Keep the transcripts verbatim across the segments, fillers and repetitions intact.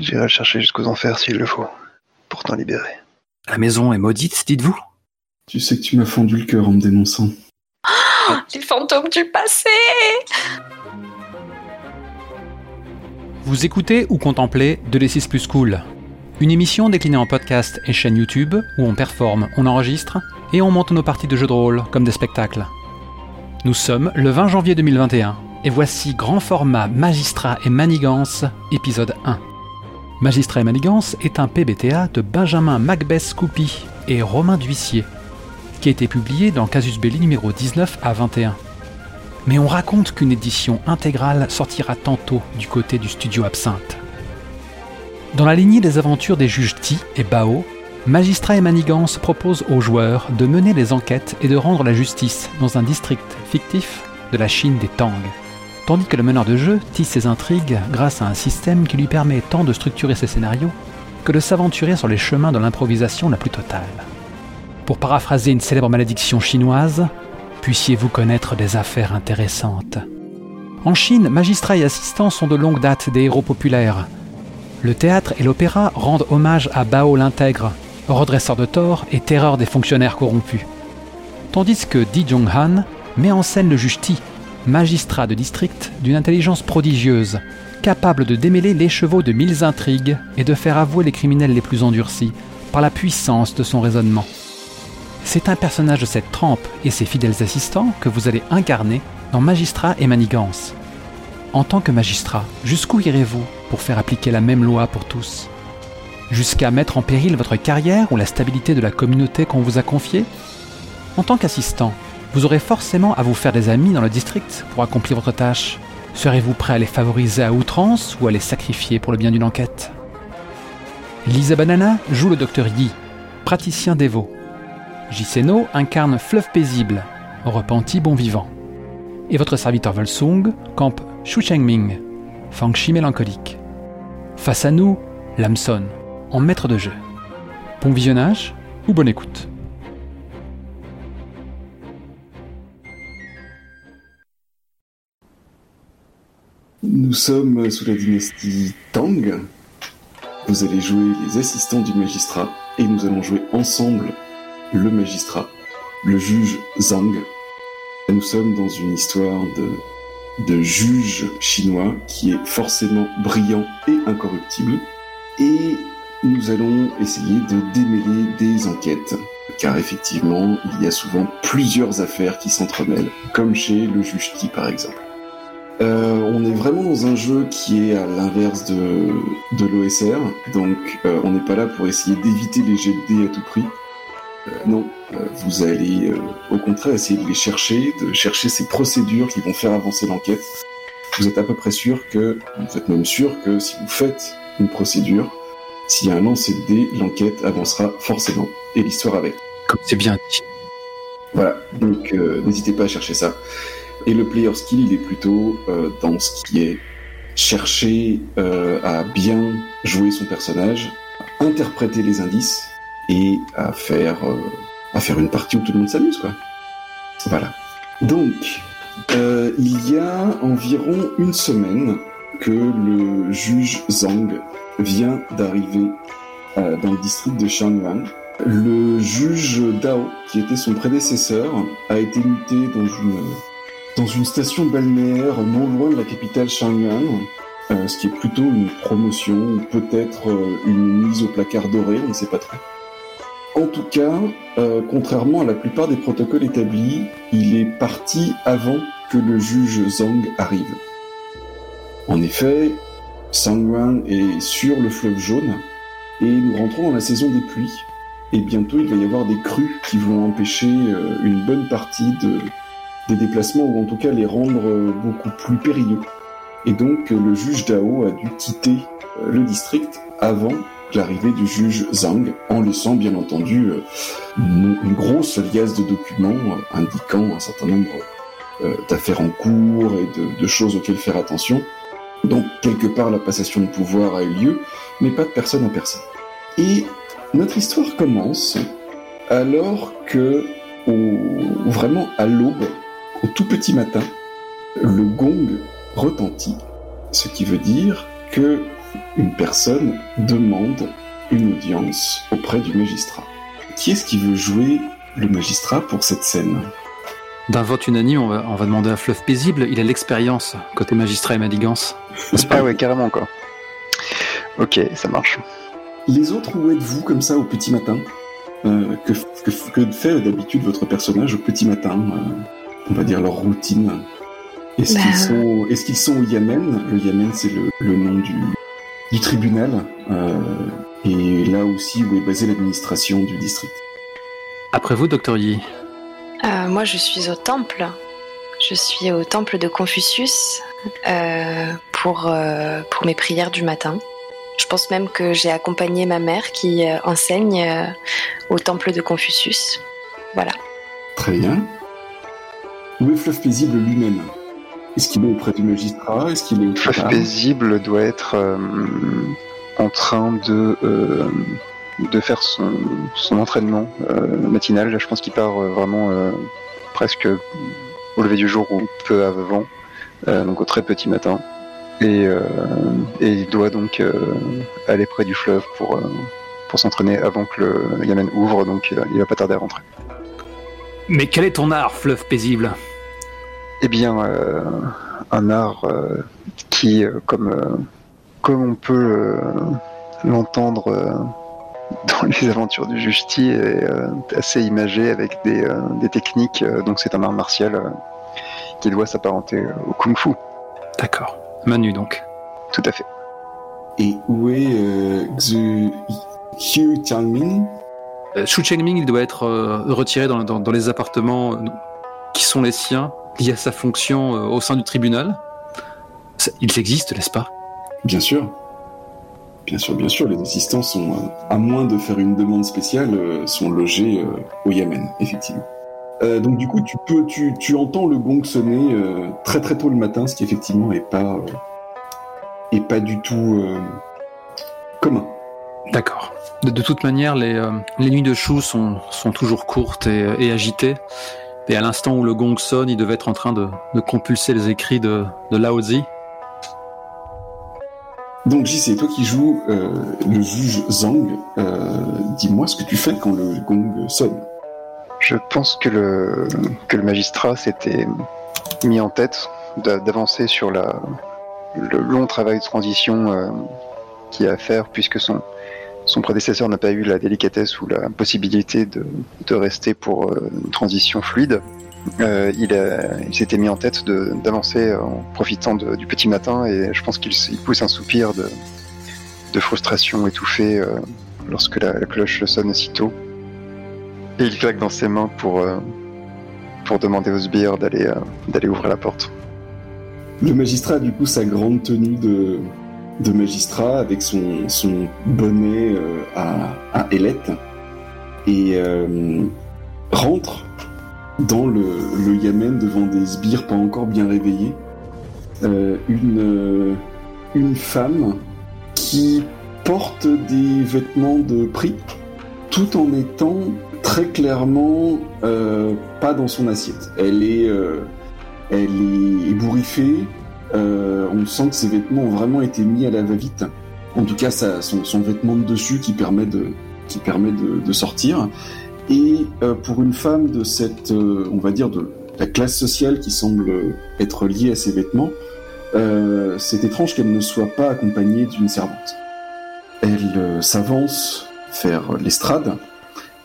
J'irai le chercher jusqu'aux enfers s'il le faut, pour t'en libérer. La maison est maudite, dites-vous ? Tu sais que tu m'as fendu le cœur en me dénonçant. Oh, les fantômes du passé ! Vous écoutez ou contemplez deux D six Plus Cool, une émission déclinée en podcast et chaîne YouTube où on performe, on enregistre et on monte nos parties de jeux de rôle comme des spectacles. Nous sommes le vingt janvier deux mille vingt et un et voici grand format Magistrat et Manigance, épisode un. Magistrat et Manigance est un P B T A de Benjamin Macbeth Coupi et Romain Duissier, qui a été publié dans Casus Belli numéro dix-neuf à vingt et un. Mais on raconte qu'une édition intégrale sortira tantôt du côté du studio Absinthe. Dans la lignée des aventures des juges Ti et Bao, Magistrat et Manigance propose aux joueurs de mener les enquêtes et de rendre la justice dans un district fictif de la Chine des Tang, tandis que le meneur de jeu tisse ses intrigues grâce à un système qui lui permet tant de structurer ses scénarios que de s'aventurer sur les chemins de l'improvisation la plus totale. Pour paraphraser une célèbre malédiction chinoise, puissiez-vous connaître des affaires intéressantes. En Chine, magistrats et assistants sont de longue date des héros populaires. Le théâtre et l'opéra rendent hommage à Bao l'intègre, redresseur de torts et terreur des fonctionnaires corrompus. Tandis que Di Zhonghan met en scène le juge Ti, magistrat de district d'une intelligence prodigieuse, capable de démêler l'écheveau de mille intrigues et de faire avouer les criminels les plus endurcis par la puissance de son raisonnement. C'est un personnage de cette trempe et ses fidèles assistants que vous allez incarner dans Magistrat et Manigance. En tant que magistrat, jusqu'où irez-vous pour faire appliquer la même loi pour tous ? Jusqu'à mettre en péril votre carrière ou la stabilité de la communauté qu'on vous a confiée ? En tant qu'assistant, vous aurez forcément à vous faire des amis dans le district pour accomplir votre tâche. Serez-vous prêt à les favoriser à outrance ou à les sacrifier pour le bien d'une enquête ? Lisa Banana joue le docteur Yi, praticien dévot. Jiseno incarne Fleuve Paisible, repenti bon vivant. Et votre serviteur Volsung campe Xu Chengming, Fangshi mélancolique. Face à nous, Lamson, en maître de jeu. Bon visionnage ou bonne écoute. Nous sommes sous la dynastie Tang. Vous allez jouer les assistants du magistrat et nous allons jouer ensemble le magistrat, le juge Zhang. Nous sommes dans une histoire de, de juge chinois qui est forcément brillant et incorruptible. Et nous allons essayer de démêler des enquêtes, car effectivement, il y a souvent plusieurs affaires qui s'entremêlent, comme chez le juge Ti par exemple. Euh, on est vraiment dans un jeu qui est à l'inverse de, de l'O S R, donc euh, on n'est pas là pour essayer d'éviter les jets de dés à tout prix. Euh, non, euh, vous allez euh, au contraire essayer de les chercher, de chercher ces procédures qui vont faire avancer l'enquête. Vous êtes à peu près sûr que, vous êtes même sûr que si vous faites une procédure, s'il y a un lancer de dés, l'enquête avancera forcément, et l'histoire avec. Comme c'est bien dit. Voilà, donc euh, n'hésitez pas à chercher ça. Et le player skill, il est plutôt euh, dans ce qui est chercher euh, à bien jouer son personnage, à interpréter les indices, et à faire, euh, à faire une partie où tout le monde s'amuse, quoi. Voilà. Donc, euh, il y a environ une semaine que le juge Zhang vient d'arriver euh, dans le district de Chang'an. Le juge Dao, qui était son prédécesseur, a été muté dans une, dans une station balnéaire non loin de la capitale Chang'an, euh, ce qui est plutôt une promotion, peut-être euh, une mise au placard doré, on ne sait pas trop. En tout cas, euh, contrairement à la plupart des protocoles établis, il est parti avant que le juge Zhang arrive. En effet, Chang'an est sur le fleuve jaune, et nous rentrons dans la saison des pluies, et bientôt il va y avoir des crues qui vont empêcher euh, une bonne partie de, des déplacements, ou en tout cas les rendre euh, beaucoup plus périlleux. Et donc euh, le juge Dao a dû quitter euh, le district avant l'arrivée du juge Zhang, en laissant bien entendu une, une grosse liasse de documents indiquant un certain nombre d'affaires en cours et de, de choses auxquelles faire attention. Donc quelque part la passation de pouvoir a eu lieu, mais pas de personne à personne. Et notre histoire commence alors que, au, vraiment à l'aube, au tout petit matin, le gong retentit, ce qui veut dire que une personne demande une audience auprès du magistrat. Qui est-ce qui veut jouer le magistrat pour cette scène ? D'un vote unanime, on va, on va demander à Fleuve Paisible. Il a l'expérience côté magistrat et manigance. C'est pas... Ah ouais, carrément quoi. Ok, ça marche. Les autres, où êtes-vous comme ça au petit matin ? euh, que, que, que fait d'habitude votre personnage au petit matin ? euh, On va dire leur routine. Est-ce, bah... qu'ils, sont, est-ce qu'ils sont au Yamen ? Le Yamen, c'est le, le nom du, du tribunal. Euh, et là aussi où est basée l'administration du district. Après vous, Docteur Yi. Euh, moi, je suis au temple. Je suis au temple de Confucius euh, pour, euh, pour mes prières du matin. Je pense même que j'ai accompagné ma mère qui euh, enseigne euh, au temple de Confucius. Voilà. Très bien. Où est Fleuve Paisible lui-même ? Est-ce qu'il est auprès du magistrat ? Est-ce qu'il est auprès Fleuve Paisible doit être euh, en train de... Euh... de faire son, son entraînement euh, matinal. Je pense qu'il part euh, vraiment euh, presque au lever du jour ou peu avant, euh, donc au très petit matin. Et, euh, et il doit donc euh, aller près du fleuve pour, euh, pour s'entraîner avant que le Yamen ouvre, donc euh, il va pas tarder à rentrer. Mais quel est ton art, Fleuve Paisible ? Eh bien, euh, un art euh, qui, euh, comme, euh, comme on peut euh, l'entendre... Euh, dans les aventures du Justi est euh, assez imagé avec des, euh, des techniques, euh, donc c'est un art martial euh, qui doit s'apparenter euh, au kung-fu. D'accord. Manu donc. Tout à fait. Et où est euh, Xu Chengming ? Xu Chengming, il doit être euh, retiré dans, dans, dans les appartements qui sont les siens, liés à sa fonction euh, au sein du tribunal. Ça, il existe, n'est-ce pas ? Bien sûr. Bien sûr, bien sûr, les assistants sont, euh, à moins de faire une demande spéciale, euh, sont logés euh, au Yamen, effectivement. Euh, donc du coup, tu peux, tu, tu entends le gong sonner euh, très très tôt le matin, ce qui effectivement est pas, euh, est pas du tout euh, commun. D'accord. De, de toute manière, les, euh, les nuits de chou sont, sont toujours courtes et, et agitées. Et à l'instant où le gong sonne, il devait être en train de, de compulser les écrits de, de Laozi. Donc J, c'est toi qui joues euh, le juge Zhang. Euh, dis-moi ce que tu fais quand le gong sonne. Je pense que le, que le magistrat s'était mis en tête d'avancer sur la, le long travail de transition euh, qu'il y a à faire, puisque son, son prédécesseur n'a pas eu la délicatesse ou la possibilité de, de rester pour euh, une transition fluide. Euh, il, a, il s'était mis en tête de, d'avancer en profitant de, du petit matin, et je pense qu'il il pousse un soupir de, de frustration étouffée euh, lorsque la, la cloche sonne aussitôt. Et il claque dans ses mains pour, euh, pour demander au sbire d'aller, euh, d'aller ouvrir la porte. Le magistrat a du coup sa grande tenue de, de magistrat avec son, son bonnet euh, à, à ailette et euh, rentre dans le, le Yamen, devant des sbires pas encore bien réveillés, euh, une, euh, une femme qui porte des vêtements de prix, tout en étant très clairement euh, pas dans son assiette. Elle est, euh, elle est ébouriffée, euh, on sent que ses vêtements ont vraiment été mis à la va-vite. En tout cas, ça, son, son vêtement de dessus qui permet de, qui permet de, de sortir. Et euh, pour une femme de cette, euh, on va dire, de la classe sociale qui semble être liée à ses vêtements, euh, c'est étrange qu'elle ne soit pas accompagnée d'une servante. Elle euh, s'avance vers l'estrade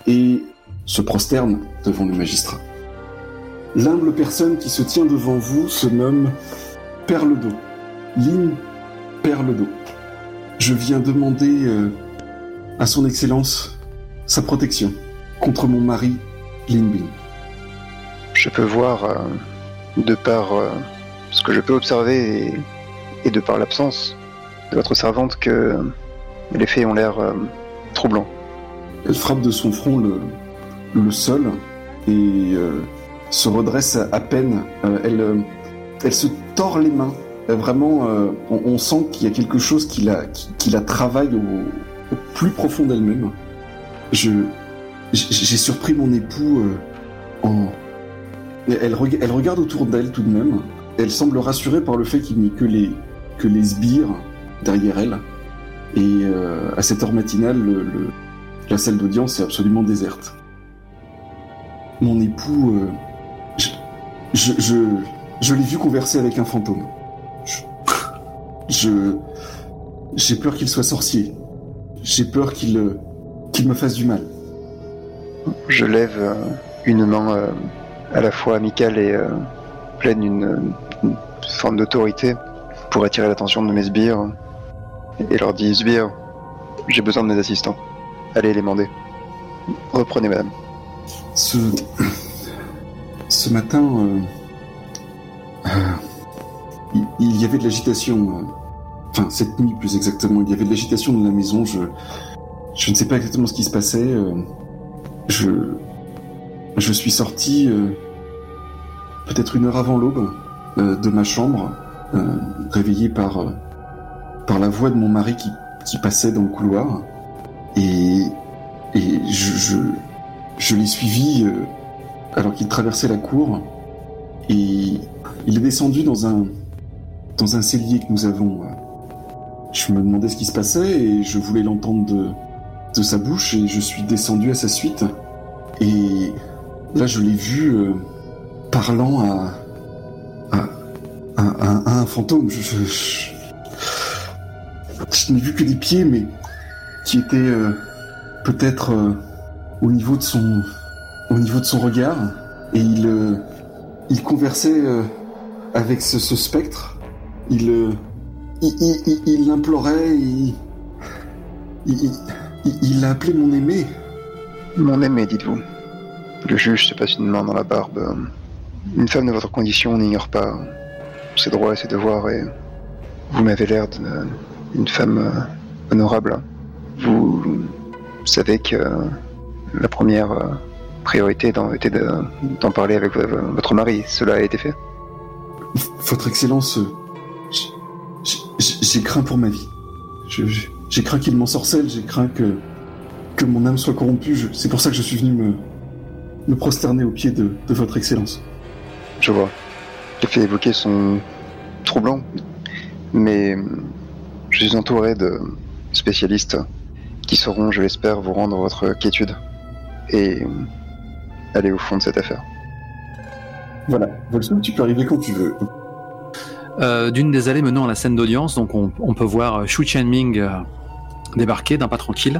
et se prosterne devant le magistrat. L'humble personne qui se tient devant vous se nomme Perle d'Eau, Lin Perle d'Eau. Je viens demander euh, à son Excellence sa protection contre mon mari, Lin Bin. Je peux voir, euh, de par euh, ce que je peux observer et, et de par l'absence de votre servante, que euh, les faits ont l'air euh, troublants. Elle frappe de son front le, le sol et euh, se redresse à peine. Euh, elle, euh, elle se tord les mains. Elle, vraiment, euh, on, on sent qu'il y a quelque chose qui la, qui, qui la travaille au, au plus profond d'elle-même. Je... J'ai surpris mon époux euh, en... Elle, re- elle regarde autour d'elle tout de même. Elle semble rassurée par le fait qu'il n'y ait que les, que les sbires derrière elle. Et euh, à cette heure matinale, le, le, la salle d'audience est absolument déserte. Mon époux, euh, je, je, je, je l'ai vu converser avec un fantôme. Je, je, j'ai peur qu'il soit sorcier. J'ai peur qu'il, qu'il me fasse du mal. Je lève euh, une main euh, à la fois amicale et euh, pleine d'une une forme d'autorité pour attirer l'attention de mes sbires et leur dis: sbires, j'ai besoin de mes assistants. Allez les mander. Reprenez, madame. Ce, Ce matin, euh... Euh... il y avait de l'agitation. Enfin, cette nuit plus exactement, il y avait de l'agitation dans la maison. Je, je ne sais pas exactement ce qui se passait. Euh... Je, je suis sorti euh, peut-être une heure avant l'aube euh, de ma chambre, euh, réveillé par, euh, par la voix de mon mari qui, qui passait dans le couloir. Et, et je, je, je l'ai suivi euh, alors qu'il traversait la cour. Et il est descendu dans un, dans un cellier que nous avons. Je me demandais ce qui se passait et je voulais l'entendre de... de sa bouche, et je suis descendu à sa suite. Et là, je l'ai vu euh, parlant à, à, à, à, à un fantôme. Je, je, je, je n'ai vu que des pieds, mais qui étaient euh, peut-être euh, au niveau de son, au niveau de son regard. Et il, euh, il conversait euh, avec ce, ce spectre. Il, euh, il, il, il, il l'implorait. Il, il, il, Il l'a appelé mon aimé. Mon aimé, dites-vous. Le juge se passe une main dans la barbe. Une femme de votre condition n'ignore pas ses droits et ses devoirs, et vous m'avez l'air d'une femme honorable. Vous savez que la première priorité était d'en parler avec votre mari. Cela a été fait. Votre Excellence, j'ai, j'ai craint pour ma vie. Je... je... J'ai craint qu'il m'ensorcelle, j'ai craint que, que mon âme soit corrompue. Je, c'est pour ça que je suis venu me, me prosterner aux pieds de, de votre Excellence. Je vois. Les faits évoqués sont troublants, mais je suis entouré de spécialistes qui sauront, je l'espère, vous rendre votre quiétude et aller au fond de cette affaire. Voilà. Volsung, tu peux arriver quand tu veux. Euh, d'une des allées menant à la scène d'audience, donc on, on peut voir Xu Chengming euh, débarquer d'un pas tranquille.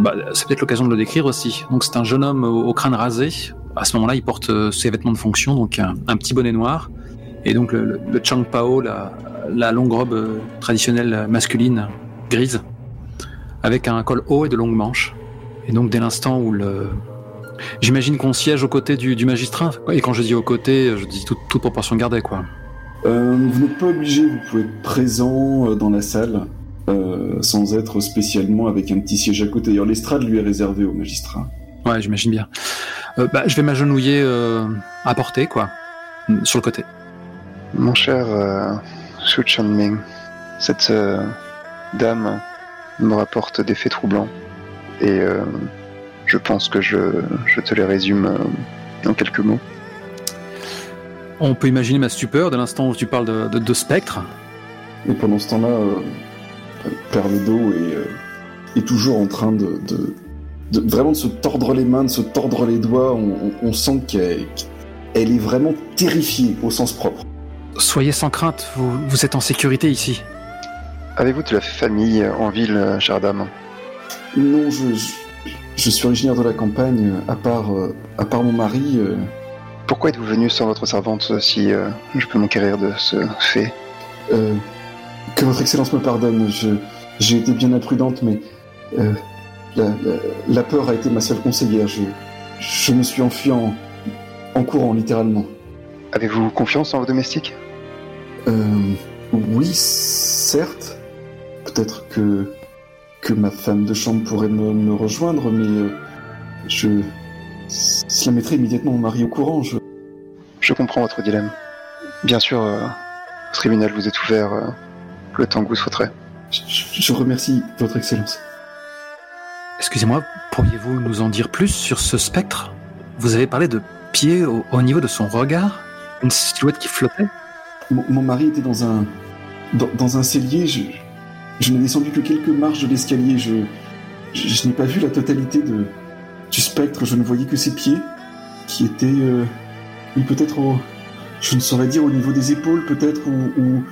Bah, c'est peut-être l'occasion de le décrire aussi. Donc c'est un jeune homme au, au crâne rasé. À ce moment-là, il porte euh, ses vêtements de fonction, donc un, un petit bonnet noir, et donc le, le, le changpao, la, la longue robe euh, traditionnelle masculine grise, avec un col haut et de longues manches. Et donc dès l'instant où le... j'imagine qu'on siège aux côtés du, du magistrat. Et quand je dis aux côtés, je dis toute, toute proportion gardée, quoi. Euh, vous n'êtes pas obligé, vous pouvez être présent dans la salle euh, sans être spécialement avec un petit siège à côté. D'ailleurs, l'estrade lui est réservée au magistrat. Ouais, j'imagine bien. Euh, bah, je vais m'agenouiller euh, à portée, quoi, sur le côté. Mon cher euh, Xu Chengming, cette euh, dame me rapporte des faits troublants et euh, je pense que je, je te les résume euh, en quelques mots. On peut imaginer ma stupeur dès l'instant où tu parles de, de, de spectre. Et pendant ce temps-là, euh, Perle d'Eau est, euh, est toujours en train de, de, de vraiment de se tordre les mains, de se tordre les doigts. On, on, on sent qu'elle elle est vraiment terrifiée au sens propre. Soyez sans crainte, vous, vous êtes en sécurité ici. Avez-vous de la famille en ville, chère dame ? Non, je, je, je suis originaire de la campagne, à part, euh, à part mon mari... Euh, Pourquoi êtes-vous venu sans votre servante, si euh, je peux m'enquérir de ce fait ? euh, Que votre Excellence me pardonne, je, j'ai été bien imprudente, mais euh, la, la, la peur a été ma seule conseillère. Je, je me suis enfui en, en courant, littéralement. Avez-vous confiance en vos domestiques ? euh, Oui, certes. Peut-être que, que ma femme de chambre pourrait me, me rejoindre, mais euh, je... Cela mettrait immédiatement mon mari au courant. Je... je comprends votre dilemme. Bien sûr, euh, le tribunal vous est ouvert euh, le temps que vous souhaiterez. Je, je, je remercie votre Excellence. Excusez-moi, pourriez-vous nous en dire plus sur ce spectre ? Vous avez parlé de pieds au, au niveau de son regard ? Une silhouette qui flottait ? M- Mon mari était dans un... Dans, dans un cellier, je, Je n'ai descendu que quelques marches de l'escalier. Je, je, je n'ai pas vu la totalité de, du spectre. Je ne voyais que ses pieds, qui étaient, euh, peut-être, au, je ne saurais dire, au niveau des épaules, peut-être, ou, ou,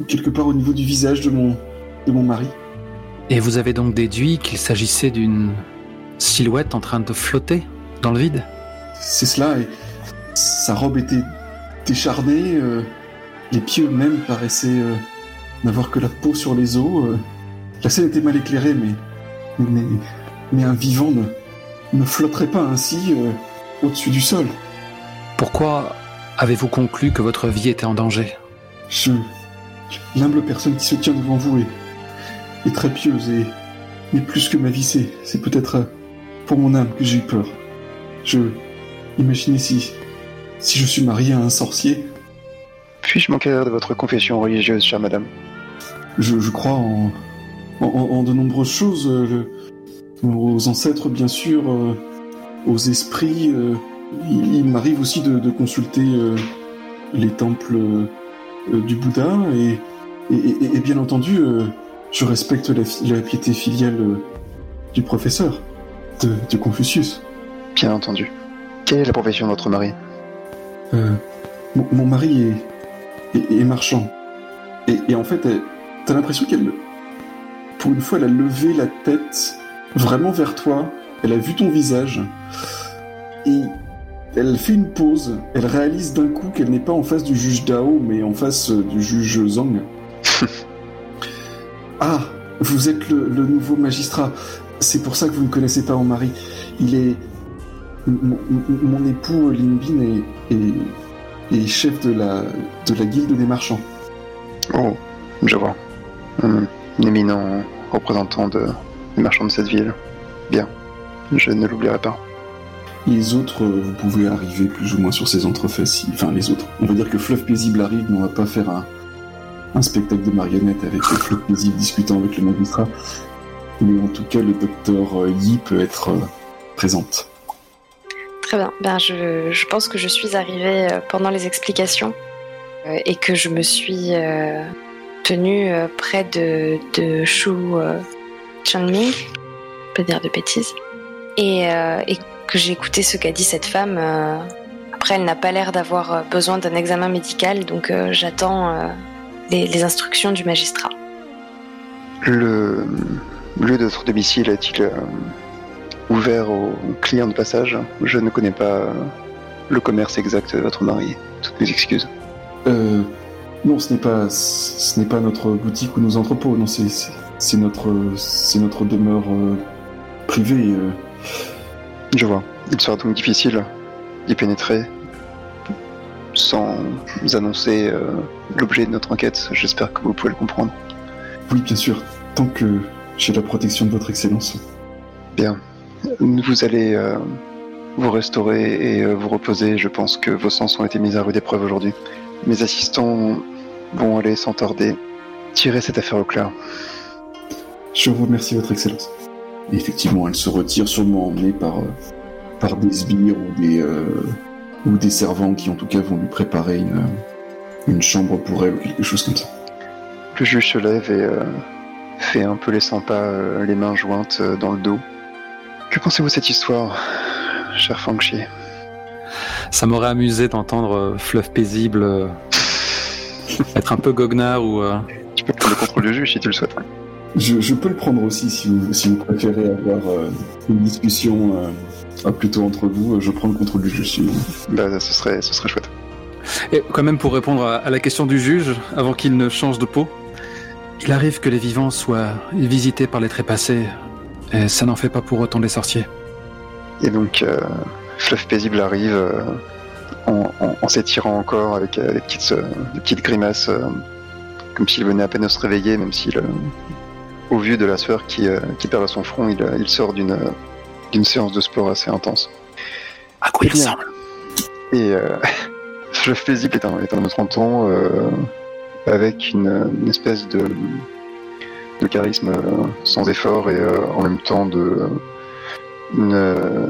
ou quelque part au niveau du visage de mon, de mon mari. Et vous avez donc déduit qu'il s'agissait d'une silhouette en train de flotter dans le vide ? C'est cela, et sa robe était décharnée, euh, les pieds eux-mêmes paraissaient euh, n'avoir que la peau sur les os. Euh. La scène était mal éclairée, mais, mais, mais un vivant ne, ne flotterait pas ainsi euh, au-dessus du sol. Pourquoi avez-vous conclu que votre vie était en danger ? Je, l'humble personne qui se tient devant vous est, est très pieuse, et, et plus que ma vie, c'est, c'est peut-être pour mon âme que j'ai eu peur. Je... Imaginez si... si je suis marié à un sorcier. Puis-je m'enquérir de votre confession religieuse, chère madame ? Je, je crois en, en... en de nombreuses choses. Euh, aux ancêtres, bien sûr, euh, aux esprits. Euh, il, il m'arrive aussi de, de consulter euh, les temples euh, du Bouddha. Et, et, et, et bien entendu, euh, je respecte la, la piété filiale euh, du professeur, de, de Confucius. Bien entendu. Quelle est la profession de votre mari ? euh, mon, mon mari est, est, est marchand. Et, et en fait, elle, t'as l'impression qu'elle... Pour une fois, elle a levé la tête vraiment vers toi. Elle a vu ton visage. Et elle fait une pause. Elle réalise d'un coup qu'elle n'est pas en face du juge Dao, mais en face du juge Zhang. Ah, vous êtes le, le nouveau magistrat. C'est pour ça que vous ne connaissez pas mon mari. Il est... Mon, mon, mon époux Lin Bin est, est, est chef de la, de la guilde des marchands. Oh, je vois. Un éminent représentant de, des marchands de cette ville. Bien, je ne l'oublierai pas. Les autres, vous pouvez arriver plus ou moins sur ces entrefaits. Si... Enfin, les autres. On va dire que Fleuve Paisible arrive, mais on va pas faire un, un spectacle de marionnettes avec Fleuve Paisible discutant avec le magistrat. Mais en tout cas, le docteur Yi peut être présente. Très bien. Ben, je, je pense que je suis arrivée pendant les explications euh, et que je me suis euh, tenue euh, près de, de Xu euh, Chengming, je peux dire de bêtises, et, euh, et que j'ai écouté ce qu'a dit cette femme. Euh, après, elle n'a pas l'air d'avoir besoin d'un examen médical, donc euh, j'attends euh, les, les instructions du magistrat. Le lieu de votre domicile est-il... Euh... ouvert aux clients de passage. Je ne connais pas le commerce exact de votre mari. Toutes mes excuses. Euh, non, ce n'est pas, ce n'est pas notre boutique ou nos entrepôts. Non, c'est, c'est, c'est notre, c'est notre demeure euh, privée. Euh. Je vois. Il sera donc difficile d'y pénétrer sans annoncer euh, l'objet de notre enquête. J'espère que vous pouvez le comprendre. Oui, bien sûr. Tant que j'ai la protection de votre Excellence. Bien. Vous allez euh, vous restaurer et euh, vous reposer. Je pense que vos sens ont été mis à rude épreuve aujourd'hui. Mes assistants vont aller sans tarder tirer cette affaire au clair. Je vous remercie, votre Excellence. Et effectivement, elle se retire, sûrement emmenée par, euh, par des sbires ou des, euh, ou des servants qui, en tout cas, vont lui préparer une, une chambre pour elle ou quelque chose comme ça. Le juge se lève et euh, fait un peu les cent pas, euh, les mains jointes euh, dans le dos. Que pensez-vous de cette histoire, cher Fangxi ? Ça m'aurait amusé d'entendre euh, Fleuve Paisible euh, être un peu goguenard ou... Euh... Tu peux prendre le contrôle du juge si tu le souhaites. Je, je peux le prendre aussi si vous, si vous préférez avoir euh, une discussion euh, plutôt entre vous. Je prends le contrôle du juge. Bah, ce serait, ce serait chouette. Et quand même, pour répondre à, à la question du juge, avant qu'il ne change de peau, il arrive que les vivants soient visités par les trépassés. Et ça n'en fait pas pour autant des sorciers. Et donc, euh, Fleuve Paisible arrive euh, en, en, en s'étirant encore avec euh, des, petites, euh, des petites grimaces, euh, comme s'il venait à peine de se réveiller, même s'il, euh, au vu de la sueur qui, euh, qui perle à son front, il, il sort d'une, euh, d'une séance de sport assez intense. À quoi il ressemble ? Et euh, Fleuve Paisible est un, est un autre enton, euh, avec une, une espèce de. de charisme euh, sans effort et euh, en même temps de euh, une, euh,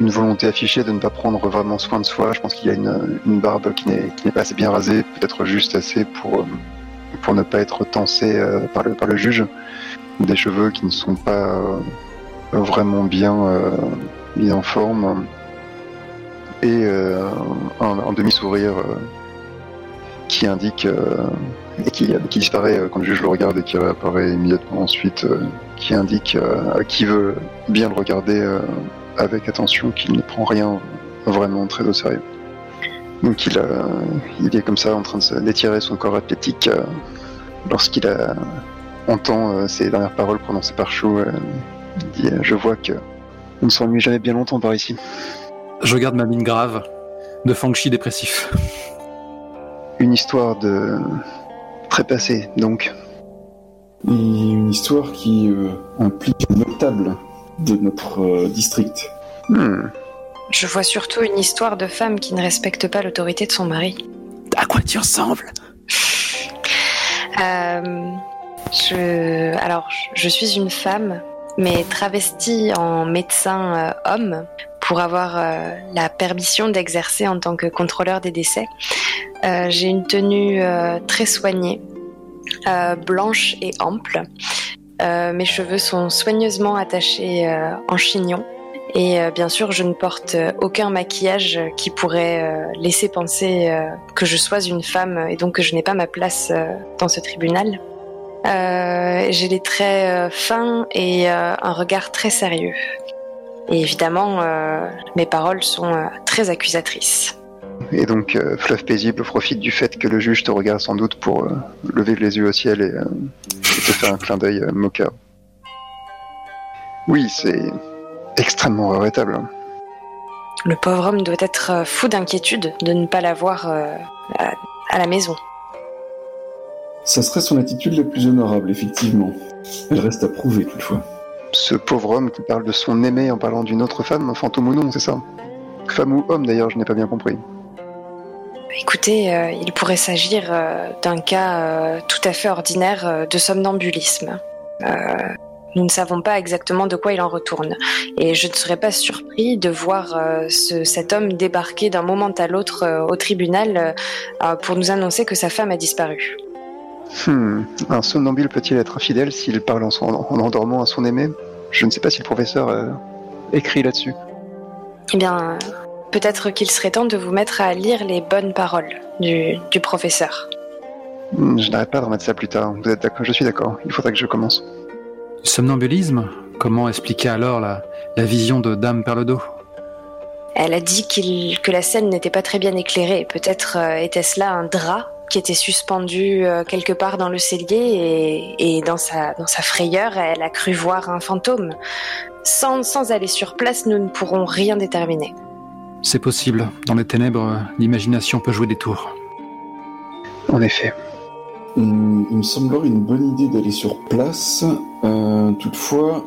une volonté affichée de ne pas prendre vraiment soin de soi. Je pense qu'il y a une, une barbe qui n'est, qui n'est pas assez bien rasée, peut-être juste assez pour euh, pour ne pas être tancé euh, par, le, par le juge, des cheveux qui ne sont pas euh, vraiment bien euh, mis en forme, et euh, un, un demi-sourire euh, qui indique euh, et qui, qui disparaît euh, quand le juge le regarde et qui réapparaît immédiatement ensuite, euh, qui indique euh, à qui veut bien le regarder euh, avec attention qu'il ne prend rien vraiment très au sérieux. Donc il, a, il est comme ça en train d'étirer son corps athlétique euh, lorsqu'il a, entend euh, ces dernières paroles prononcées par Chou. Euh, il dit euh, « Je vois que on ne s'ennuie jamais bien longtemps par ici. » Je regarde ma mine grave de Fangchi dépressif. Une histoire de trépassé, donc. Et une histoire qui euh, implique un notable de notre euh, district. Hmm. Je vois surtout une histoire de femme qui ne respecte pas l'autorité de son mari. À quoi tu ressembles ? euh, je... Alors, je suis une femme, mais travestie en médecin euh, homme pour avoir euh, la permission d'exercer en tant que contrôleur des décès. Euh, j'ai une tenue euh, très soignée, euh, blanche et ample. Euh, mes cheveux sont soigneusement attachés euh, en chignon. Et euh, bien sûr, je ne porte euh, aucun maquillage qui pourrait euh, laisser penser euh, que je sois une femme et donc que je n'ai pas ma place euh, dans ce tribunal. Euh, j'ai les traits euh, fins et euh, un regard très sérieux. Et évidemment, euh, mes paroles sont euh, très accusatrices. Et donc, euh, Fleuve Paisible profite du fait que le juge te regarde sans doute pour euh, lever les yeux au ciel et, euh, et te faire un clin d'œil euh, moqueur. Oui, c'est... extrêmement regrettable. Le pauvre homme doit être fou d'inquiétude de ne pas l'avoir euh, à, à la maison. Ça serait son attitude la plus honorable, effectivement. Elle reste à prouver, toutefois. Ce pauvre homme qui parle de son aimé en parlant d'une autre femme, fantôme ou non, c'est ça ? Femme ou homme, d'ailleurs, je n'ai pas bien compris. Écoutez, euh, il pourrait s'agir euh, d'un cas euh, tout à fait ordinaire euh, de somnambulisme. Euh... Nous ne savons pas exactement de quoi il en retourne. Et je ne serais pas surpris de voir euh, ce, cet homme débarquer d'un moment à l'autre euh, au tribunal euh, pour nous annoncer que sa femme a disparu. Hmm. Un somnambule peut-il être infidèle s'il parle en, son, en endormant à son aimé ? Je ne sais pas si le professeur euh, écrit là-dessus. Eh bien, peut-être qu'il serait temps de vous mettre à lire les bonnes paroles du, du professeur. Je n'arrête pas de remettre ça plus tard. Vous êtes d'accord ? Je suis d'accord. Il faudrait que je commence. Du somnambulisme ? Comment expliquer alors la, la vision de Dame Perle d'Eau ? Elle a dit qu'il, que la scène n'était pas très bien éclairée. Peut-être euh, était-ce là un drap qui était suspendu euh, quelque part dans le cellier et, et dans, sa, dans sa frayeur, elle a cru voir un fantôme. Sans, sans aller sur place, nous ne pourrons rien déterminer. C'est possible. Dans les ténèbres, l'imagination peut jouer des tours. En effet. Il me semblerait une bonne idée d'aller sur place. Euh, toutefois,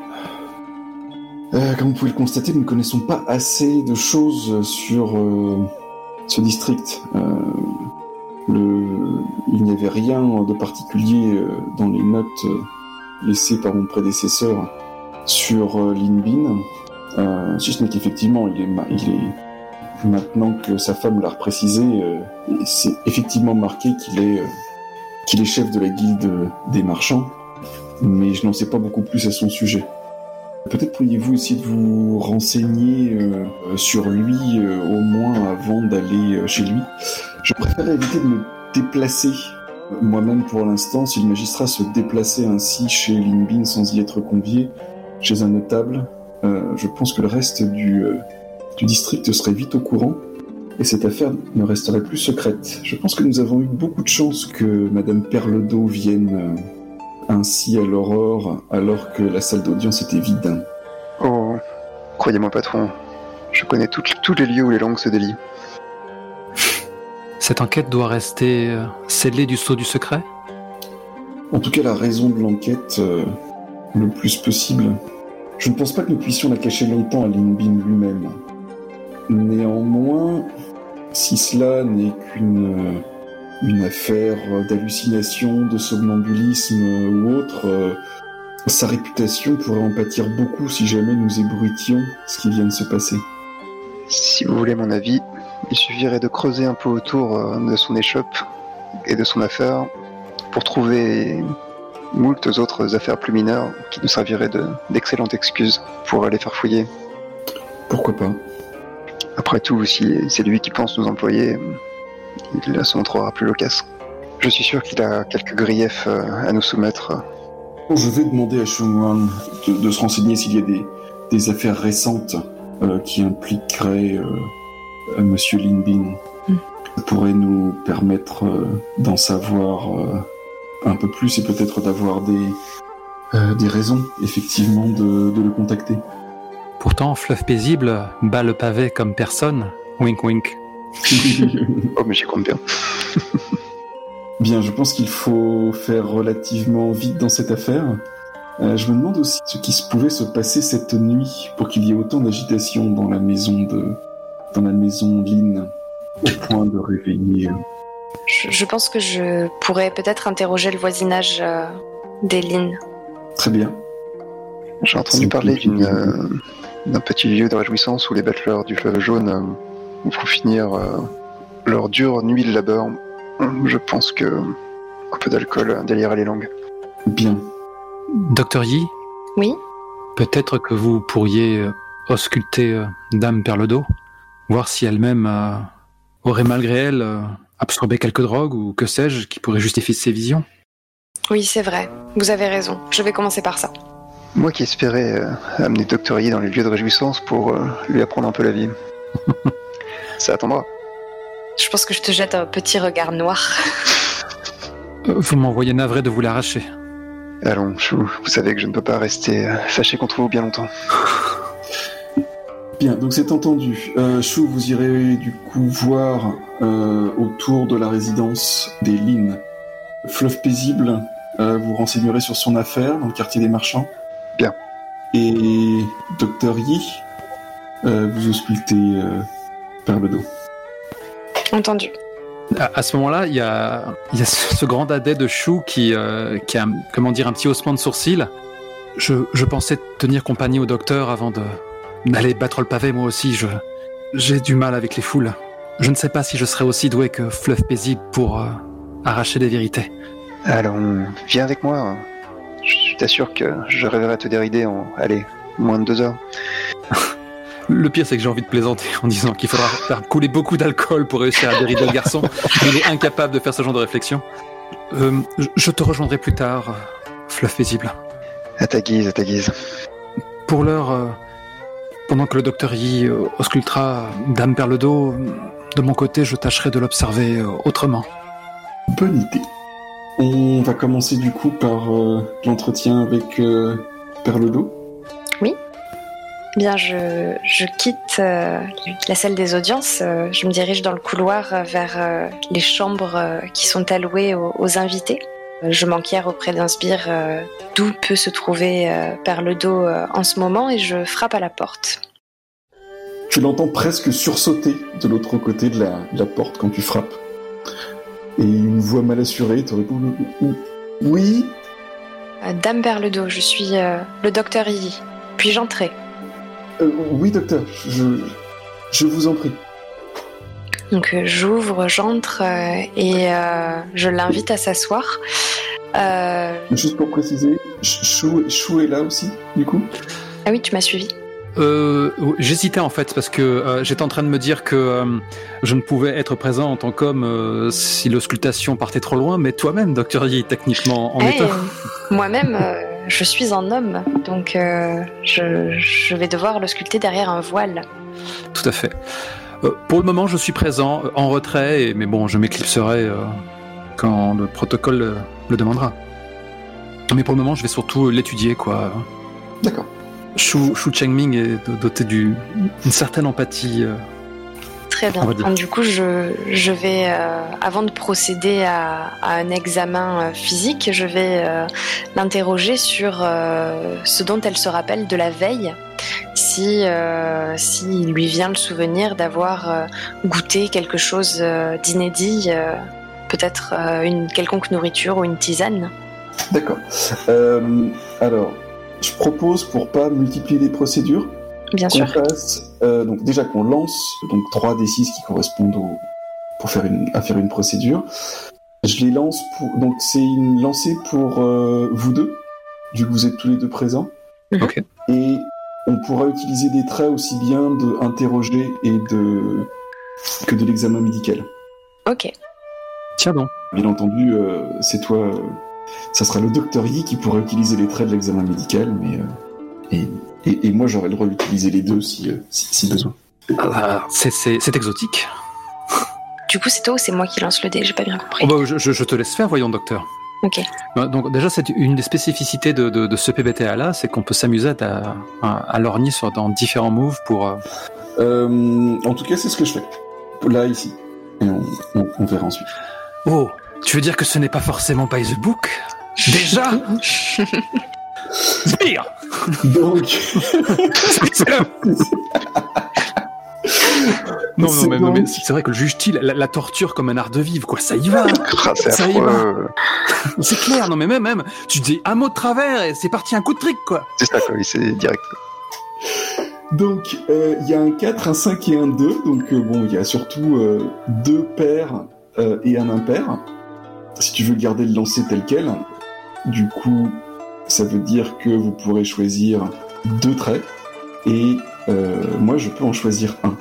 euh, comme vous pouvez le constater, nous ne connaissons pas assez de choses sur euh, ce district. Euh, le, il n'y avait rien de particulier euh, dans les notes euh, laissées par mon prédécesseur sur euh, Lin Bin. Euh, si ce n'est qu'effectivement, il est, ma- il est maintenant que sa femme l'a reprécisé, euh, c'est effectivement marqué qu'il est... Euh, qu'il est chef de la guilde des marchands, mais je n'en sais pas beaucoup plus à son sujet. Peut-être pourriez-vous essayer de vous renseigner euh, sur lui, euh, au moins avant d'aller euh, chez lui. Je préfère éviter de me déplacer moi-même pour l'instant. Si le magistrat se déplaçait ainsi chez Lin Bin sans y être convié, chez un notable, euh, je pense que le reste du, euh, du district serait vite au courant. Et cette affaire ne resterait plus secrète. Je pense que nous avons eu beaucoup de chance que Madame Perle d'Eau vienne ainsi à l'aurore, alors que la salle d'audience était vide. Oh, croyez-moi, patron, je connais tous les lieux où les langues se délient. Cette enquête doit rester scellée du sceau du secret ? En tout cas, la raison de l'enquête, euh, le plus possible. Je ne pense pas que nous puissions la cacher longtemps à Lin Bin lui-même. Néanmoins, si cela n'est qu'une une affaire d'hallucination, de somnambulisme ou autre, euh, sa réputation pourrait en pâtir beaucoup si jamais nous ébruitions ce qui vient de se passer. Si vous voulez mon avis, il suffirait de creuser un peu autour de son échoppe et de son affaire pour trouver moult autres affaires plus mineures qui nous serviraient de, d'excellentes excuses pour aller faire fouiller. Pourquoi pas ? Après tout, si c'est lui qui pense nous employer, il se montrera plus loquace. Je suis sûr qu'il a quelques griefs à nous soumettre. Je vais demander à Chang'an de, de se renseigner s'il y a des, des affaires récentes euh, qui impliqueraient euh, Monsieur Lin Bin. Mm. Ça pourrait nous permettre euh, d'en savoir euh, un peu plus et peut-être d'avoir des, euh, des raisons, effectivement, de, de le contacter. Pourtant, Fleuve Paisible bat le pavé comme personne. Wink wink. Oh, mais j'y compte bien. Bien, je pense qu'il faut faire relativement vite dans cette affaire. Euh, je me demande aussi ce qui se pouvait se passer cette nuit pour qu'il y ait autant d'agitation dans la maison de dans la maison Lynn, au point de réveiller. Je, je pense que je pourrais peut-être interroger le voisinage euh, des Lynn. Très bien. J'ai entendu C'est parler d'une, euh, d'un petit lieu de réjouissance où les battleurs du fleuve jaune euh, vont finir euh, leur dure nuit de labeur. Je pense que un peu d'alcool délire les langues. Bien. Docteur Yi ? Oui ? Peut-être que vous pourriez ausculter Dame Perle d'Eau, voir si elle-même euh, aurait malgré elle euh, absorbé quelques drogues ou que sais-je qui pourrait justifier ses visions. Oui, c'est vrai. Vous avez raison. Je vais commencer par ça. Moi qui espérais euh, amener Docteur Yi dans les lieux de réjouissance pour euh, lui apprendre un peu la vie. Ça attendra. Je pense que je te jette un petit regard noir. Vous m'envoyez navré de vous l'arracher. Allons, Chou, vous savez que je ne peux pas rester fâché contre vous bien longtemps. Bien, donc c'est entendu. Euh, Chou, vous irez du coup voir euh, autour de la résidence des Lin. Fleuve Paisible, euh, vous renseignerez sur son affaire dans le quartier des marchands. Bien. Et Docteur Yi, euh, vous auscultez euh, Perle d'Eau. Entendu. À, à ce moment-là, il y a, y a ce, ce grand dadais de Chou qui, euh, qui a, comment dire, un petit haussement de sourcil. Je, je pensais tenir compagnie au docteur avant de, d'aller battre le pavé, moi aussi. Je, j'ai du mal avec les foules. Je ne sais pas si je serais aussi doué que Fleuve Paisible pour euh, arracher des vérités. Allons, viens avec moi. Je t'assure que je rêverais te dérider en, allez, moins de deux heures. Le pire, c'est que j'ai envie de plaisanter en disant qu'il faudra faire couler beaucoup d'alcool pour réussir à dérider le garçon. Il est incapable de faire ce genre de réflexion. Euh, je te rejoindrai plus tard, Fleuve Paisible. À ta guise, à ta guise. Pour l'heure, euh, pendant que le docteur Yi euh, auscultera Dame Perle d'Eau, de mon côté, je tâcherai de l'observer euh, autrement. Bonne idée. On va commencer du coup par euh, l'entretien avec euh, Perle d'Eau. Oui. Bien, je, je quitte euh, la salle des audiences, euh, je me dirige dans le couloir euh, vers euh, les chambres euh, qui sont allouées aux, aux invités. Euh, je m'enquière auprès d'Inspire euh, d'où peut se trouver euh, Perle d'Eau euh, en ce moment et je frappe à la porte. Tu l'entends presque sursauter de l'autre côté de la, de la porte quand tu frappes. Et une voix mal assurée te répond « Oui ?» euh, Dame Perle d'Eau, je suis euh, le docteur Yi. Puis-je entrer ? Euh, oui, docteur, je, je vous en prie. Donc, euh, j'ouvre, j'entre euh, et euh, je l'invite à s'asseoir. Euh... Juste pour préciser, Chou, Chou est là aussi, du coup ? Ah oui, tu m'as suivi. Euh, j'hésitais en fait parce que euh, j'étais en train de me dire que euh, je ne pouvais être présent en tant qu'homme euh, si l'auscultation partait trop loin, mais toi-même, docteur Yi, techniquement en hey, état. Moi-même, euh, je suis un homme, donc euh, je, je vais devoir l'ausculter derrière un voile. Tout à fait. Euh, pour le moment, je suis présent, en retrait, et, mais bon, je m'éclipserai euh, quand le protocole le, le demandera. Mais pour le moment, je vais surtout l'étudier, quoi. D'accord. Xu Chengming est doté d'une certaine empathie. Euh, Très bien. Donc, du coup, je, je vais, euh, avant de procéder à, à un examen euh, physique, je vais euh, l'interroger sur euh, ce dont elle se rappelle de la veille, si, euh, si lui vient le souvenir d'avoir euh, goûté quelque chose euh, d'inédit, euh, peut-être euh, une quelconque nourriture ou une tisane. D'accord. Euh, alors. Je propose, pour pas multiplier les procédures, Bien qu'on sûr. fasse, euh, donc déjà qu'on lance donc trois D six qui correspondent au, pour faire une, à faire une procédure, Je les lance pour... Donc, c'est une lancée pour euh, vous deux, vu que vous êtes tous les deux présents. Okay. Et on pourra utiliser des traits aussi bien d'interroger et de... que de l'examen médical. Ok. Tiens bon. Bien entendu, euh, c'est toi... Euh, ça sera le docteur Yi qui pourra utiliser les traits de l'examen médical, mais... Euh, et, et, et moi, j'aurai le droit d'utiliser les deux si, euh, si, si besoin. Ah, c'est, c'est, c'est exotique. Du coup, c'est toi ou c'est moi qui lance le dé? J'ai pas bien compris. Oh bah, je, je te laisse faire, voyons, docteur. Ok. Donc, déjà, c'est une des spécificités de, de, de ce P B T A-là, c'est qu'on peut s'amuser à, à, à lorgner sur, dans différents moves pour... Euh... Euh, en tout cas, c'est ce que je fais. Là, ici. Et on, on, on verra ensuite. Oh, tu veux dire que ce n'est pas forcément by the book? Déjà? C'est pire. Donc... c'est... Non, non, mais, non, mais c'est vrai que le juge-t-il la, la torture comme un art de vivre, quoi, ça y va. Ça y va. C'est clair, non mais même, même, tu dis un mot de travers et c'est parti, un coup de trick, quoi. C'est ça, quoi, c'est direct. Donc, il euh, y a un quatre, un cinq et un deux, donc euh, bon, il y a surtout euh, deux pairs euh, et un impair. Si tu veux garder le lancer tel quel, du coup, ça veut dire que vous pourrez choisir deux traits, et euh, moi je peux en choisir un.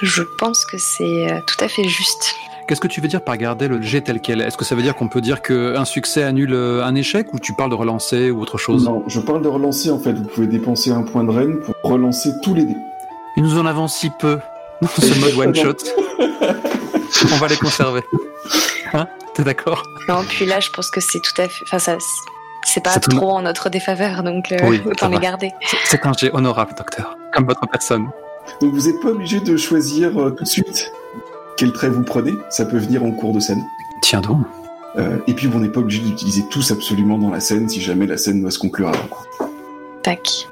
Je pense que c'est tout à fait juste. Qu'est-ce que tu veux dire par garder le jet tel quel? Est-ce que ça veut dire qu'on peut dire qu'un succès annule un échec, ou tu parles de relancer ou autre chose? Non, je parle de relancer en fait. Vous pouvez dépenser un point de renne pour relancer tous les dés. Ils nous en avancent si peu dans ce mode one shot. On va les conserver. Hein? T'es d'accord? Non, puis là je pense que c'est tout à fait... Enfin, ça, c'est pas c'est trop tout... en notre défaveur, donc euh, oui, autant les garder. C'est un jet honorable, docteur, comme votre personne. Donc vous n'êtes pas obligé de choisir euh, tout de suite quel trait vous prenez, ça peut venir en cours de scène. Tiens donc. Euh, et puis on n'est pas obligé d'utiliser tous absolument dans la scène si jamais la scène doit se conclure avant. Tac.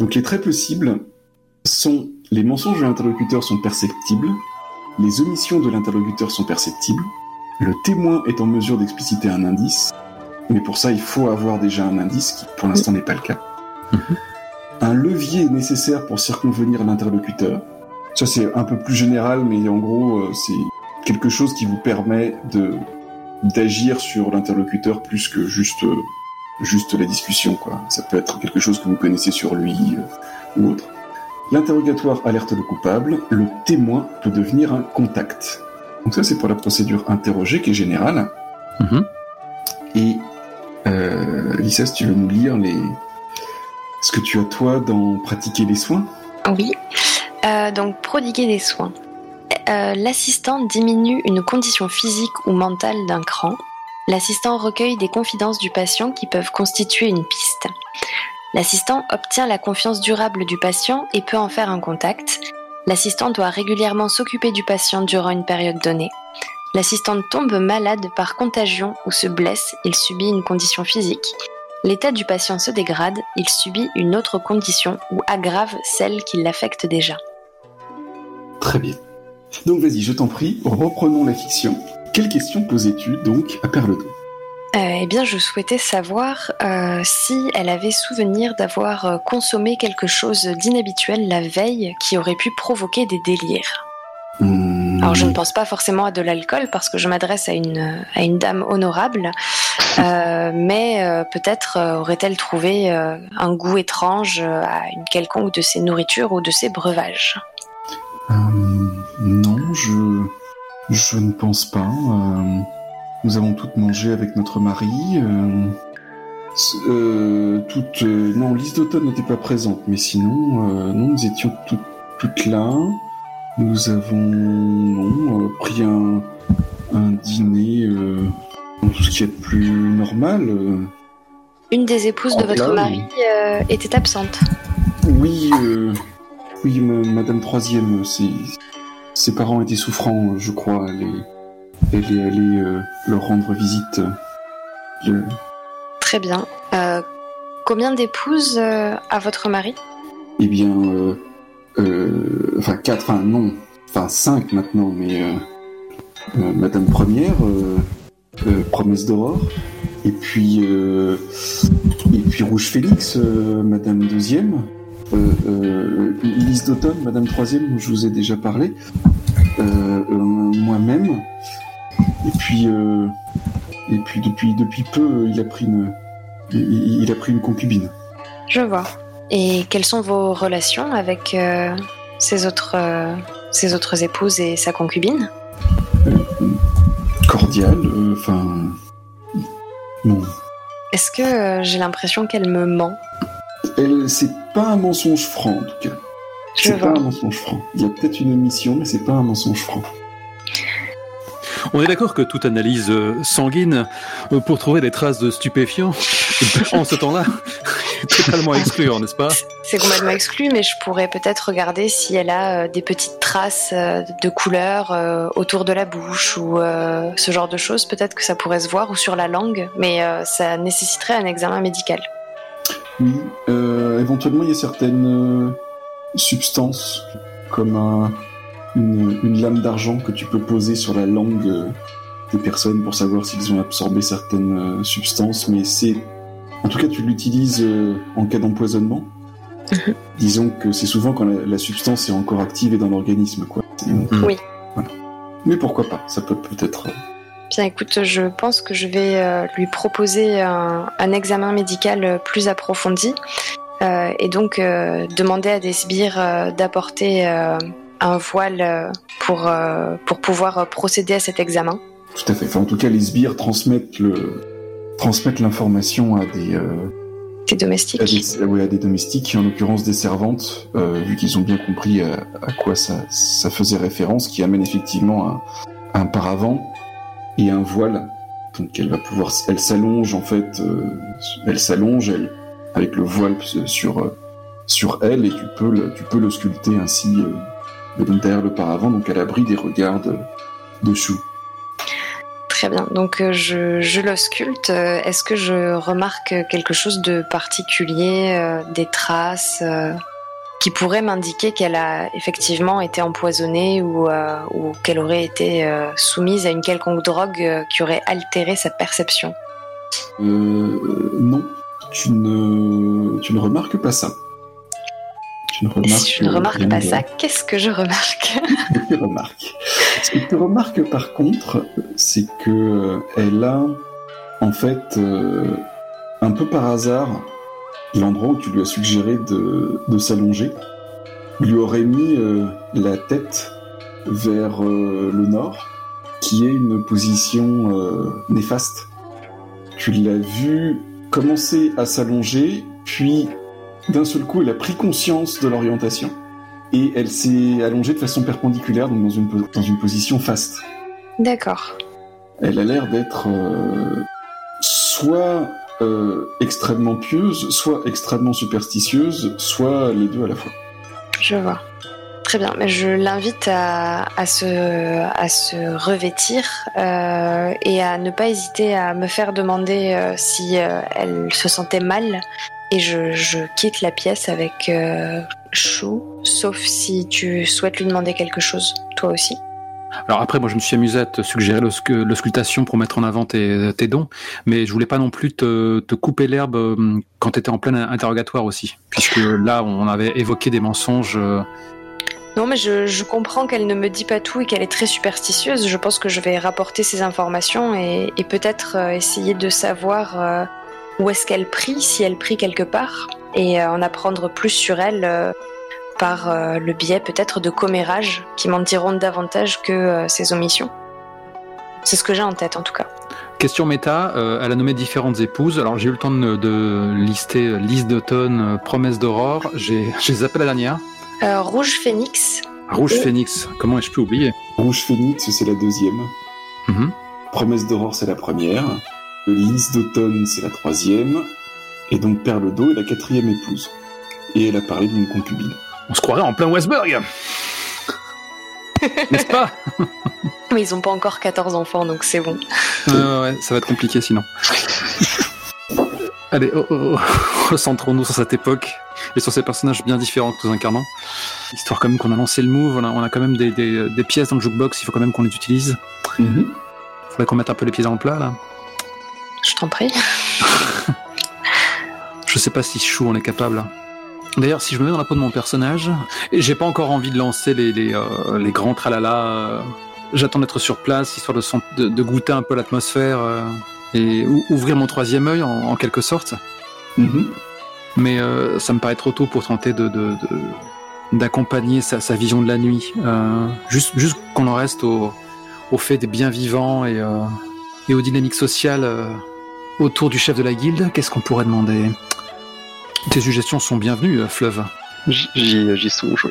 Donc les traits possibles sont les mensonges de l'interlocuteur sont perceptibles, les omissions de l'interlocuteur sont perceptibles, le témoin est en mesure d'expliciter un indice, mais pour ça il faut avoir déjà un indice qui pour l'instant oui. n'est pas le cas. Mmh. Un levier est nécessaire pour circonvenir l'interlocuteur. Ça, c'est un peu plus général, mais en gros, c'est quelque chose qui vous permet de, d'agir sur l'interlocuteur plus que juste, juste la discussion, quoi. Ça peut être quelque chose que vous connaissez sur lui euh, ou autre. L'interrogatoire alerte le coupable. Le témoin peut devenir un contact. Donc ça, c'est pour la procédure interrogée qui est générale. Mmh. Et euh, Lisa, si tu veux nous lire les... Est-ce que tu as, toi, dans pratiquer les soins? Oui. Euh, donc, prodiguer des soins. Euh, l'assistant diminue une condition physique ou mentale d'un cran. L'assistant recueille des confidences du patient qui peuvent constituer une piste. L'assistant obtient la confiance durable du patient et peut en faire un contact. L'assistant doit régulièrement s'occuper du patient durant une période donnée. L'assistant tombe malade par contagion ou se blesse, il subit une condition physique. L'état du patient se dégrade, il subit une autre condition ou aggrave celle qui l'affecte déjà. Très bien. Donc vas-y, je t'en prie, reprenons la fiction. Quelle question posais-tu donc à Perle d'Eau ? euh, Eh bien, je souhaitais savoir euh, si elle avait souvenir d'avoir euh, consommé quelque chose d'inhabituel la veille qui aurait pu provoquer des délires. Mmh. Alors je ne pense pas forcément à de l'alcool parce que je m'adresse à une, à une dame honorable, euh, mais euh, peut-être euh, aurait-elle trouvé euh, un goût étrange à une quelconque de ses nourritures ou de ses breuvages. Euh, non, je, je ne pense pas. Euh, nous avons toutes mangé avec notre mari. Euh, euh, toutes, euh, non, Lise d'Automne n'était pas présente, mais sinon, euh, non, nous étions toutes, toutes là. Nous avons non, euh, pris un, un dîner euh, dans ce qui est plus normal. Euh, Une des épouses de votre là, mari euh, était absente. Oui, euh, oui, Madame Troisième, ses, ses parents étaient souffrants, je crois. Elle est, elle est allée euh, leur rendre visite. Le... Très bien. Euh, combien d'épouses euh, a votre mari? Eh bien... Euh, Euh, enfin quatre, enfin non, enfin cinq maintenant, mais euh, euh, Madame Première, euh, euh, Promesse d'Aurore, et puis euh, et puis Rouge Phénix, euh, Madame Deuxième, euh, euh, Lise d'Automne, Madame Troisième, dont je vous ai déjà parlé, euh, euh, moi-même, Et puis, euh, et puis depuis, depuis peu, il a pris une, il, il a pris une concubine. Je vois. Et quelles sont vos relations avec euh, ses autres, euh, ses autres épouses et sa concubine? euh, Cordiale, enfin... Euh, non. Est-ce que euh, j'ai l'impression qu'elle me ment? Elle, c'est pas un mensonge franc, en tout cas. Je c'est vois. Pas un mensonge franc. Il y a peut-être une omission, mais c'est pas un mensonge franc. On est d'accord que toute analyse sanguine, pour trouver des traces de stupéfiants, en ce temps-là, est totalement exclue, n'est-ce pas? C'est complètement exclu, mais je pourrais peut-être regarder si elle a des petites traces de couleur autour de la bouche ou ce genre de choses. Peut-être que ça pourrait se voir, ou sur la langue, mais ça nécessiterait un examen médical. Oui, euh, éventuellement il y a certaines substances, comme un... Une, une lame d'argent que tu peux poser sur la langue euh, des personnes pour savoir s'ils ont absorbé certaines euh, substances, mais c'est... En tout cas, tu l'utilises euh, en cas d'empoisonnement. Mm-hmm. Disons que c'est souvent quand la, la substance est encore active et dans l'organisme, quoi. Donc, mm-hmm. Oui. Voilà. Mais pourquoi pas, ça peut peut-être... Euh... Bien, écoute, je pense que je vais euh, lui proposer un, un examen médical plus approfondi euh, et donc euh, demander à des sbires euh, d'apporter... Euh, un voile pour, euh, pour pouvoir procéder à cet examen. Tout à fait. Enfin, en tout cas, les sbires transmettent, le, transmettent l'information à des... Euh, des domestiques. À des, oui, à des domestiques, en l'occurrence des servantes, euh, vu qu'ils ont bien compris à, à quoi ça, ça faisait référence, qui amène effectivement un, un paravent et un voile. Donc elle va pouvoir... Elle s'allonge, en fait. Euh, elle s'allonge, elle, avec le voile sur, sur elle, et tu peux le, tu peux le sculpter ainsi... Euh, derrière le paravent, donc à l'abri des regards de, de Chou. Très bien, donc je, je l'ausculte. Est-ce que je remarque quelque chose de particulier, euh, des traces euh, qui pourraient m'indiquer qu'elle a effectivement été empoisonnée ou, euh, ou qu'elle aurait été euh, soumise à une quelconque drogue euh, qui aurait altéré sa perception? Euh, non, tu ne, tu ne remarques pas ça. Tu ne remarques, je ne remarque pas ça. Qu'est-ce que je remarque? Je remarque. Ce que tu remarques, par contre, c'est qu'elle a, en fait, euh, un peu par hasard, l'endroit où tu lui as suggéré de, de s'allonger, lui aurait mis euh, la tête vers euh, le nord, qui est une position euh, néfaste. Tu l'as vu commencer à s'allonger, puis... D'un seul coup, elle a pris conscience de l'orientation et elle s'est allongée de façon perpendiculaire, donc dans une, dans une position faste. D'accord. Elle a l'air d'être euh, soit euh, extrêmement pieuse, soit extrêmement superstitieuse, soit les deux à la fois. Je vois. Très bien, mais je l'invite à, à, se, à se revêtir euh, et à ne pas hésiter à me faire demander euh, si euh, elle se sentait mal. Et je, je quitte la pièce avec euh, Chou, sauf si tu souhaites lui demander quelque chose, toi aussi. Alors après, moi je me suis amusé à te suggérer l'auscultation pour mettre en avant tes, tes dons, mais je voulais pas non plus te, te couper l'herbe quand t'étais en plein interrogatoire aussi, puisque là on avait évoqué des mensonges... Non, mais je, je comprends qu'elle ne me dit pas tout et qu'elle est très superstitieuse. Je pense que je vais rapporter ces informations et, et peut-être essayer de savoir... Euh, où est-ce qu'elle prie, si elle prie quelque part, et euh, en apprendre plus sur elle euh, par euh, le biais peut-être de commérages qui m'en diront davantage que euh, ses omissions. C'est ce que j'ai en tête en tout cas. Question méta, euh, elle a nommé différentes épouses. Alors j'ai eu le temps de, de lister Lise d'Automne, Promesse d'Aurore, j'ai, j'ai zappé la dernière. Euh, Rouge Phénix. Rouge et... Phénix, comment ai-je pu oublier? Rouge Phénix, c'est la deuxième. Mm-hmm. Promesse d'Aurore, c'est la première. Lise d'Automne, c'est la troisième, et donc Perle d'Eau est la quatrième épouse. Et elle a parlé d'une concubine. On se croirait en plein Westburg, n'est-ce pas? Mais ils n'ont pas encore quatorze enfants, donc c'est bon. Euh, ouais, ça va être compliqué sinon. Allez, oh, oh, recentrons-nous sur cette époque et sur ces personnages bien différents que nous incarnons. Histoire quand même qu'on a lancé le move, on a, on a quand même des, des, des pièces dans le jukebox, il faut quand même qu'on les utilise. Mm-hmm. Faudrait qu'on mette un peu les pieds dans le plat, là. Je t'en prie. Je sais pas si Chou en est capable. D'ailleurs, si je me mets dans la peau de mon personnage, j'ai pas encore envie de lancer les, les, euh, les grands tralala j'attends d'être sur place, histoire de, son, de, de goûter un peu l'atmosphère euh, et ou, ouvrir mon troisième œil en, en quelque sorte. Mm-hmm. Mais euh, ça me paraît trop tôt pour tenter de, de, de, d'accompagner sa, sa vision de la nuit. Euh, juste, juste qu'on en reste au, au fait des biens vivants et, euh, et aux dynamiques sociales euh, autour du chef de la guilde. Qu'est-ce qu'on pourrait demander ? Tes suggestions sont bienvenues, Fleuve. J'y, j'y songe, oui.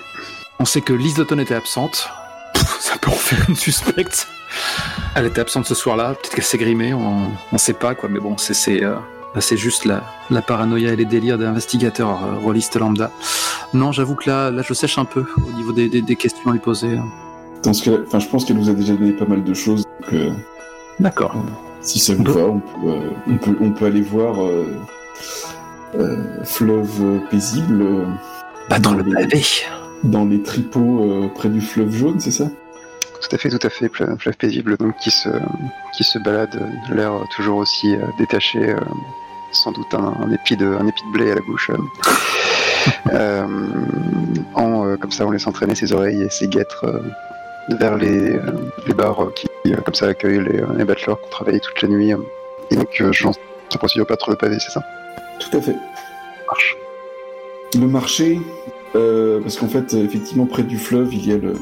On sait que Lise d'Automne était absente. Pff, ça peut en faire une suspecte. Elle était absente ce soir-là. Peut-être qu'elle s'est grimée. On ne sait pas, quoi. Mais bon, c'est... c'est euh... c'est juste la, la paranoïa et les délires d'investigateurs euh, rôlistes lambda. Non, j'avoue que là, là, je sèche un peu au niveau des, des, des questions à lui poser. Dans ce cas, enfin, je pense qu'elle nous a déjà donné pas mal de choses. Donc, euh, d'accord. Euh, si ça vous bon. va, on peut, euh, on peut, on peut aller voir euh, euh, Fleuve Paisible. Euh, bah dans, dans le pavé. Dans les tripots euh, près du fleuve jaune, c'est ça ? Tout à fait, tout à fait. Fleuve Paisible, donc qui se, qui se balade, l'air toujours aussi euh, détaché. Euh, sans doute un, un, épi de, un épi de blé à la bouche, euh, euh, en, euh, comme ça on laisse entraîner ses oreilles et ses guêtres euh, vers les, euh, les bars qui euh, comme ça accueillent les, euh, les bachelors qui travaillent toute la nuit, euh, et donc euh, je lance la procédure perdre le pavé, c'est ça ? Tout à fait. Marche. Le marché, euh, parce qu'en fait effectivement près du fleuve il y a le,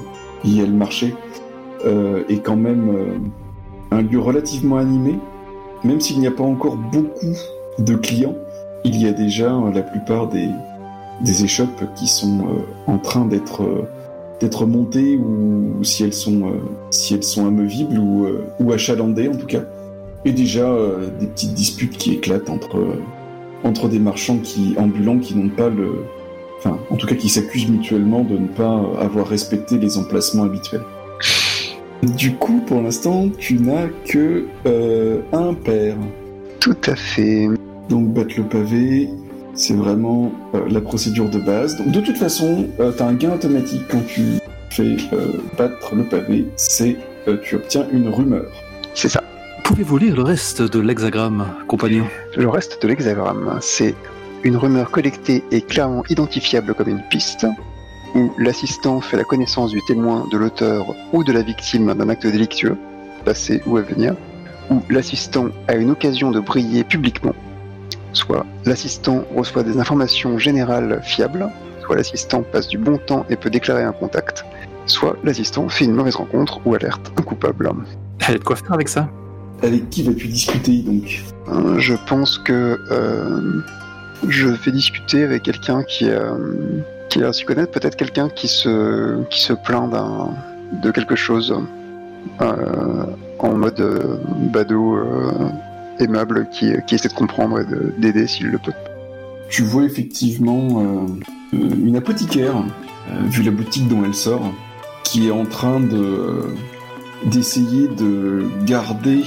il y a le marché, euh, et quand même euh, un lieu relativement animé, même s'il n'y a pas encore beaucoup de clients, il y a déjà euh, la plupart des, des échoppes qui sont euh, en train d'être, euh, d'être montées, ou, ou si elles sont, euh, si elles sont amovibles ou, euh, ou achalandées en tout cas. Et déjà euh, des petites disputes qui éclatent entre, euh, entre des marchands qui, ambulants qui n'ont pas le... Enfin, en tout cas qui s'accusent mutuellement de ne pas avoir respecté les emplacements habituels. Du coup, pour l'instant, tu n'as que euh, un pair. Tout à fait. Donc battre le pavé, c'est vraiment euh, la procédure de base. Donc de toute façon, euh, t'as un gain automatique quand tu fais euh, battre le pavé, c'est euh, tu obtiens une rumeur. C'est ça. Pouvez-vous lire le reste de l'hexagramme, compagnon ? Le reste de l'hexagramme, c'est une rumeur collectée et clairement identifiable comme une piste, où l'assistant fait la connaissance du témoin, de l'auteur ou de la victime d'un acte délictueux, passé ou à venir, où l'assistant a une occasion de briller publiquement, soit l'assistant reçoit des informations générales fiables, soit l'assistant passe du bon temps et peut déclarer un contact, soit l'assistant fait une mauvaise rencontre ou alerte un coupable. Elle a de quoi faire avec ça ? Avec qui vas-tu discuter donc ? euh, Je pense que euh, je vais discuter avec quelqu'un qui, euh, qui a su connaître, peut-être quelqu'un qui se, qui se plaint d'un, de quelque chose. Euh, en mode euh, badaud euh, aimable qui, qui essaie de comprendre et de, d'aider s'il le peut. Tu vois effectivement euh, une apothicaire, euh, vu la boutique dont elle sort, qui est en train de, d'essayer de garder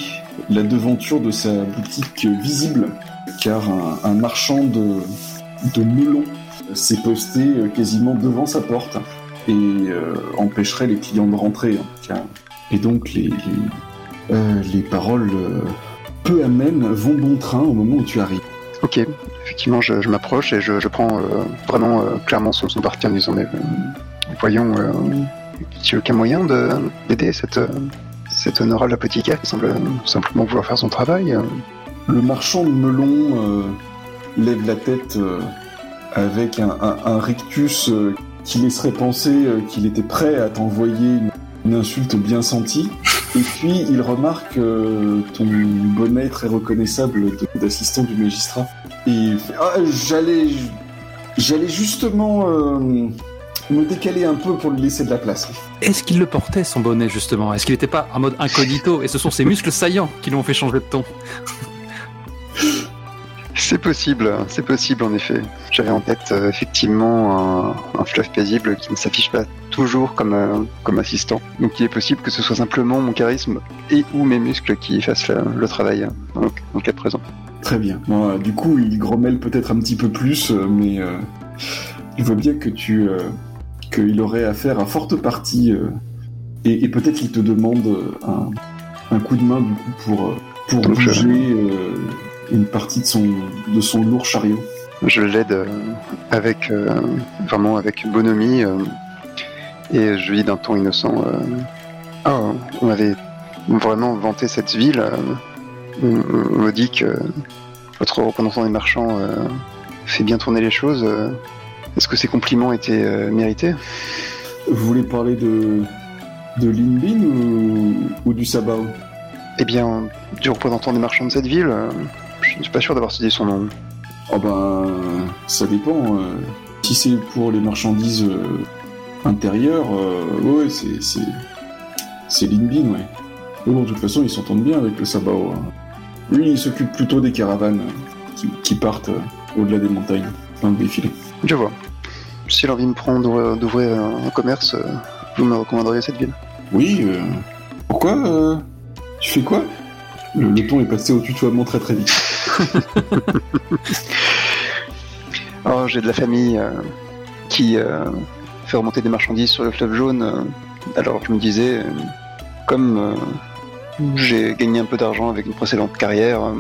la devanture de sa boutique visible, car un, un marchand de, de melons s'est posté quasiment devant sa porte et euh, empêcherait les clients de rentrer, hein, car... Et donc les, les, euh, les paroles euh, peu amènes vont bon train au moment où tu arrives. Ok, effectivement je, je m'approche et je, je prends euh, vraiment euh, clairement son, son parti en disant mais euh, voyons, euh, tu as aucun moyen de, d'aider cette, euh, cette honorable apothicaire qui semble euh, simplement vouloir faire son travail. Euh. Le marchand de melons euh, lève la tête euh, avec un, un, un rictus euh, qui laisserait penser euh, qu'il était prêt à t'envoyer une... une insulte bien sentie, et puis il remarque euh, ton bonnet très reconnaissable d'assistant du magistrat, et il fait « Ah, j'allais, j'allais justement euh, me décaler un peu pour lui laisser de la place. » Est-ce qu'il le portait, son bonnet, justement ? Est-ce qu'il n'était pas en mode incognito, et ce sont ses muscles saillants qui l'ont fait changer de ton ? C'est possible, c'est possible en effet. J'avais en tête euh, effectivement un, un fleuve paisible qui ne s'affiche pas toujours comme, euh, comme assistant. Donc il est possible que ce soit simplement mon charisme et ou mes muscles qui fassent le, le travail dans le, dans le cas présent. Très bien. Bon, euh, du coup, il grommelle peut-être un petit peu plus, euh, mais euh, il voit bien que tu, euh, qu'il aurait affaire à forte partie euh, et, et peut-être qu'il te demande un, un coup de main du coup pour, euh, pour donc, bouger... Euh, une partie de son, de son lourd chariot. Je l'aide euh, avec euh, vraiment avec bonhomie euh, et je lui dis d'un ton innocent euh, Oh, on avait vraiment vanté cette ville. On, on me dit que votre représentant des marchands euh, fait bien tourner les choses. Est-ce que ces compliments étaient euh, mérités? Vous voulez parler de, de Lin Bin ou, ou du Sabao? Eh bien, du représentant des marchands de cette ville, euh, je ne suis pas sûr d'avoir cité son nom. Oh bah, ça dépend. Euh, si c'est pour les marchandises euh, intérieures, euh, ouais, c'est, c'est, c'est Lin Bin, ouais. Mais bon, de toute façon, ils s'entendent bien avec le Sabao. Hein. Lui, il s'occupe plutôt des caravanes euh, qui, qui partent euh, au-delà des montagnes, dans le défilé. Je vois. Si l'envie me prend d'ouvrir, d'ouvrir un commerce, euh, vous me recommanderiez cette ville? Oui, euh, pourquoi euh, tu fais quoi? Le, le ton est passé au tutoiement très très vite. Oh, j'ai de la famille euh, qui euh, fait remonter des marchandises sur le fleuve jaune. Euh, alors je me disais, euh, comme euh, j'ai gagné un peu d'argent avec une précédente carrière, euh,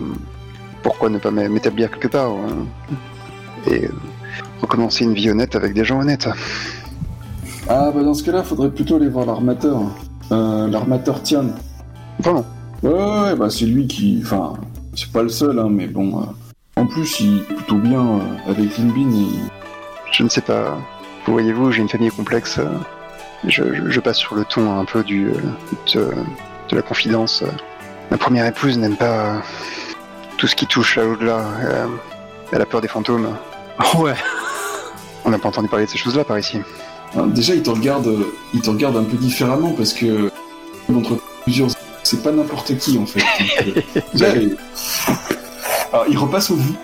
pourquoi ne pas m'établir quelque part euh, et euh, recommencer une vie honnête avec des gens honnêtes. Ah bah dans ce cas-là, faudrait plutôt aller voir l'armateur. Euh, l'armateur Tian. Vraiment? Ouais, ouais, bah c'est lui qui... Enfin, c'est pas le seul, hein, mais bon... Euh... En plus, il est plutôt bien euh, avec Lin Bin, il... Je ne sais pas. Vous voyez-vous, j'ai une famille complexe. Euh... Je, je, je passe sur le ton un peu du... Euh, de, de la confidence. Euh... Ma première épouse n'aime pas euh... tout ce qui touche là au-delà. Euh... Elle a peur des fantômes. Ouais. On n'a pas entendu parler de ces choses-là par ici. Alors, déjà, il te regarde, il te regarde un peu différemment parce que entre plusieurs, c'est pas n'importe qui en fait. Là, il... Alors, il repasse au vous.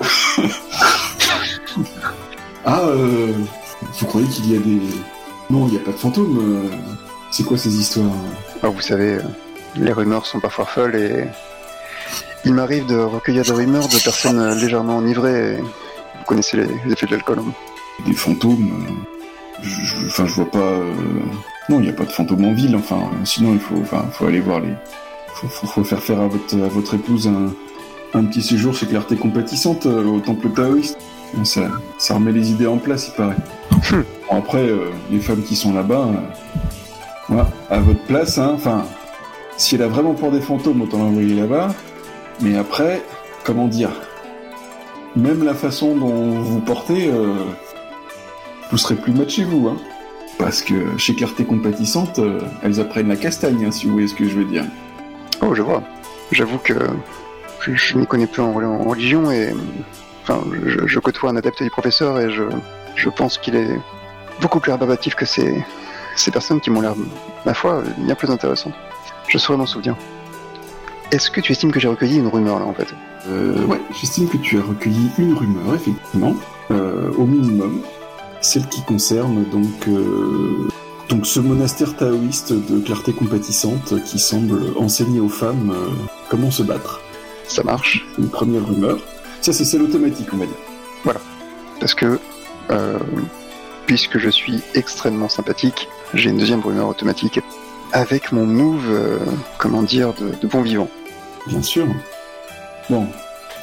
Ah, euh... vous croyez qu'il y a des... Non, il n'y a pas de fantômes. C'est quoi ces histoires? Alors, vous savez, les rumeurs sont parfois folles et il m'arrive de recueillir des rumeurs de personnes légèrement enivrées. Et... Vous connaissez les, les effets de l'alcool, hein. Des fantômes euh, je, je, Enfin, je vois pas... Euh... Non, il n'y a pas de fantômes en ville, enfin... Euh, sinon, il faut, enfin, faut aller voir les... Faut, faut, faut faire faire à votre, à votre épouse un, un petit séjour chez Clarté Compatissante, euh, au temple taoïste. Ça, ça remet les idées en place, il paraît. Bon, après, euh, les femmes qui sont là-bas... Euh, ouais, à votre place, hein, enfin... Si elle a vraiment peur des fantômes, autant l'envoyer là-bas. Mais après, comment dire... Même la façon dont vous portez, euh, vous serez plus mat chez vous, hein. Parce que chez Clarté Compatissante, euh, elles apprennent la castagne, hein, si vous voyez ce que je veux dire. Oh, je vois. J'avoue que je, je m'y connais peu en, en religion et, enfin, je, je côtoie un adepte du professeur et je, je pense qu'il est beaucoup plus rébarbatif que ces, ces personnes qui m'ont l'air, ma foi, bien plus intéressantes. Je saurais m'en souvenir. Est-ce que tu estimes que j'ai recueilli une rumeur, là, en fait? Euh, ouais, j'estime que tu as recueilli une rumeur, effectivement, euh, au minimum, celle qui concerne donc, euh, donc ce monastère taoïste de Clarté Compatissante qui semble enseigner aux femmes euh, comment se battre. Ça marche. Une première rumeur. Ça, c'est celle automatique, on va dire. Voilà. Parce que, euh, puisque je suis extrêmement sympathique, j'ai une deuxième rumeur automatique avec mon move, euh, comment dire, de, de bon vivant. Bien sûr. Bon,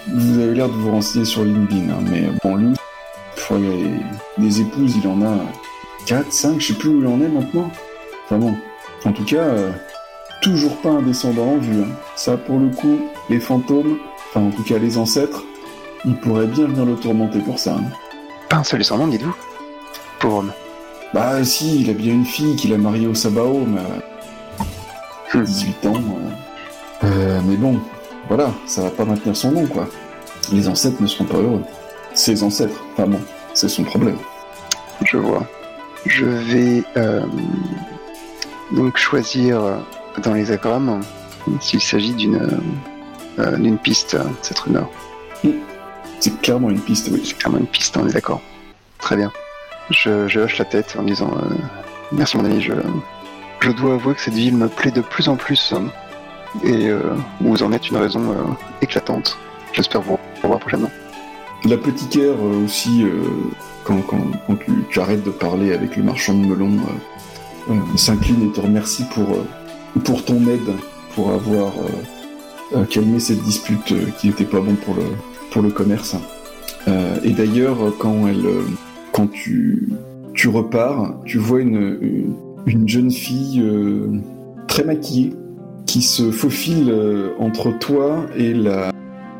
vous avez l'air de vous renseigner sur Lin Bin, hein, mais bon, lui, des épouses, il en a quatre, cinq, je sais plus où il en est maintenant. Enfin bon, en tout cas, euh, toujours pas un descendant en vue. Hein. Ça, pour le coup, les fantômes, enfin en tout cas les ancêtres, ils pourraient bien venir le tourmenter pour ça. Hein. Pas un seul descendant, dites-vous? Pauvre homme. Bah si, il a bien une fille qu'il a mariée au Sabao, mais... dix-huit ans. Euh, euh, mais bon... Voilà, ça va pas maintenir son nom, quoi. Les ancêtres ne seront pas heureux. Ses ancêtres, enfin bon, c'est son problème. Je vois. Je vais euh, donc choisir dans les agrammes s'il s'agit d'une, euh, d'une piste, cette rumeur. C'est clairement une piste, oui. C'est clairement une piste, on est d'accord. Très bien. Je, je hoche la tête en disant euh, « Merci mon ami, je, je dois avouer que cette ville me plaît de plus en plus. » Et euh, vous en êtes une raison euh, éclatante. J'espère vous revoir prochainement. L'apothicaire euh, aussi, euh, quand, quand, quand tu, tu arrêtes de parler avec le marchand de melons, euh, euh, s'incline et te remercie pour, euh, pour ton aide, pour avoir euh, euh, calmé cette dispute euh, qui n'était pas bon pour le, pour le commerce. Euh, et d'ailleurs, quand, elle, euh, quand tu, tu repars, tu vois une, une, une jeune fille... Euh, très maquillée qui se faufile euh, entre toi et la,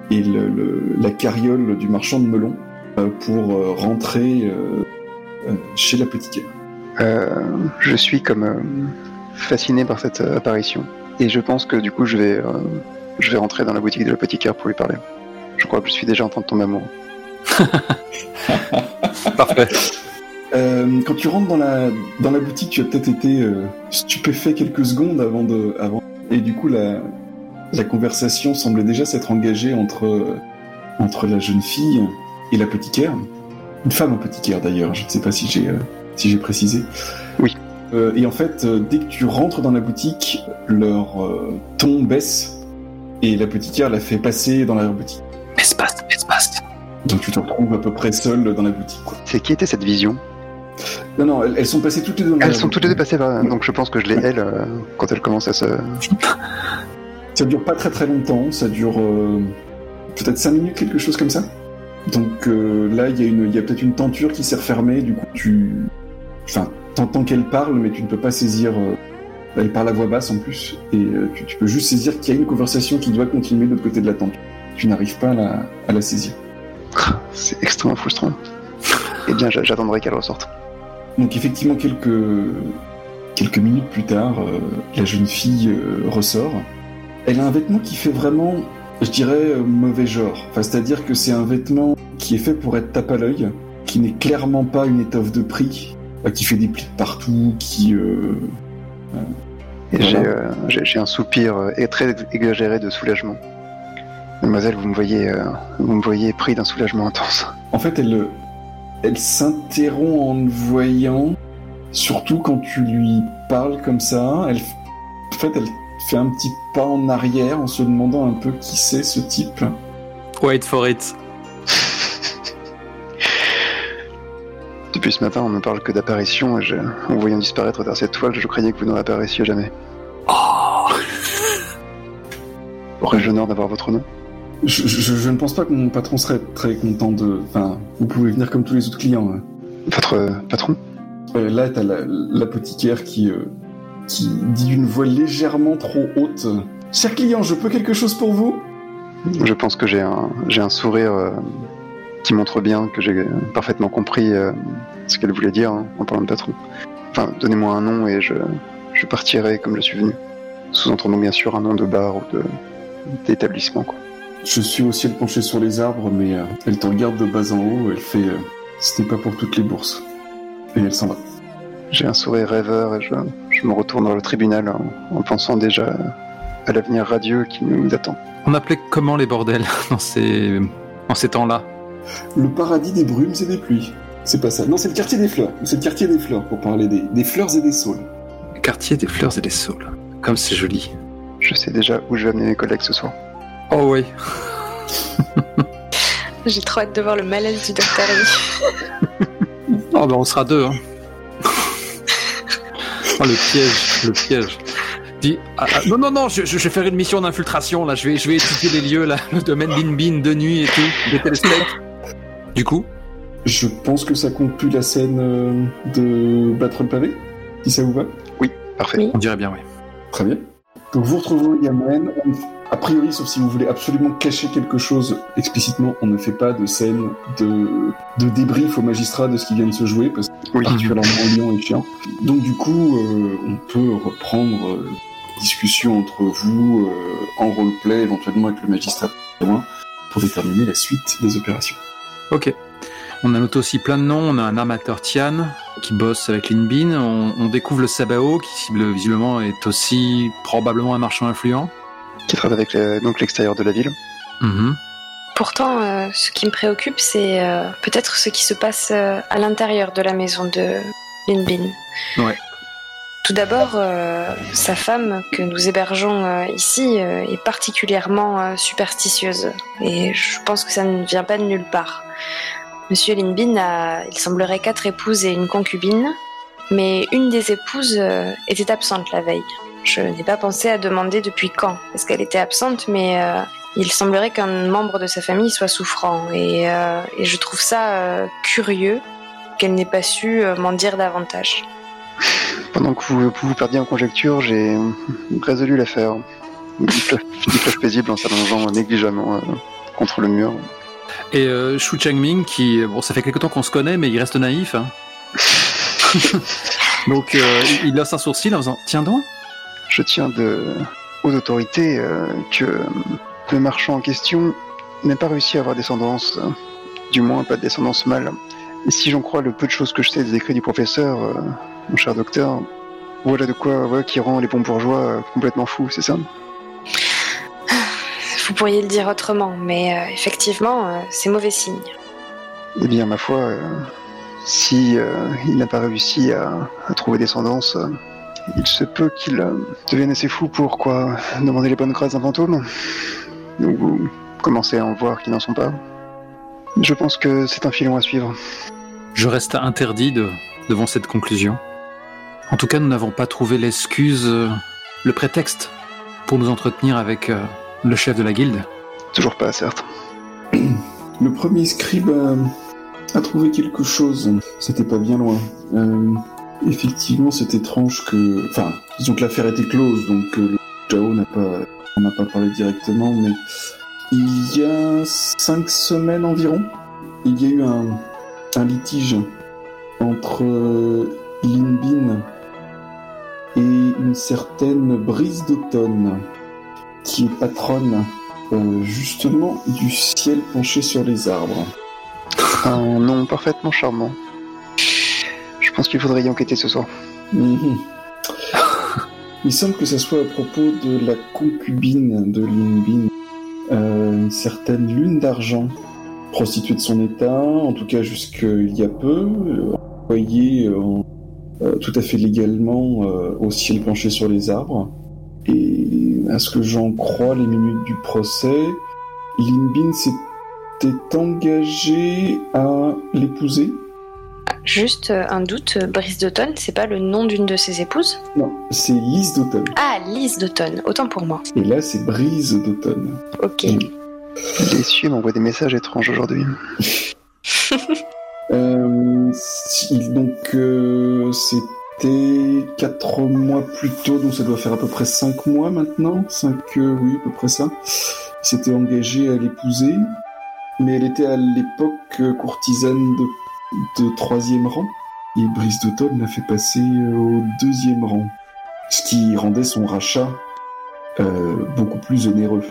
et le, le, la carriole du marchand de melons euh, pour euh, rentrer euh, euh, chez l'apothicaire. Euh, je suis comme euh, fasciné par cette apparition et je pense que du coup je vais, euh, je vais rentrer dans la boutique de l'apothicaire pour lui parler. Je crois que je suis déjà en train de tomber amoureux. Parfait. Euh, quand tu rentres dans la, dans la boutique, tu as peut-être été euh, stupéfait quelques secondes avant de... Avant... Et du coup, la, la conversation semblait déjà s'être engagée entre, entre la jeune fille et l'apothicaire. Une femme apothicaire, d'ailleurs. Je ne sais pas si j'ai, euh, si j'ai précisé. Oui. Euh, et en fait, euh, dès que tu rentres dans la boutique, leur euh, ton baisse et l'apothicaire la fait passer dans la boutique. Espace, espace. Donc tu te retrouves à peu près seul dans la boutique, quoi. C'est qui était cette vision ? Non, non, elles, elles sont passées toutes les deux. Elles sont toutes les deux passées par là, donc je pense que je l'ai, elle, euh, quand elle commence à se... Ça dure pas très très longtemps, ça dure euh, peut-être cinq minutes, quelque chose comme ça. Donc euh, là, il y a, une, y a peut-être une tenture qui s'est refermée, du coup tu... Enfin, t'entends qu'elle parle, mais tu ne peux pas saisir... Euh... Elle parle à voix basse en plus, et euh, tu, tu peux juste saisir qu'il y a une conversation qui doit continuer de l'autre côté de la tente. Tu n'arrives pas à la, à la saisir. C'est extrêmement frustrant. Eh bien, j'attendrai qu'elle ressorte. Donc effectivement, quelques, quelques minutes plus tard, euh, la jeune fille euh, ressort. Elle a un vêtement qui fait vraiment, je dirais, mauvais genre. Enfin, c'est-à-dire que c'est un vêtement qui est fait pour être tape à l'œil, qui n'est clairement pas une étoffe de prix, euh, qui fait des plis partout, qui... Euh, euh, Et voilà. j'ai, euh, j'ai, j'ai un soupir euh, très exagéré de soulagement. Mademoiselle, vous me voyez, euh, vous me voyez pris d'un soulagement intense. En fait, elle, elle s'interrompt en te voyant, surtout quand tu lui parles comme ça. Elle, en fait, elle fait un petit pas en arrière en se demandant un peu qui c'est ce type. Wait for it. Depuis ce matin, on ne parle que d'apparitions. Je... En vous voyant disparaître derrière cette toile, je craignais que vous ne réapparaissiez jamais. Oh. Aurais-je l'honneur d'avoir votre nom ? Je, je, je ne pense pas que mon patron serait très content de... Enfin, vous pouvez venir comme tous les autres clients. Hein. Votre euh, patron ? euh, Là, t'as la, l'apothicaire qui, euh, qui dit d'une voix légèrement trop haute. « Cher client, je peux quelque chose pour vous ?» Je pense que j'ai un, j'ai un sourire euh, qui montre bien que j'ai parfaitement compris euh, ce qu'elle voulait dire hein, en parlant de patron. Enfin, donnez-moi un nom et je, je partirai comme je suis venu. Sous-entendons bien sûr un nom de bar ou de, d'établissement, quoi. Je suis au ciel penché sur les arbres, mais euh, elle te regarde de bas en haut, elle fait euh, « ce n'est pas pour toutes les bourses ». Et elle s'en va. J'ai un sourire rêveur et je, je me retourne vers le tribunal en, en pensant déjà à l'avenir radieux qui nous attend. On appelait comment les bordels dans ces, dans ces temps-là ? Le paradis des brumes et des pluies. C'est pas ça. Non, c'est le quartier des fleurs. C'est le quartier des fleurs pour parler des, des fleurs et des saules. Le quartier des fleurs et des saules. Comme c'est joli. Je sais déjà où je vais amener mes collègues ce soir. Oh oui. J'ai trop hâte de voir le malaise du docteur Yi. Oh ben on sera deux hein. Oh le piège, le piège. Dis, ah, ah, non non non, je, je vais faire une mission d'infiltration là. Je vais, je vais étudier les lieux là, le domaine Lin Bin de nuit et tout, des télescopes. Du coup, je pense que ça compte plus la scène euh, de battre le pavé, si ça vous va. Oui, parfait. Oui. On dirait bien oui. Très bien. Donc vous retrouvez Yamen. A priori, sauf si vous voulez absolument cacher quelque chose explicitement, on ne fait pas de scène de, de débrief au magistrat de ce qui vient de se jouer, parce que oui. Particulièrement ennuyant et chiant. Donc du coup, euh, on peut reprendre euh, discussion entre vous, euh, en roleplay, éventuellement avec le magistrat, pour déterminer la suite des opérations. Ok. On a noté aussi plein de noms. On a un armateur Tian qui bosse avec Lin Bin. On, on découvre le Sabao qui visiblement est aussi probablement un marchand influent. Qui travaille avec le, donc l'extérieur de la ville. Mmh. Pourtant, euh, ce qui me préoccupe, c'est euh, peut-être ce qui se passe euh, à l'intérieur de la maison de Lin Bin. Ouais. Tout d'abord, euh, sa femme que nous hébergeons euh, ici euh, est particulièrement euh, superstitieuse. Et je pense que ça ne vient pas de nulle part. Monsieur Lin Bin a, il semblerait, quatre épouses et une concubine, mais une des épouses euh, était absente la veille. Je n'ai pas pensé à demander depuis quand, parce qu'elle était absente, mais euh, il semblerait qu'un membre de sa famille soit souffrant. Et, euh, et je trouve ça euh, curieux qu'elle n'ait pas su euh, m'en dire davantage. Pendant que vous vous perdiez en conjecture, j'ai résolu l'affaire du fleuve paisible en s'allongeant négligemment euh, contre le mur. Et euh, Xu Chengming, qui, bon, ça fait quelque temps qu'on se connaît, mais il reste naïf. Hein. Donc euh, il lance un sourcil en disant « Tiens donc !» Je tiens de haute autorité euh, que euh, le marchand en question n'a pas réussi à avoir descendance, euh, du moins pas de descendance mâle. Et si j'en crois le peu de choses que je sais des écrits du professeur, euh, mon cher docteur, voilà de quoi voilà, qui rend les bons bourgeois euh, complètement fous, c'est ça ? Vous pourriez le dire autrement, mais euh, effectivement, euh, c'est mauvais signe. Eh bien, ma foi, euh, si euh, il n'a pas réussi à, à trouver descendance, euh, il se peut qu'il euh, devienne assez fou pour, quoi, demander les bonnes grâces d'un fantôme. Donc vous commencez à en voir qui n'en sont pas. Je pense que c'est un filon à suivre. Je reste interdit de, devant cette conclusion. En tout cas, nous n'avons pas trouvé l'excuse, euh, le prétexte, pour nous entretenir avec... Euh, le chef de la guilde ? Toujours pas, certes. Le premier scribe a, a trouvé quelque chose. C'était pas bien loin. Euh, effectivement, c'est étrange que... Enfin, disons que l'affaire était close, donc euh, le Jao n'a pas, on n'a pas parlé directement, mais il y a cinq semaines environ, il y a eu un, un litige entre euh, Lin Bin et une certaine Brise d'Automne, qui est patronne euh, justement du ciel penché sur les arbres. Un nom parfaitement charmant. Je pense qu'il faudrait y enquêter ce soir. Mmh. Il semble que ça soit à propos de la concubine de Lin Bin, euh, une certaine Lune d'Argent, prostituée de son état, en tout cas jusqu'il y a peu, employée euh, euh, tout à fait légalement euh, au ciel penché sur les arbres. Et à ce que j'en crois, les minutes du procès, Lin Bin s'était engagée à l'épouser. Juste un doute, Brise d'Automne, c'est pas le nom d'une de ses épouses ? Non, c'est Lise d'Automne. Ah, Lise d'Automne, autant pour moi. Et là, c'est Brise d'Automne. Ok. Les cieux m'envoient des messages étranges aujourd'hui. euh, si, donc, euh, c'est... C'était quatre mois plus tôt, donc ça doit faire à peu près cinq mois maintenant, cinq, euh, oui, à peu près ça. Il s'était engagé à l'épouser, mais elle était à l'époque courtisane de, de troisième rang, et Brise d'Automne l'a fait passer au deuxième rang, ce qui rendait son rachat euh, beaucoup plus onéreux.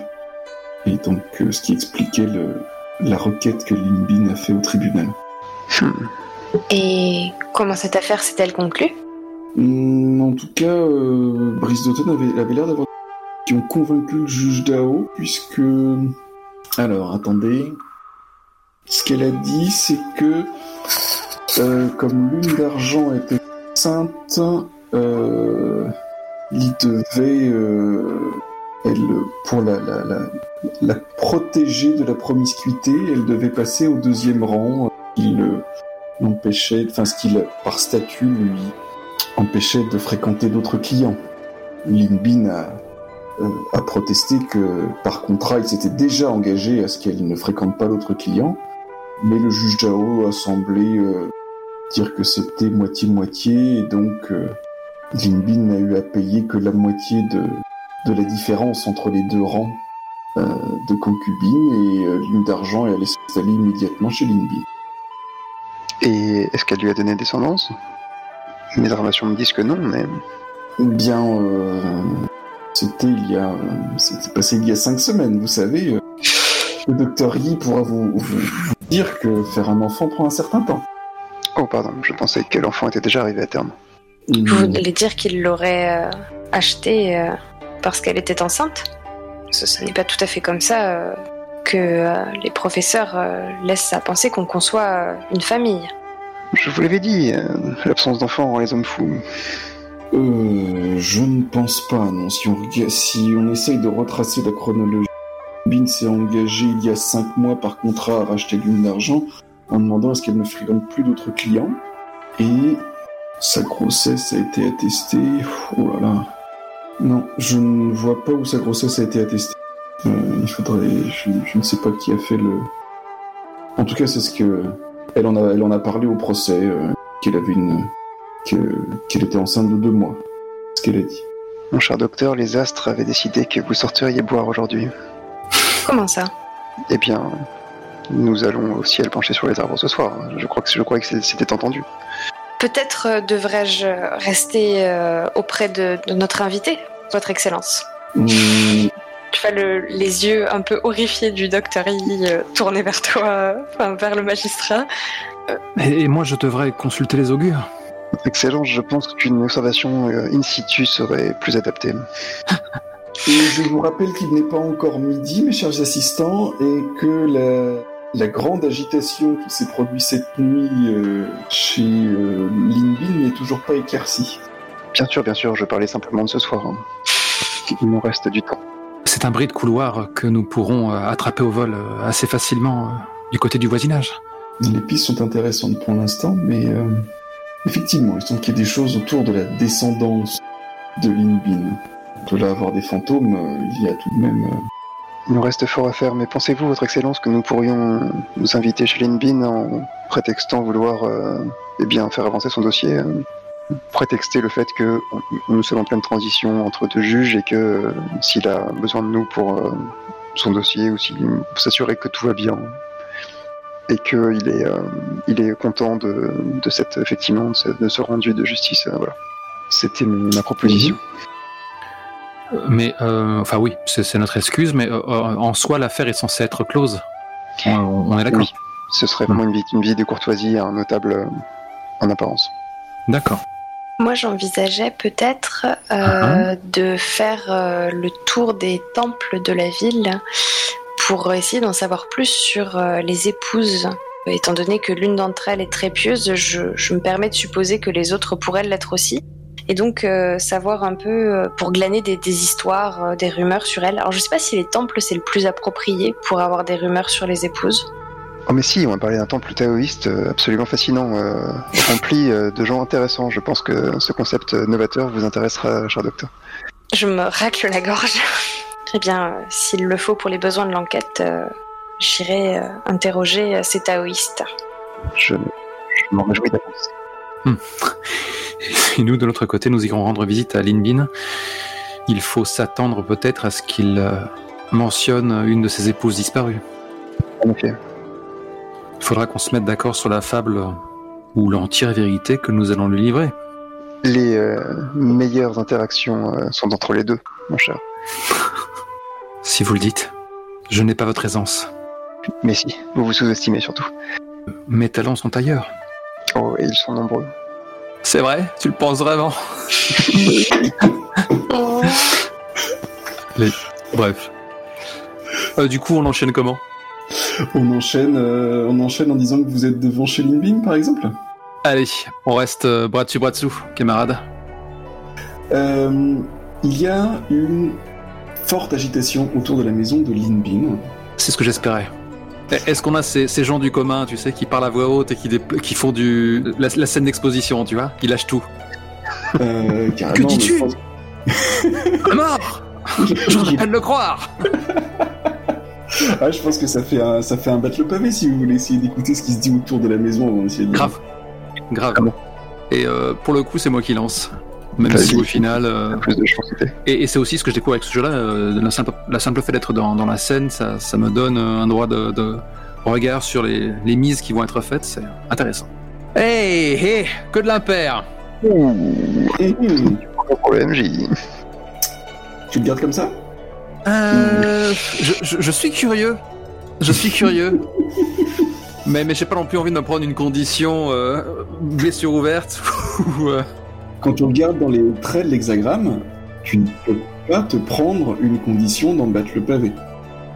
Et donc, euh, ce qui expliquait le, la requête que Lin Bin a fait au tribunal. Hmm. Et comment cette affaire s'est-elle conclue ? En tout cas, euh, Brise d'Automne avait, avait l'air d'avoir... qui ont convaincu le juge Dao, puisque... Alors, attendez... Ce qu'elle a dit, c'est que... Euh, comme Lune d'Argent était sainte, euh, il devait... Euh, elle, pour la, la, la, la protéger de la promiscuité, elle devait passer au deuxième rang. Il euh, l'empêchait... Enfin, ce qu'il, par statut, lui... empêchait de fréquenter d'autres clients. Lin Bin a, euh, a protesté que, par contrat, il s'était déjà engagé à ce qu'elle ne fréquente pas d'autres clients, mais le juge Zhao a semblé euh, dire que c'était moitié-moitié, et donc euh, Lin Bin n'a eu à payer que la moitié de, de la différence entre les deux rangs euh, de concubines, et euh, Lune d'Argent est allée s'installer immédiatement chez Lin Bin. Et est-ce qu'elle lui a donné descendance ? Mes informations me disent que non, mais... Bien, euh, c'était il y a... C'était passé il y a cinq semaines, vous savez. Le docteur Yi pourra vous, vous dire que faire un enfant prend un certain temps. Oh, pardon, je pensais que l'enfant était déjà arrivé à terme. Mmh. Vous voulez dire qu'il l'aurait euh, acheté euh, parce qu'elle était enceinte ? Ce, ce n'est pas tout à fait comme ça euh, que euh, les professeurs euh, laissent à penser qu'on conçoit euh, une famille. Je vous l'avais dit, euh, l'absence d'enfants rend les hommes fous. Euh, je ne pense pas, non. Si on, si on essaye de retracer la chronologie, Bin s'est engagée il y a cinq mois par contrat à racheter Lune d'Argent en demandant à ce qu'elle ne fréquente plus d'autres clients. Et sa grossesse a été attestée... Oh là là... Non, je ne vois pas où sa grossesse a été attestée. Euh, il faudrait... Je, je ne sais pas qui a fait le... En tout cas, c'est ce que... Elle en a, elle en a parlé au procès, euh, qu'elle avait une, qu'elle était enceinte de deux mois, ce qu'elle a dit. Mon cher docteur, les astres avaient décidé que vous sortiriez boire aujourd'hui. Comment ça ? Eh bien, nous allons au ciel pencher sur les arbres ce soir. Je crois que, je crois que c'était entendu. Peut-être euh, devrais-je rester euh, auprès de, de notre invité, votre excellence. Mmh. Tu vois le, les yeux un peu horrifiés du docteur Yi euh, tournés vers toi, euh, enfin, vers le magistrat. Euh... Et, et moi, je devrais consulter les augures. Excellent, je pense qu'une observation euh, in situ serait plus adaptée. Et je vous rappelle qu'il n'est pas encore midi, mes chers assistants, et que la, la grande agitation qui s'est produite cette nuit euh, chez euh, Lin Bin n'est toujours pas éclaircie. Bien sûr, bien sûr, je parlais simplement de ce soir. Hein. Il nous reste du temps. C'est un bruit de couloir que nous pourrons attraper au vol assez facilement euh, du côté du voisinage. Les pistes sont intéressantes pour l'instant, mais... Euh... Effectivement, il semble qu'il y ait des choses autour de la descendance de Lin Bin. De là avoir des fantômes, il y a tout de même... Il nous reste fort à faire, mais pensez-vous, Votre Excellence, que nous pourrions nous inviter chez Lin Bin en prétextant vouloir euh, eh bien, faire avancer son dossier, euh, prétexter le fait que nous sommes en pleine transition entre deux juges et que euh, s'il a besoin de nous pour euh, son dossier, ou s'il pour s'assurer que tout va bien... et qu'il est, euh, il est content de, de, cette, effectivement, de, ce, de ce rendu de justice. Euh, voilà. C'était ma proposition. Mais, euh, enfin oui, c'est, c'est notre excuse, mais euh, en soi, l'affaire est censée être close. On, on est d'accord. Oui. Ce serait vraiment une, une vie de courtoisie à un notable euh, en apparence. D'accord. Moi, j'envisageais peut-être euh, uh-huh. de faire euh, le tour des temples de la ville... pour essayer d'en savoir plus sur euh, les épouses. Étant donné que l'une d'entre elles est très pieuse, je, je me permets de supposer que les autres pourraient l'être aussi. Et donc, euh, savoir un peu, euh, pour glaner des, des histoires, euh, des rumeurs sur elles. Alors, je ne sais pas si les temples, c'est le plus approprié pour avoir des rumeurs sur les épouses. Oh mais si, on va parler d'un temple taoïste absolument fascinant, euh, rempli euh, de gens intéressants. Je pense que ce concept novateur vous intéressera, cher docteur. Je me racle la gorge. Eh bien, euh, s'il le faut pour les besoins de l'enquête, euh, j'irai euh, interroger euh, ces taoïstes. Je, je m'en réjouis d'avance. Hmm. Et nous, de l'autre côté, nous irons rendre visite à Lin Bin. Il faut s'attendre peut-être à ce qu'il euh, mentionne une de ses épouses disparues. En effet. Il faudra qu'on se mette d'accord sur la fable ou l'entière vérité que nous allons lui livrer. Les euh, meilleures interactions euh, sont entre les deux, mon cher. Si vous le dites, je n'ai pas votre aisance. Mais si, vous vous sous-estimez surtout. Mes talents sont ailleurs. Oh, et ils sont nombreux. C'est vrai ? Tu le penses vraiment ? Les... Bref. Euh, du coup, on enchaîne comment ? On enchaîne, euh, on enchaîne en disant que vous êtes devant chez Lin Bin, par exemple ? Allez, on reste euh, bras dessus, bras dessous, camarades. Euh, il y a une... forte agitation autour de la maison de Lin Bin. C'est ce que j'espérais. Est-ce qu'on a ces, ces gens du commun, tu sais, qui parlent à voix haute et qui, dé, qui font du, la, la scène d'exposition, tu vois ? Ils lâchent tout. Euh, que dis-tu ? À mort ! Je viens de le croire. Ah, je pense que ça fait un, ça fait un battre le pavé si vous voulez essayer d'écouter ce qui se dit autour de la maison avant d'essayer de... Grave. Grave. Ah bon. Et euh, pour le coup, c'est moi qui lance. Même Vas-y. si au final, euh, plus de et, et c'est aussi ce que je découvre avec ce jeu-là, euh, la, simple, la simple fait d'être dans, dans la scène, ça, ça me donne un droit de, de regard sur les, les mises qui vont être faites, c'est intéressant. Hey, hey, que de l'impair. Ouh, mmh. Pour le M J. Tu le gardes comme ça ? Euh, mmh. je, je, je suis curieux, je suis curieux. mais mais j'ai pas non plus envie de me prendre une condition euh, blessure ouverte ou. Euh, Quand tu regardes dans les traits de l'hexagramme, tu ne peux pas te prendre une condition d'en battre le pavé.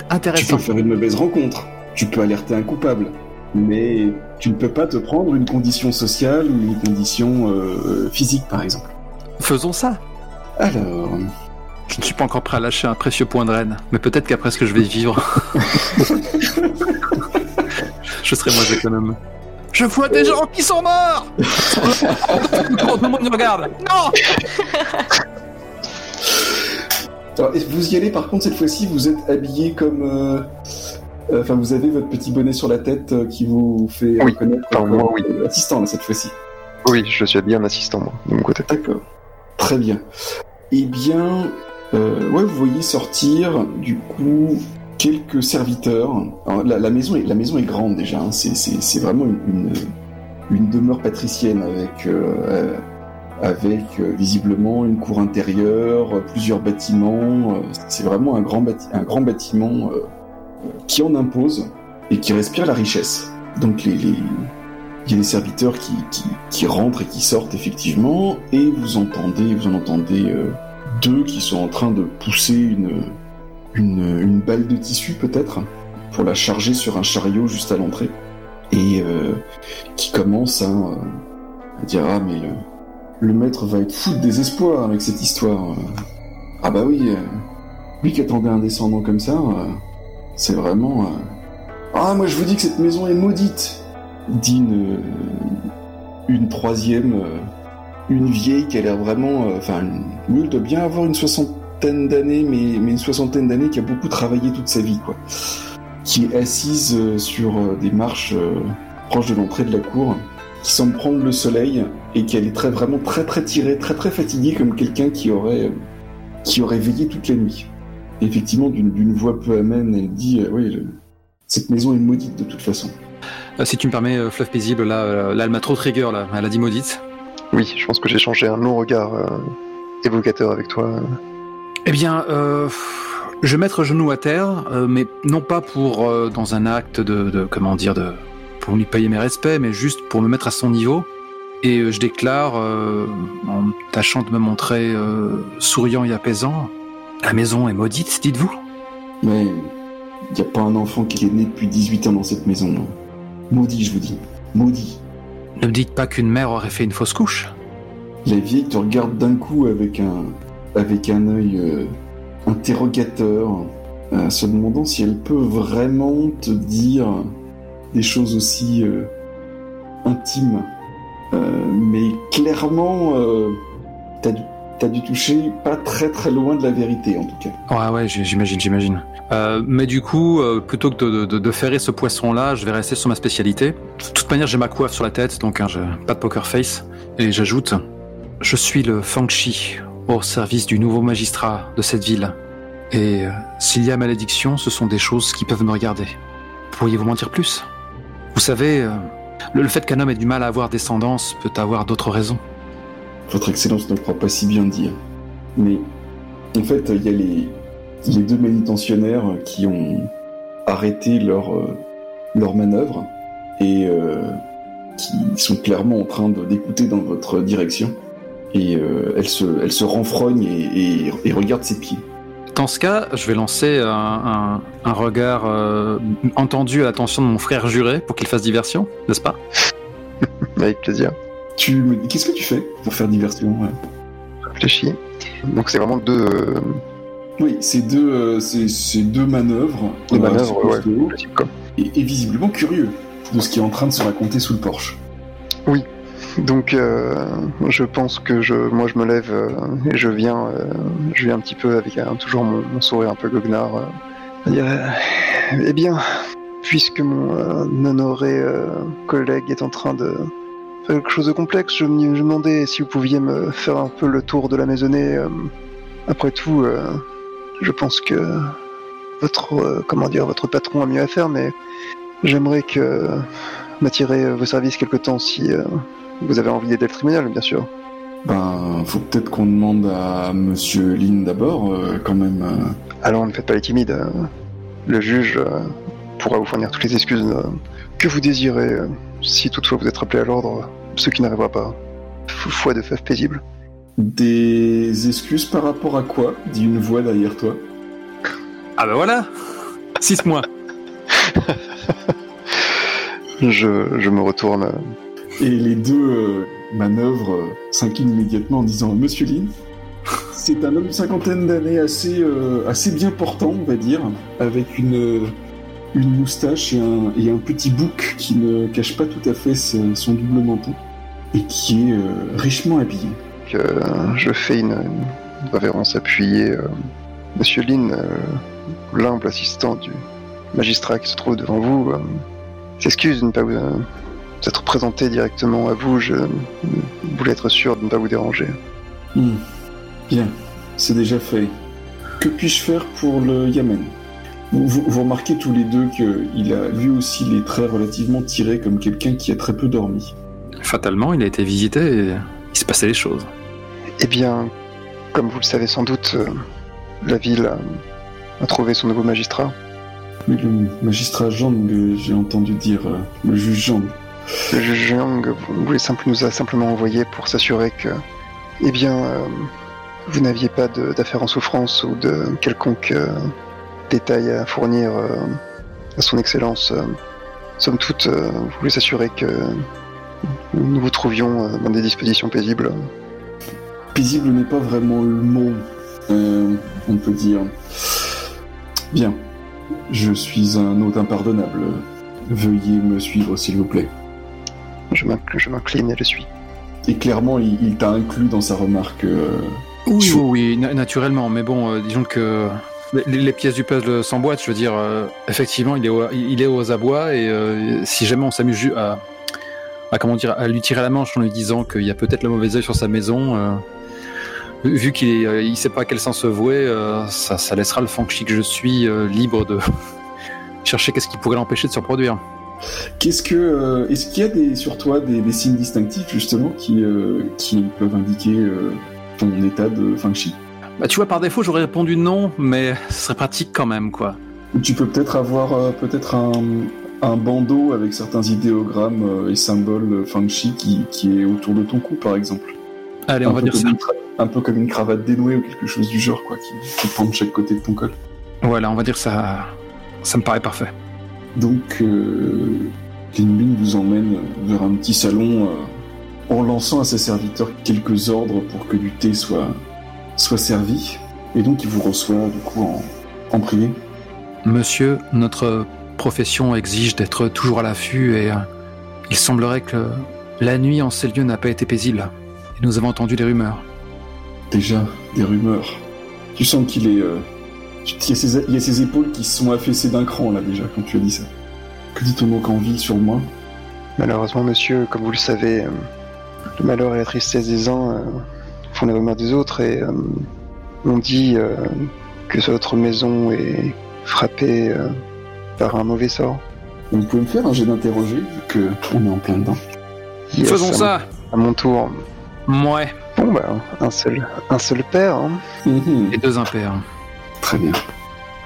Intéressant. Tu peux faire une mauvaise rencontre, tu peux alerter un coupable, mais tu ne peux pas te prendre une condition sociale ou une condition euh, physique, par exemple. Faisons ça. Alors... Je ne suis pas encore prêt à lâcher un précieux point de reine, mais peut-être qu'après ce que je vais vivre... je serai moins économe. Je vois des gens qui sont morts. Tout le monde nous regarde. Non. Alors, vous y allez. Par contre, cette fois-ci, vous êtes habillé comme. Euh... Enfin, vous avez votre petit bonnet sur la tête euh, qui vous fait oui, reconnaître. Par moi, oui. Assistant là, cette fois-ci. Oui, je suis habillé en assistant, moi, de mon côté. D'accord. Très bien. Eh bien, euh, ouais, vous voyez sortir, du coup, quelques serviteurs. Alors, la, la, maison est, la maison est grande, déjà. Hein. C'est, c'est, c'est vraiment une, une, une demeure patricienne avec... Euh, avec euh, visiblement une cour intérieure, euh, plusieurs bâtiments. Euh, c'est vraiment un grand, bati- un grand bâtiment euh, qui en impose et qui respire la richesse. Donc les, les... il y a des serviteurs qui, qui, qui rentrent et qui sortent effectivement, et vous entendez, vous en entendez euh, deux qui sont en train de pousser une, une, une balle de tissu peut-être, pour la charger sur un chariot juste à l'entrée, et euh, qui commencent à, à dire « Ah mais... Euh, le maître va être fou de désespoir avec cette histoire. Ah bah oui, lui qui attendait un descendant comme ça, c'est vraiment... Ah, moi je vous dis que cette maison est maudite !» dit une, une troisième, une vieille qui a l'air vraiment... Enfin, elle doit bien avoir une soixantaine d'années, mais, mais une soixantaine d'années qui a beaucoup travaillé toute sa vie, quoi. Qui est assise sur des marches proches de l'entrée de la cour, qui semble prendre le soleil et qui est très, vraiment très très tirée, très très fatiguée, comme quelqu'un qui aurait, euh, qui aurait veillé toute la nuit. Et effectivement, d'une, d'une voix peu amène, elle dit euh, « Oui, le, cette maison est maudite de toute façon. » Euh, si tu me permets, euh, Fleuve Paisible, là, euh, là elle m'a trop trigger, là. Elle a dit maudite. Oui, je pense que j'ai changé un long regard euh, évocateur avec toi. Euh. Eh bien, euh, je vais mettre genou à terre, euh, mais non pas pour, euh, dans un acte de, de comment dire, de... pour lui payer mes respects, mais juste pour me mettre à son niveau. Et je déclare, euh, en tâchant de me montrer euh, souriant et apaisant, « La maison est maudite, dites-vous » Mais il n'y a pas un enfant qui est né depuis dix-huit ans dans cette maison, non. Maudit, je vous dis. Maudit. Ne me dites pas qu'une mère aurait fait une fausse couche. La vieille te regarde d'un coup avec un, avec un œil euh, interrogateur, euh, se demandant si elle peut vraiment te dire... des choses aussi euh, intimes, euh, mais clairement euh, t'as, dû, t'as dû toucher pas très très loin de la vérité, en tout cas. Ah ouais, j'imagine, j'imagine. Euh, mais du coup, euh, plutôt que de, de, de ferrer ce poisson-là, je vais rester sur ma spécialité. De toute manière, j'ai ma coiffe sur la tête, donc hein, j'ai pas de poker face. Et j'ajoute, je suis le Fangshi au service du nouveau magistrat de cette ville. Et euh, s'il y a malédiction, ce sont des choses qui peuvent me regarder. Pourriez-vous m'en dire plus ? Vous savez, euh, le, le fait qu'un homme ait du mal à avoir descendance peut avoir d'autres raisons. Votre Excellence ne croit pas si bien dire. Mais en fait, il y a les, les deux manutentionnaires qui ont arrêté leur, euh, leur manœuvre et euh, qui sont clairement en train de, d'écouter dans votre direction. Et euh, elle se, elle se renfrogne et, et, et regarde ses pieds. Dans ce cas, je vais lancer un, un, un regard euh, entendu à l'attention de mon frère juré pour qu'il fasse diversion, n'est-ce pas ? Avec plaisir. Tu, qu'est-ce que tu fais pour faire diversion ? Je réfléchis. Donc c'est vraiment deux... Euh... Oui, c'est deux, euh, c'est, c'est deux manœuvres. Deux bah, manœuvres, ouais. Comme. Et, et visiblement curieux de ce qui est en train de se raconter sous le porche. Oui. Donc, euh, je pense que je, moi, je me lève euh, et je viens, euh, je viens un petit peu avec euh, toujours mon, mon sourire un peu goguenard. Euh, dire, euh, eh bien, puisque mon euh, honoré euh, collègue est en train de faire quelque chose de complexe, je me demandais si vous pouviez me faire un peu le tour de la maisonnée. Euh, après tout, euh, je pense que votre, euh, comment dire, votre patron a mieux à faire, mais j'aimerais que euh, m'attirer vos services quelque temps si. Euh, Vous avez envie d'aider le tribunal, bien sûr. Ben, faut peut-être qu'on demande à Monsieur Lin d'abord, euh, quand même. Euh... Alors, ne faites pas les timides. Euh, le juge euh, pourra vous fournir toutes les excuses euh, que vous désirez, euh, si toutefois vous êtes rappelé à l'ordre, ce qui n'arrivera pas. Foi de fève paisible. Des excuses par rapport à quoi ? Dit une voix derrière toi. Ah ben voilà ! Six mois. je, je me retourne... Euh... Et les deux euh, manœuvres euh, s'inclinent immédiatement en disant « Monsieur Lin, c'est un homme d'une cinquantaine d'années assez, euh, assez bien portant, on va dire, avec une, une moustache et un, et un petit bouc qui ne cache pas tout à fait son, son double menton et qui est euh, richement habillé. » euh, Je fais une, une révérence appuyée. Euh, Monsieur Lin, euh, l'humble assistant du magistrat qui se trouve devant vous, euh, s'excuse de ne pas vous... Euh, peut-être présenter directement à vous. Je voulais être sûr de ne pas vous déranger. Mmh. Bien, c'est déjà fait. Que puis-je faire pour le Yamen ? Vous, vous remarquez tous les deux qu'il a lui aussi les traits relativement tirés, comme quelqu'un qui a très peu dormi. Fatalement, il a été visité et il se passait des choses. Eh bien, comme vous le savez sans doute, la ville a, a trouvé son nouveau magistrat. Oui, le magistrat Zhang, j'ai entendu dire, le juge Zhang. Le juge Zhang vous, nous a simplement envoyé pour s'assurer que, eh bien, euh, vous n'aviez pas de, d'affaires en souffrance ou de quelconque... Euh, détails à fournir euh, à son excellence. Euh, somme toute, euh, vous voulez s'assurer que nous vous trouvions euh, dans des dispositions paisibles. Paisible n'est pas vraiment le mot, euh, on peut dire. Bien, je suis un hôte impardonnable. Veuillez me suivre, s'il vous plaît. Je m'incline, je m'incline et le suis. Et clairement, il, il t'a inclus dans sa remarque. Euh, oui, tu... oui, oui, naturellement, mais bon, euh, disons que... Les pièces du puzzle s'emboîtent, je veux dire, euh, effectivement, il est, au, il est aux abois, et euh, si jamais on s'amuse à, à, comment dire, à lui tirer la manche en lui disant qu'il y a peut-être le mauvais œil sur sa maison, euh, vu qu'il ne sait pas à quel sens se vouer, euh, ça, ça laissera le fangchi que je suis euh, libre de chercher qu'est-ce qui pourrait l'empêcher de se reproduire. Qu'est-ce que, euh, est-ce qu'il y a des, sur toi des, des signes distinctifs, justement, qui, euh, qui peuvent indiquer euh, ton état de fangchi ? Bah, tu vois, par défaut, j'aurais répondu non, mais ce serait pratique quand même, quoi. Tu peux peut-être avoir euh, peut-être un, un bandeau avec certains idéogrammes euh, et symboles euh, fangshi qui, qui est autour de ton cou, par exemple. Allez, on un va dire ça. Une, un peu comme une cravate dénouée ou quelque chose du genre, quoi, qui, qui pend de chaque côté de ton col. Voilà, on va dire ça. Ça me paraît parfait. Donc, euh, Lin Bin vous emmène vers un petit salon euh, en lançant à ses serviteurs quelques ordres pour que du thé soit... soit servi, et donc il vous reçoit du coup en, en privé. Monsieur, notre profession exige d'être toujours à l'affût, et euh, il semblerait que la nuit en ces lieux n'a pas été paisible. Et nous avons entendu des rumeurs. Déjà, des rumeurs. Tu sens qu'il est... Euh... Il, y a ses, il y a ses épaules qui se sont affaissées d'un cran, là, déjà, quand tu as dit ça. Que dit ton mot qu'en ville sur moi ? Malheureusement, monsieur, comme vous le savez, euh, le malheur et la tristesse des uns... Euh... font les rumeurs des autres, et euh, on dit euh, que votre maison est frappée euh, par un mauvais sort. Vous pouvez me faire un jeu d'interroger, vu qu'on est en plein dedans. Yes, faisons à ça mon, à mon tour. Mouais. Bon, bah, un seul, un seul pair. Hein. Mm-hmm. Et deux impairs. Très bien.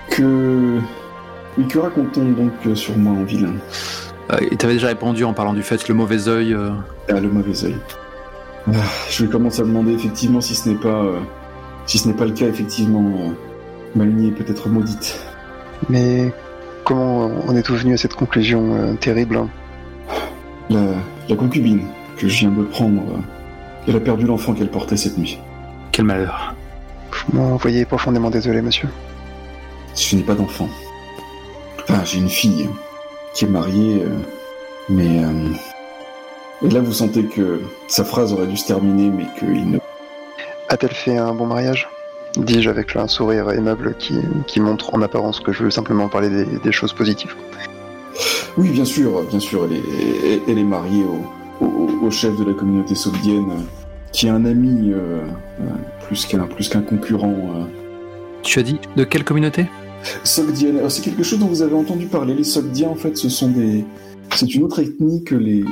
Que... Oui, que raconte-t-on donc euh, sur moi en ville euh, Et t'avais déjà répondu en parlant du fait que le mauvais œil... Euh... Ah, le mauvais œil. Je vais commencer à demander effectivement si ce n'est pas euh, si ce n'est pas le cas, effectivement euh, Maligny est peut-être maudite. Mais comment on est tous venus à cette conclusion euh, terrible hein ? la, la concubine que je viens de prendre, euh, elle a perdu l'enfant qu'elle portait cette nuit. Quel malheur. Vous m'envoyez profondément désolé, monsieur. Je n'ai pas d'enfant. Enfin, j'ai une fille qui est mariée, euh, mais... Euh, Et là, vous sentez que sa phrase aurait dû se terminer, mais qu'il ne... A-t-elle fait un bon mariage ? Dis-je avec un sourire aimable qui, qui montre en apparence que je veux simplement parler des, des choses positives. Oui, bien sûr, bien sûr. Elle est, elle est mariée au, au, au chef de la communauté sogdienne, qui est un ami, euh, plus qu'un, plus qu'un concurrent. Euh. Tu as dit de quelle communauté ? Sogdienne. Alors, c'est quelque chose dont vous avez entendu parler. Les Sogdiens, en fait, ce sont des... C'est une autre ethnie que les...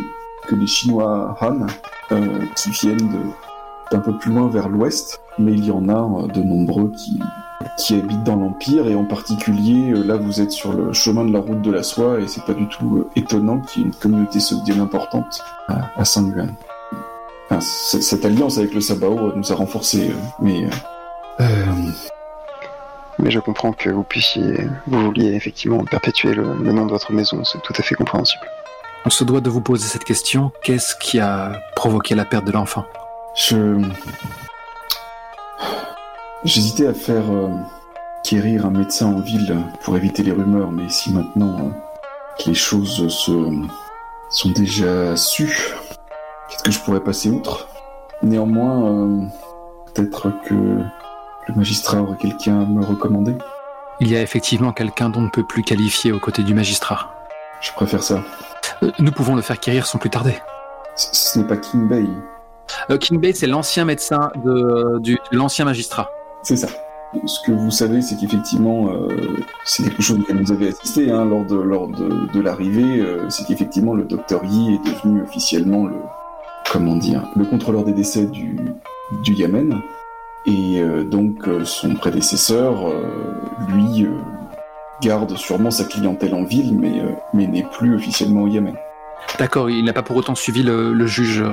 que les Chinois Han, euh, qui viennent de, d'un peu plus loin vers l'ouest, mais il y en a euh, de nombreux qui, qui habitent dans l'Empire, et en particulier, euh, là vous êtes sur le chemin de la route de la soie, et c'est pas du tout euh, étonnant qu'il y ait une communauté sogdienne importante à, à Saint-Yuan. Enfin, c- cette alliance avec le Sabao euh, nous a renforcés, euh, mais... Euh, euh... Mais je comprends que vous puissiez, vous vouliez effectivement perpétuer le, le nom de votre maison, c'est tout à fait compréhensible. On se doit de vous poser cette question. Qu'est-ce qui a provoqué la perte de l'enfant ? Je... J'hésitais à faire euh, quérir un médecin en ville pour éviter les rumeurs, mais si maintenant euh, que les choses se... sont déjà sues, peut-être que je pourrais passer outre. Néanmoins, euh, peut-être que le magistrat aurait quelqu'un à me recommander. Il y a effectivement quelqu'un dont on ne peut plus qualifier aux côtés du magistrat. Je préfère ça. Nous pouvons le faire quérir sans plus tarder. Ce, ce n'est pas King Bei. Euh, King Bei, c'est l'ancien médecin de, du, de l'ancien magistrat. C'est ça. Ce que vous savez, c'est qu'effectivement, euh, c'est quelque chose que vous avez assisté hein, lors de, lors de, de l'arrivée, euh, c'est qu'effectivement le docteur Yi est devenu officiellement le, comment dire, le contrôleur des décès du, du Yamen. Et euh, donc euh, son prédécesseur, euh, lui, euh, garde sûrement sa clientèle en ville, mais, euh, mais n'est plus officiellement au Yamen. D'accord, il n'a pas pour autant suivi le, le juge euh,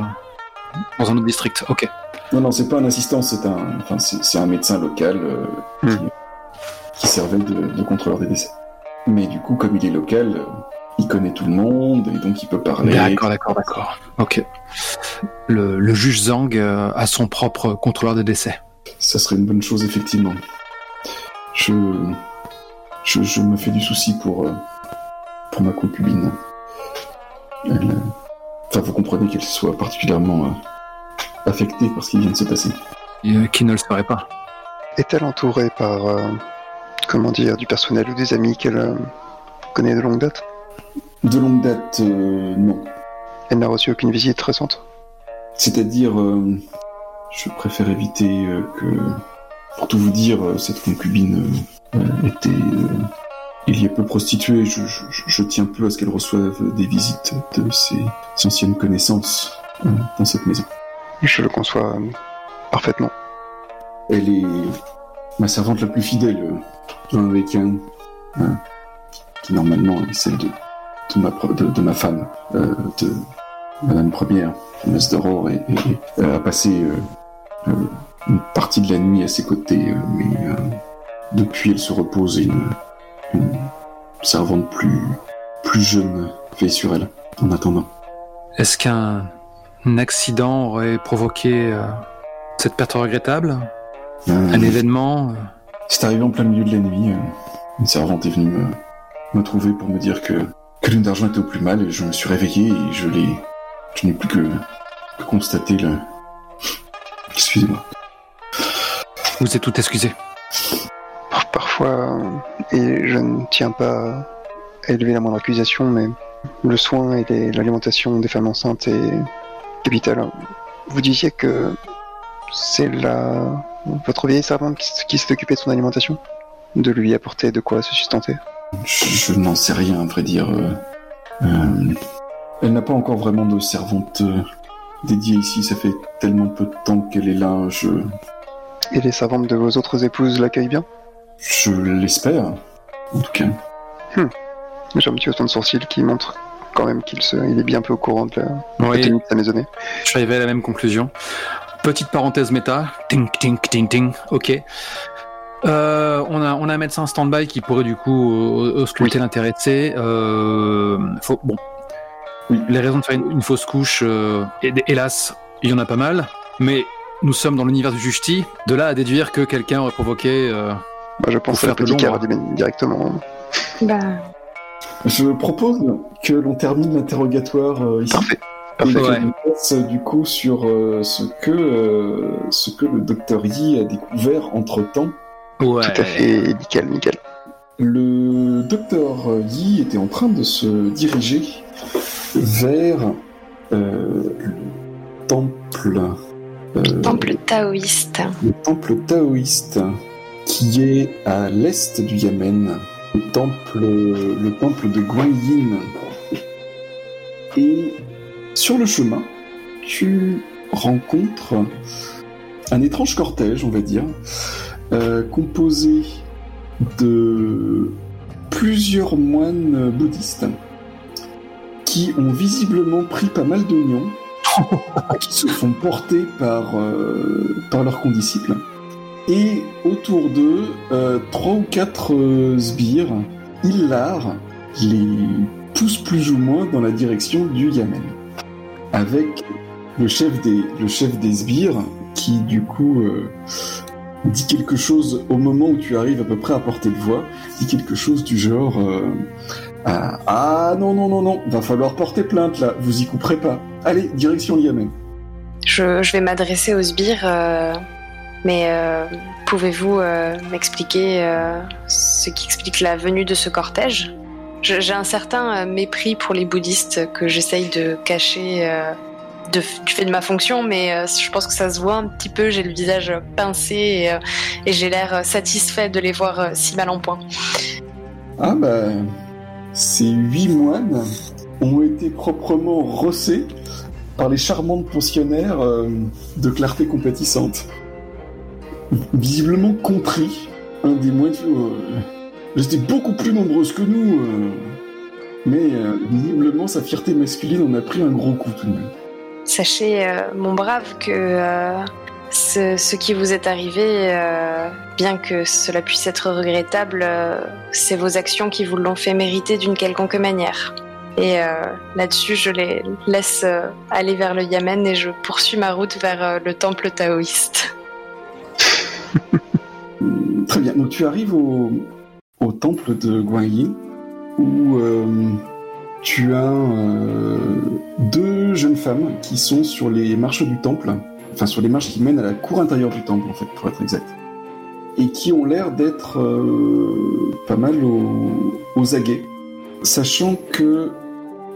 dans un autre district, ok. Non, non, c'est pas un assistant, c'est un, enfin, c'est, c'est un médecin local euh, mmh. qui, qui servait de, de contrôleur des décès. Mais du coup, comme il est local, euh, il connaît tout le monde, et donc il peut parler... D'accord, d'accord, d'accord, ok. Le, le juge Zhang euh, a son propre contrôleur des décès. Ça serait une bonne chose, effectivement. Je... Je, je me fais du souci pour, euh, pour ma concubine. Elle, euh, enfin, vous comprenez qu'elle soit particulièrement euh, affectée par ce qui vient de se passer. Et, euh, qui ne le serait pas. Est-elle entourée par, euh, comment dire, du personnel ou des amis qu'elle euh, connaît de longue date ? De longue date, euh, non. Elle n'a reçu aucune visite récente ? C'est-à-dire, euh, je préfère éviter euh, que... Pour tout vous dire, cette concubine euh, était euh, il y a peu prostituée. Je, je, je tiens peu à ce qu'elle reçoive des visites de ses, ses anciennes connaissances euh, dans cette maison. Je le conçois euh, parfaitement. Elle est ma servante la plus fidèle, euh, avec un, un qui normalement est celle de, de, ma, de, de ma femme, euh, de Madame Première, Promesse d'Aurore, et, et, et a passé... Euh, euh, une partie de la nuit à ses côtés, mais euh, depuis elle se repose et une, une servante plus, plus jeune veille sur elle, en attendant. Est-ce qu'un accident aurait provoqué euh, cette perte regrettable euh, Un événement euh... C'est arrivé en plein milieu de la nuit. Euh, une servante est venue me, me trouver pour me dire que, que Lune d'Argent était au plus mal, et je me suis réveillé et je l'ai... Je n'ai plus que, que constaté le... Excusez-moi. Vous êtes tout excusé. Parfois, et je ne tiens pas à élever la moindre accusation, mais le soin et les, l'alimentation des femmes enceintes est capitale. Vous disiez que c'est la votre vieille servante qui, qui s'est occupée de son alimentation, de lui apporter de quoi se sustenter. Je, je n'en sais rien, à vrai dire. Euh, euh, elle n'a pas encore vraiment de servante euh, dédiée ici. Ça fait tellement peu de temps qu'elle est là. Je Et les servantes de vos autres épouses l'accueillent bien ? Je l'espère, en tout cas. Hmm. J'ai un petit haussement de sourcil qui montre quand même qu'il se... il est bien peu au courant de la, oui. la tenue de sa maisonnée. Je suis arrivé à la même conclusion. Petite parenthèse méta. Ting, ting, ting, ting. Ok. Euh, on, a, on a un médecin stand-by qui pourrait du coup ausculter oui. l'intéressé. Euh, faut... Bon. Oui. Les raisons de faire une, une fausse couche, euh, hélas, il y en a pas mal, mais... Nous sommes dans l'univers du Justi, de là à déduire que quelqu'un aurait provoqué... Euh, bah, je pense à la petite carrière directement. Bah. Je propose que l'on termine l'interrogatoire euh, ici. Parfait. Parfait. Ouais. On passe du coup sur euh, ce, que, euh, ce que le docteur Yi a découvert entre-temps. Ouais. Tout à fait, nickel, nickel. Le docteur Yi était en train de se diriger vers euh, le temple... Euh, le temple taoïste. Le temple taoïste, qui est à l'est du Yamen. Le temple, le temple de Guanyin. Et sur le chemin, tu rencontres un étrange cortège, on va dire, euh, composé de plusieurs moines bouddhistes qui ont visiblement pris pas mal d'oignons. Qui se font porter par, euh, par leurs condisciples. Et autour d'eux, euh, trois ou quatre euh, sbires, hilars, les poussent plus ou moins dans la direction du Yamen. Avec le chef des, le chef des sbires, qui du coup euh, dit quelque chose au moment où tu arrives à peu près à portée de voix, dit quelque chose du genre... Euh, Ah, ah non, non, non, non, va falloir porter plainte là, vous y couperez pas. Allez, direction Yamen. Je, je vais m'adresser aux sbires, euh, mais euh, pouvez-vous euh, m'expliquer euh, ce qui explique la venue de ce cortège ? J'ai un certain mépris pour les bouddhistes que j'essaye de cacher euh, de, du fait de ma fonction, mais euh, je pense que ça se voit un petit peu. J'ai le visage pincé et, euh, et j'ai l'air satisfait de les voir euh, si mal en point. Ah bah, ces huit moines ont été proprement rossés par les charmantes pensionnaires euh, de Clarté Compatissante. Visiblement compris, un des moines... Euh, Elles étaient beaucoup plus nombreuses que nous, euh... mais euh, visiblement sa fierté masculine en a pris un gros coup tout de même. Sachez, euh, mon brave, que euh, ce, ce qui vous est arrivé, euh, bien que cela puisse être regrettable, euh, c'est vos actions qui vous l'ont fait mériter d'une quelconque manière. Et euh, là-dessus, je les laisse euh, aller vers le Yamen et je poursuis ma route vers euh, le temple taoïste. Très bien, donc tu arrives au... au temple de Guanyin, où euh, tu as euh, deux jeunes femmes qui sont sur les marches du temple, enfin sur les marches qui mènent à la cour intérieure du temple, en fait, pour être exact, et qui ont l'air d'être euh, pas mal aux, aux aguets, sachant que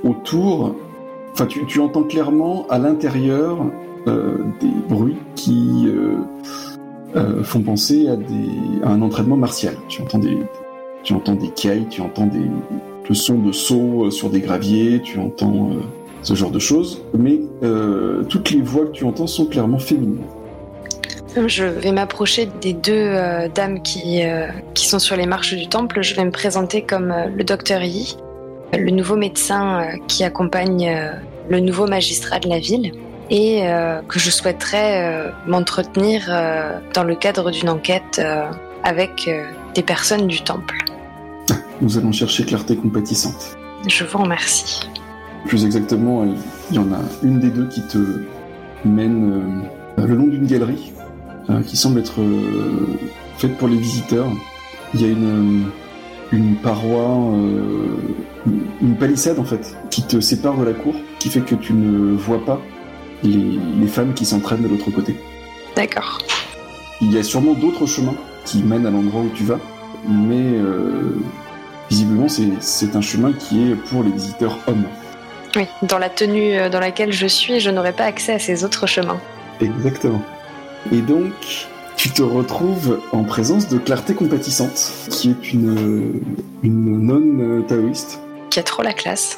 autour, enfin tu, tu entends clairement à l'intérieur euh, des bruits qui euh, euh, font penser à, des, à un entraînement martial. Tu entends des Tu entends des cailles, tu entends des, le son de sauts sur des graviers, tu entends euh, ce genre de choses, mais euh, toutes les voix que tu entends sont clairement féminines. Je vais m'approcher des deux euh, dames qui, euh, qui sont sur les marches du temple. Je vais me présenter comme euh, le docteur Yi, le nouveau médecin euh, qui accompagne euh, le nouveau magistrat de la ville, et euh, que je souhaiterais euh, m'entretenir euh, dans le cadre d'une enquête euh, avec euh, des personnes du temple. Nous allons chercher Clarté Compatissante. Je vous remercie. Plus exactement, il y en a une des deux qui te mène euh, le long d'une galerie euh, qui semble être euh, faite pour les visiteurs. Il y a une, une paroi, euh, une palissade en fait, qui te sépare de la cour, qui fait que tu ne vois pas les, les femmes qui s'entraînent de l'autre côté. D'accord. Il y a sûrement d'autres chemins qui mène à l'endroit où tu vas, mais euh, visiblement c'est, c'est un chemin qui est pour les visiteurs hommes. Oui, dans la tenue dans laquelle je suis, je n'aurai pas accès à ces autres chemins. Exactement. Et donc, tu te retrouves en présence de Clarté Compatissante, qui est une, une nonne taoïste. Qui a trop la classe.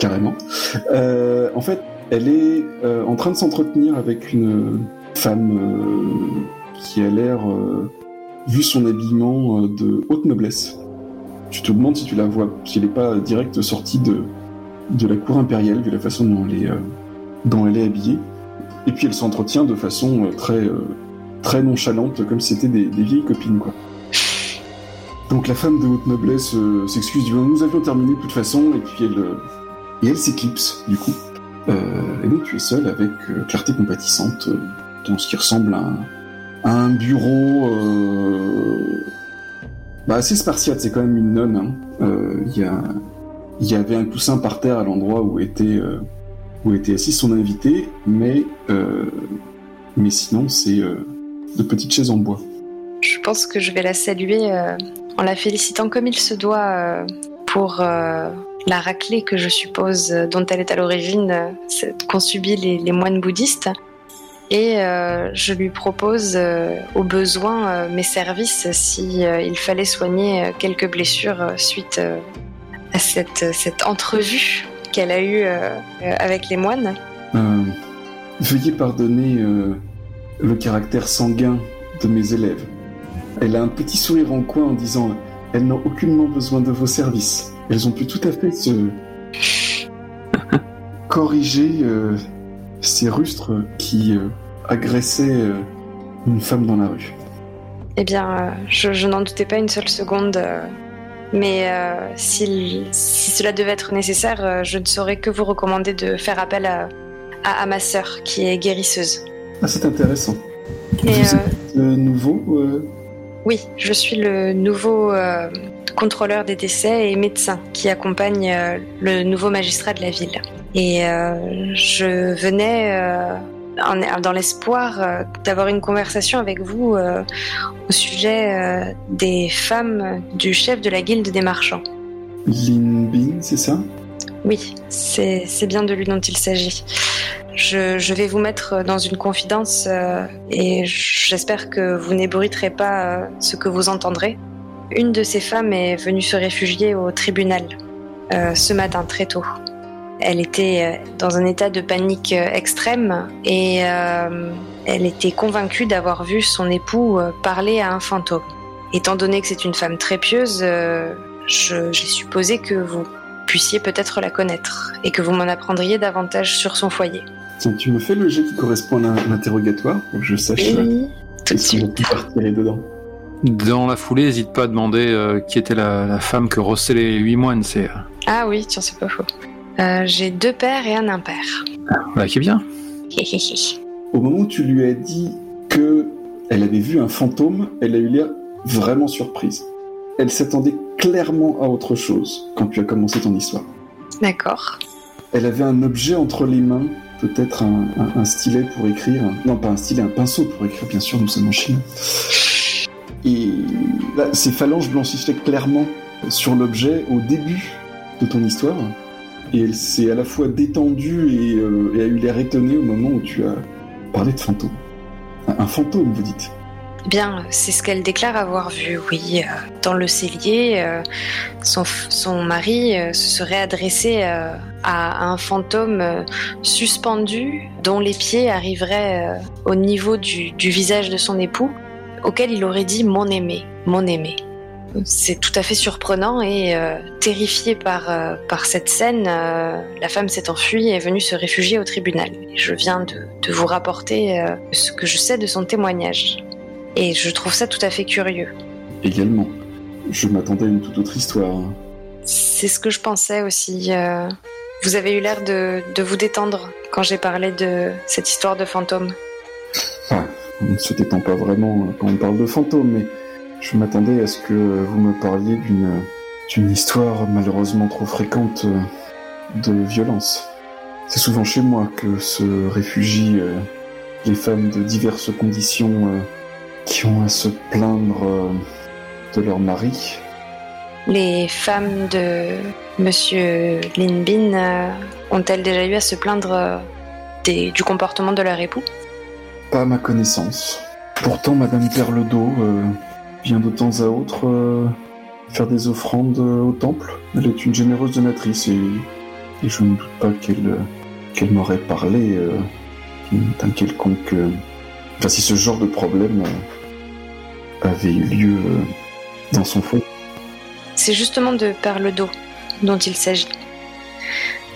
Carrément. Euh, en fait, elle est euh, en train de s'entretenir avec une femme... Euh, qui a l'air, euh, vu son habillement, euh, de haute noblesse. Tu te demandes si tu la vois, si elle n'est pas direct sortie de, de la cour impériale, vu la façon dont elle est, euh, dont elle est habillée. Et puis elle s'entretient de façon euh, très, euh, très nonchalante, comme si c'était des, des vieilles copines, quoi. Donc la femme de haute noblesse euh, s'excuse du moment nous avions terminé de toute façon, et puis elle, euh, et elle s'éclipse, du coup. Euh, et donc tu es seule avec euh, Clarté Compatissante, euh, dans ce qui ressemble à un... un bureau euh... bah, assez spartiate, c'est quand même une nonne. Il hein. euh, y, a... y avait un coussin par terre à l'endroit où était, euh... où était assis son invité, mais, euh... mais sinon c'est euh... de petites chaises en bois. Je pense que je vais la saluer euh, en la félicitant comme il se doit euh, pour euh, la raclée que je suppose euh, dont elle est à l'origine, euh, qu'ont subi les, les moines bouddhistes. Et euh, je lui propose euh, au besoin euh, mes services si euh, il fallait soigner euh, quelques blessures euh, suite euh, à cette, euh, cette entrevue qu'elle a eue euh, euh, avec les moines. Euh, veuillez pardonner euh, le caractère sanguin de mes élèves. Elle a un petit sourire en coin en disant « Elles n'ont aucunement besoin de vos services. Elles ont pu tout à fait se corriger euh, ces rustres qui... Euh, agresser une femme dans la rue. » Eh bien, je, je n'en doutais pas une seule seconde, mais euh, si, si cela devait être nécessaire, je ne saurais que vous recommander de faire appel à, à, à ma sœur, qui est guérisseuse. Ah, c'est intéressant. Et vous euh, êtes euh, nouveau euh... Oui, je suis le nouveau euh, contrôleur des décès et médecin qui accompagne euh, le nouveau magistrat de la ville. Et euh, je venais... Euh, dans l'espoir euh, d'avoir une conversation avec vous euh, au sujet euh, des femmes du chef de la guilde des marchands. Lin Bin, c'est ça ? Oui, c'est, c'est bien de lui dont il s'agit. Je, je vais vous mettre dans une confidence euh, et j'espère que vous n'ébruiterez pas euh, ce que vous entendrez. Une de ces femmes est venue se réfugier au tribunal euh, ce matin très tôt. Elle était dans un état de panique extrême et euh, elle était convaincue d'avoir vu son époux parler à un fantôme. Étant donné que c'est une femme très pieuse, euh, je, j'ai supposé que vous puissiez peut-être la connaître et que vous m'en apprendriez davantage sur son foyer. Tiens, tu me fais le jet qui correspond à l'interrogatoire pour que je sache oui, euh, tout de suite. Qui partir dedans. Dans la foulée, n'hésite pas à demander euh, qui était la, la femme que rossaient les huit moines. C'est... Ah oui, tiens, c'est pas faux. Euh, j'ai deux pères et un impair. Ah, bah, qui est bien. Au moment où tu lui as dit qu'elle avait vu un fantôme, elle a eu l'air vraiment surprise. Elle s'attendait clairement à autre chose quand tu as commencé ton histoire. D'accord. Elle avait un objet entre les mains, peut-être un, un, un stylet pour écrire. Non, pas un stylet, un pinceau pour écrire, bien sûr, nous sommes en Chine. Et là, ses phalanges blanchissaient clairement sur l'objet au début de ton histoire. Et elle s'est à la fois détendue et, euh, et a eu l'air étonnée au moment où tu as parlé de fantôme. Un, un fantôme, vous dites ? Bien, c'est ce qu'elle déclare avoir vu, oui. Dans le cellier, euh, son, son mari euh, se serait adressé euh, à un fantôme euh, suspendu dont les pieds arriveraient euh, au niveau du, du visage de son époux, auquel il aurait dit « mon aimé, mon aimé ». C'est tout à fait surprenant et euh, terrifiée par, euh, par cette scène, euh, la femme s'est enfuie et est venue se réfugier au tribunal. Je viens de, de vous rapporter euh, ce que je sais de son témoignage. Et je trouve ça tout à fait curieux. Également. Je m'attendais à une toute autre histoire. C'est ce que je pensais aussi. Euh, vous avez eu l'air de, de vous détendre quand j'ai parlé de cette histoire de fantôme. Ah, on ne se détend pas vraiment quand on parle de fantôme, mais... Je m'attendais à ce que vous me parliez d'une, d'une histoire malheureusement trop fréquente de violence. C'est souvent chez moi que se réfugient euh, les femmes de diverses conditions euh, qui ont à se plaindre euh, de leur mari. Les femmes de Monsieur Lin Bin euh, ont-elles déjà eu à se plaindre euh, des, du comportement de leur époux ? Pas à ma connaissance. Pourtant, Madame Perle d'Eau... Euh, vient de temps à autre euh, faire des offrandes euh, au temple. Elle est une généreuse donatrice et, et je ne doute pas qu'elle, euh, qu'elle m'aurait parlé euh, d'un quelconque... Euh, enfin, si ce genre de problème euh, avait eu lieu euh, dans son foyer. C'est justement de Perle d'Eau dont il s'agit.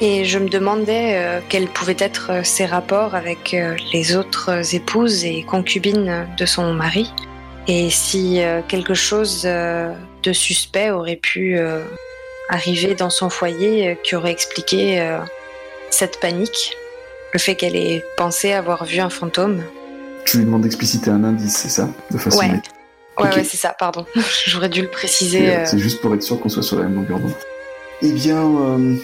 Et je me demandais euh, quels pouvaient être ses rapports avec euh, les autres épouses et concubines de son mari. Et si euh, quelque chose euh, de suspect aurait pu euh, arriver dans son foyer euh, qui aurait expliqué euh, cette panique, le fait qu'elle ait pensé avoir vu un fantôme. Tu lui demandes d'expliciter un indice, c'est ça ? De façon ouais. À... ouais, okay. ouais, c'est ça, pardon. J'aurais dû le préciser. Euh, euh... C'est juste pour être sûr qu'on soit sur la même longueur d'onde. Eh bien, euh,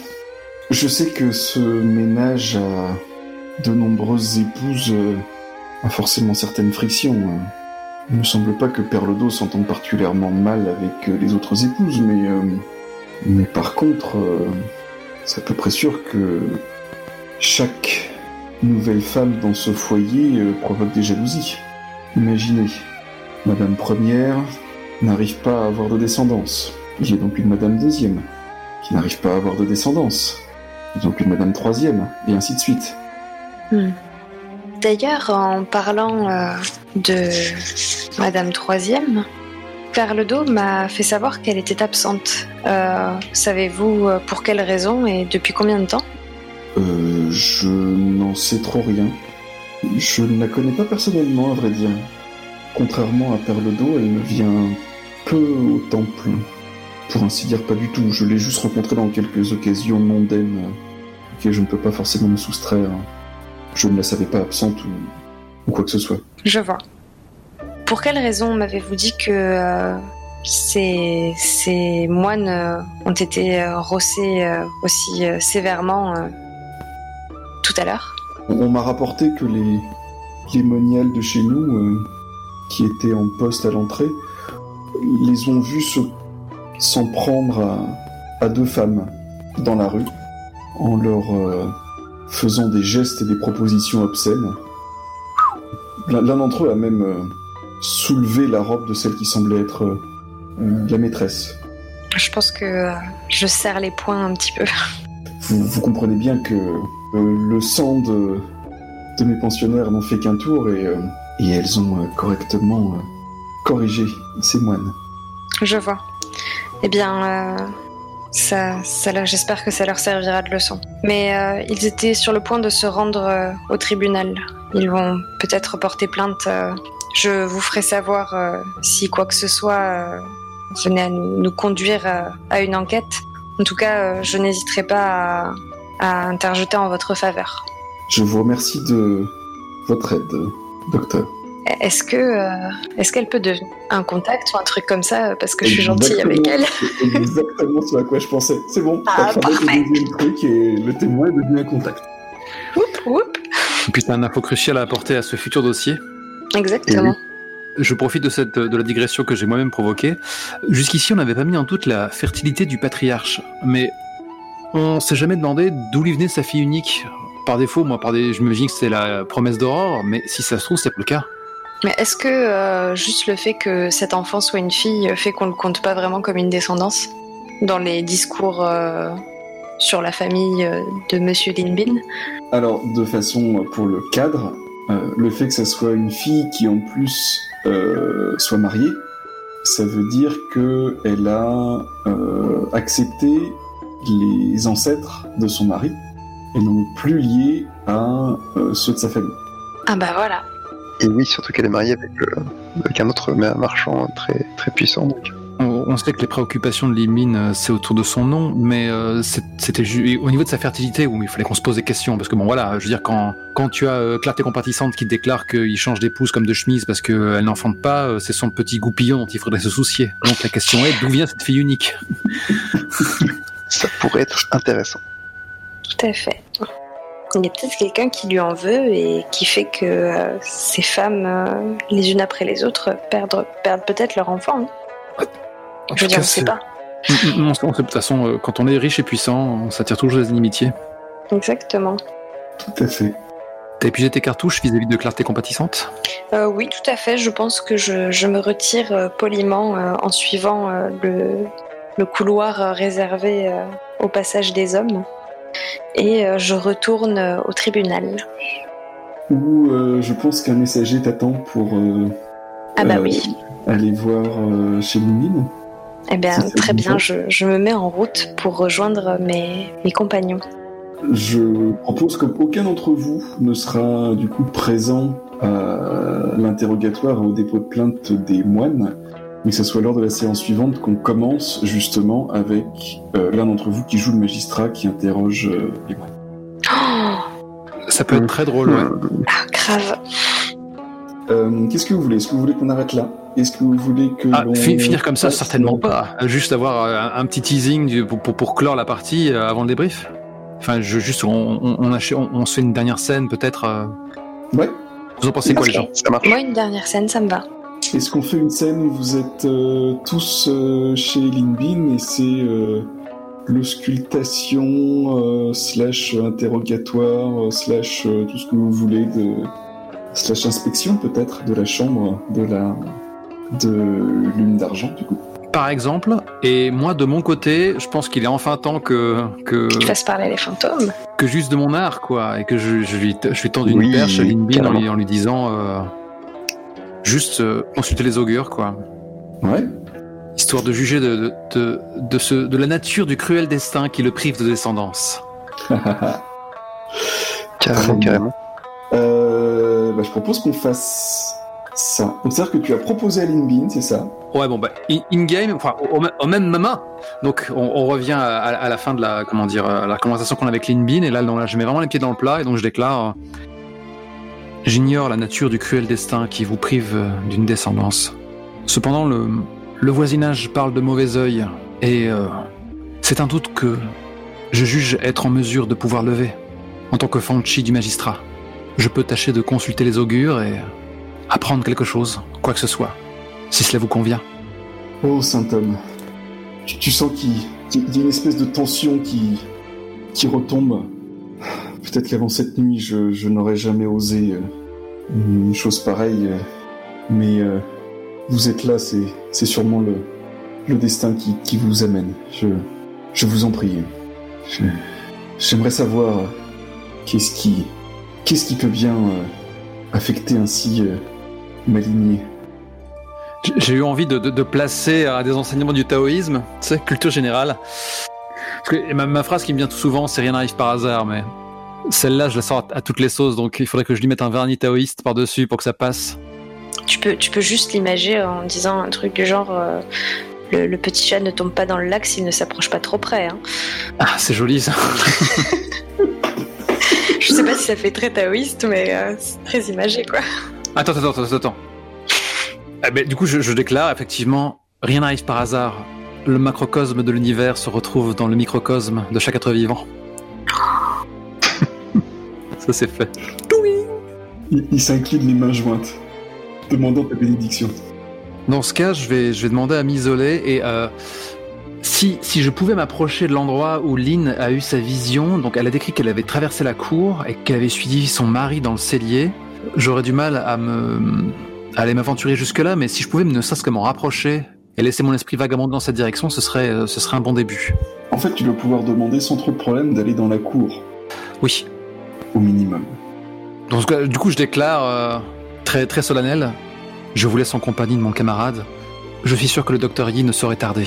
je sais que ce ménage à de nombreuses épouses euh, a forcément certaines frictions. Euh. Il ne me semble pas que Perle d'Eau s'entende particulièrement mal avec euh, les autres épouses, mais, euh, mais par contre, euh, c'est à peu près sûr que chaque nouvelle femme dans ce foyer euh, provoque des jalousies. Imaginez, Madame Première n'arrive pas à avoir de descendance. Il y a donc une Madame Deuxième qui n'arrive pas à avoir de descendance. Il y a donc une Madame Troisième, et ainsi de suite. Mmh. D'ailleurs, en parlant euh, de Madame Troisième, Perle d'Eau m'a fait savoir qu'elle était absente. Euh, savez-vous pour quelle raison et depuis combien de temps ? Euh, je n'en sais trop rien. Je ne la connais pas personnellement, à vrai dire. Contrairement à Perle d'Eau, elle me vient peu au temple. Pour ainsi dire, pas du tout. Je l'ai juste rencontrée dans quelques occasions mondaines auxquelles je ne peux pas forcément me soustraire. Je ne la savais pas absente ou, ou quoi que ce soit. Je vois. Pour quelle raison m'avez-vous dit que euh, ces, ces moines euh, ont été euh, rossés euh, aussi euh, sévèrement euh, tout à l'heure ? On m'a rapporté que les, les moniales de chez nous, euh, qui étaient en poste à l'entrée, les ont vus s'en prendre à, à deux femmes dans la rue en leur euh, faisant des gestes et des propositions obscènes. L'un d'entre eux a même euh, soulevé la robe de celle qui semblait être euh, la maîtresse. Je pense que euh, je serre les poings un petit peu. Vous, vous comprenez bien que euh, le sang de, de mes pensionnaires n'ont fait qu'un tour et, euh, et elles ont euh, correctement euh, corrigé ces moines. Je vois. Eh bien, euh, ça, ça, là, j'espère que ça leur servira de leçon. Mais euh, ils étaient sur le point de se rendre euh, au tribunal. Ils vont peut-être porter plainte. Euh, je vous ferai savoir euh, si quoi que ce soit euh, venait à nous, nous conduire euh, à une enquête. En tout cas, euh, je n'hésiterai pas à, à interjeter en votre faveur. Je vous remercie de votre aide, docteur. Est-ce que, euh, est-ce qu'elle peut devenir un contact ou un truc comme ça, parce que je suis gentille avec elle? C'est exactement ce à quoi je pensais. C'est bon, ah, parfait. Le truc et le témoin est devenu un contact. Oup, oup. Et puis t'as un info crucial à apporter à ce futur dossier. Exactement. Je profite de, cette, de la digression que j'ai moi-même provoquée. Jusqu'ici, on n'avait pas mis en doute la fertilité du patriarche, mais on ne s'est jamais demandé d'où lui venait sa fille unique. Par défaut, moi, par des... je m'imagine que c'est la promesse d'Aurore, mais si ça se trouve, c'est le cas. Mais est-ce que euh, juste le fait que cet enfant soit une fille fait qu'on ne le compte pas vraiment comme une descendance dans les discours euh, sur la famille euh, de Monsieur Lin Bin? Alors, de façon pour le cadre, euh, le fait que ça soit une fille qui en plus euh, soit mariée, ça veut dire qu'elle a euh, accepté les ancêtres de son mari et non plus liée à euh, ceux de sa famille. Ah bah voilà. Et oui, surtout qu'elle est mariée avec, euh, avec un autre marchand très, très puissant. Donc. On, on sait que les préoccupations de Lin Bin, c'est autour de son nom, mais euh, c'était ju- au niveau de sa fertilité où il fallait qu'on se pose des questions. Parce que bon, voilà, je veux dire, quand, quand tu as euh, Clarté Compatissante qui déclare qu'il change d'épouse comme de chemise parce qu'elle euh, n'enfante pas, euh, c'est son petit goupillon dont il faudrait se soucier. Donc la question est, d'où vient cette fille unique? Ça pourrait être intéressant. Tout à fait. Il y a peut-être quelqu'un qui lui en veut et qui fait que euh, ces femmes, euh, les unes après les autres, perdent, perdent peut-être leur enfant. Hein. Je veux dire, on ne sait pas. Non, on sait, de toute façon, quand on est riche et puissant, on s'attire toujours des inimitiés. Exactement. Tout à fait. T'as épuisé tes cartouches vis-à-vis de Clarté Compatissante ? euh, Oui, tout à fait. Je pense que je, je me retire euh, poliment euh, en suivant euh, le, le couloir euh, réservé euh, au passage des hommes. Et euh, je retourne euh, au tribunal. Où euh, je pense qu'un messager t'attend pour euh, ah bah euh, oui. aller voir euh, chez Lin Bin. Eh bien, si très bien, je, je me mets en route pour rejoindre mes, mes compagnons. Je propose qu'aucun d'entre vous ne sera du coup présent à l'interrogatoire au dépôt de plainte des moines, mais que ce soit lors de la séance suivante qu'on commence justement avec euh, l'un d'entre vous qui joue le magistrat qui interroge euh, les moines. Oh, ça peut être très drôle. Ouais. Ah, grave. Euh, qu'est-ce que vous voulez ? Est-ce que vous voulez qu'on arrête là ? Est-ce que vous voulez que ah, l'on... Finir comme ça, certainement pas. Juste avoir un, un petit teasing du, pour, pour, pour clore la partie euh, avant le débrief. Enfin, je, juste, on, on, on, achète, on, on se fait une dernière scène, peut-être. Euh... Ouais. Vous en pensez quoi, okay, les gens ? Ça marche. Moi, une dernière scène, ça me va. Est-ce qu'on fait une scène où vous êtes euh, tous euh, chez Lin Bin et c'est euh, l'auscultation euh, slash interrogatoire euh, slash euh, tout ce que vous voulez de slash inspection peut-être de la chambre de la de Lune d'Argent du coup. Par exemple, et moi de mon côté, je pense qu'il est enfin temps que que qu'il fasse parler les fantômes. Que juste de mon art quoi et que je je lui je lui tends une oui, perche à Lin Bin en lui, en lui disant. Euh, Juste euh, consulter les augures, quoi. Ouais. Histoire de juger de, de, de, de, ce, de la nature du cruel destin qui le prive de descendance. Carrément, carrément. Euh, bah, je propose qu'on fasse ça. Donc, c'est-à-dire que tu as proposé à Lin Bin, c'est ça ? Ouais, bon, bah, in-game, enfin, au, au même moment. Donc, on, on revient à, à, à la fin de la, comment dire, à la conversation qu'on a avec Lin Bin, et là, non, là, je mets vraiment les pieds dans le plat, et donc je déclare. J'ignore la nature du cruel destin qui vous prive d'une descendance. Cependant, le, le voisinage parle de mauvais œil, et euh, c'est un doute que je juge être en mesure de pouvoir lever. En tant que Fanchi du magistrat, je peux tâcher de consulter les augures et apprendre quelque chose, quoi que ce soit, si cela vous convient. Oh, saint homme, tu, tu sens qu'il Il y a une espèce de tension qui, qui retombe. Peut-être qu'avant cette nuit, je, je n'aurais jamais osé une chose pareille. Mais euh, vous êtes là, c'est, c'est sûrement le, le destin qui, qui vous amène. Je, je vous en prie. Je, j'aimerais savoir qu'est-ce qui, qu'est-ce qui peut bien euh, affecter ainsi euh, ma lignée. J'ai eu envie de, de, de placer euh, des enseignements du taoïsme, tu sais, culture générale. Parce que, et ma, ma phrase qui me vient tout souvent, c'est « rien n'arrive par hasard », mais celle-là, je la sors à, à toutes les sauces, donc il faudrait que je lui mette un vernis taoïste par-dessus pour que ça passe. Tu peux, tu peux juste l'imager en disant un truc du genre euh, « le, le petit chat ne tombe pas dans le lac s'il ne s'approche pas trop près hein. ». Ah, c'est joli ça. Je sais pas si ça fait très taoïste, mais euh, c'est très imagé, quoi. Attends, attends, attends, attends. Eh ben, du coup, je, je déclare, effectivement, rien n'arrive par hasard. Le macrocosme de l'univers se retrouve dans le microcosme de chaque être vivant. Ça, c'est fait. Il, il s'incline les mains jointes, demandant ta bénédiction. Dans ce cas, je vais, je vais demander à m'isoler et... Euh, Si, si je pouvais m'approcher de l'endroit où Lynn a eu sa vision, donc elle a décrit qu'elle avait traversé la cour et qu'elle avait suivi son mari dans le cellier, j'aurais du mal à, me, à aller m'aventurer jusque-là, mais si je pouvais ne serait-ce que m'en rapprocher et laisser mon esprit vagabonder dans cette direction, ce serait, ce serait un bon début. En fait, tu dois pouvoir demander sans trop de problème d'aller dans la cour. Oui. Au minimum. Dans ce cas, du coup, je déclare euh, très, très solennel, je vous laisse en compagnie de mon camarade, je suis sûr que le docteur Yi ne saurait tarder.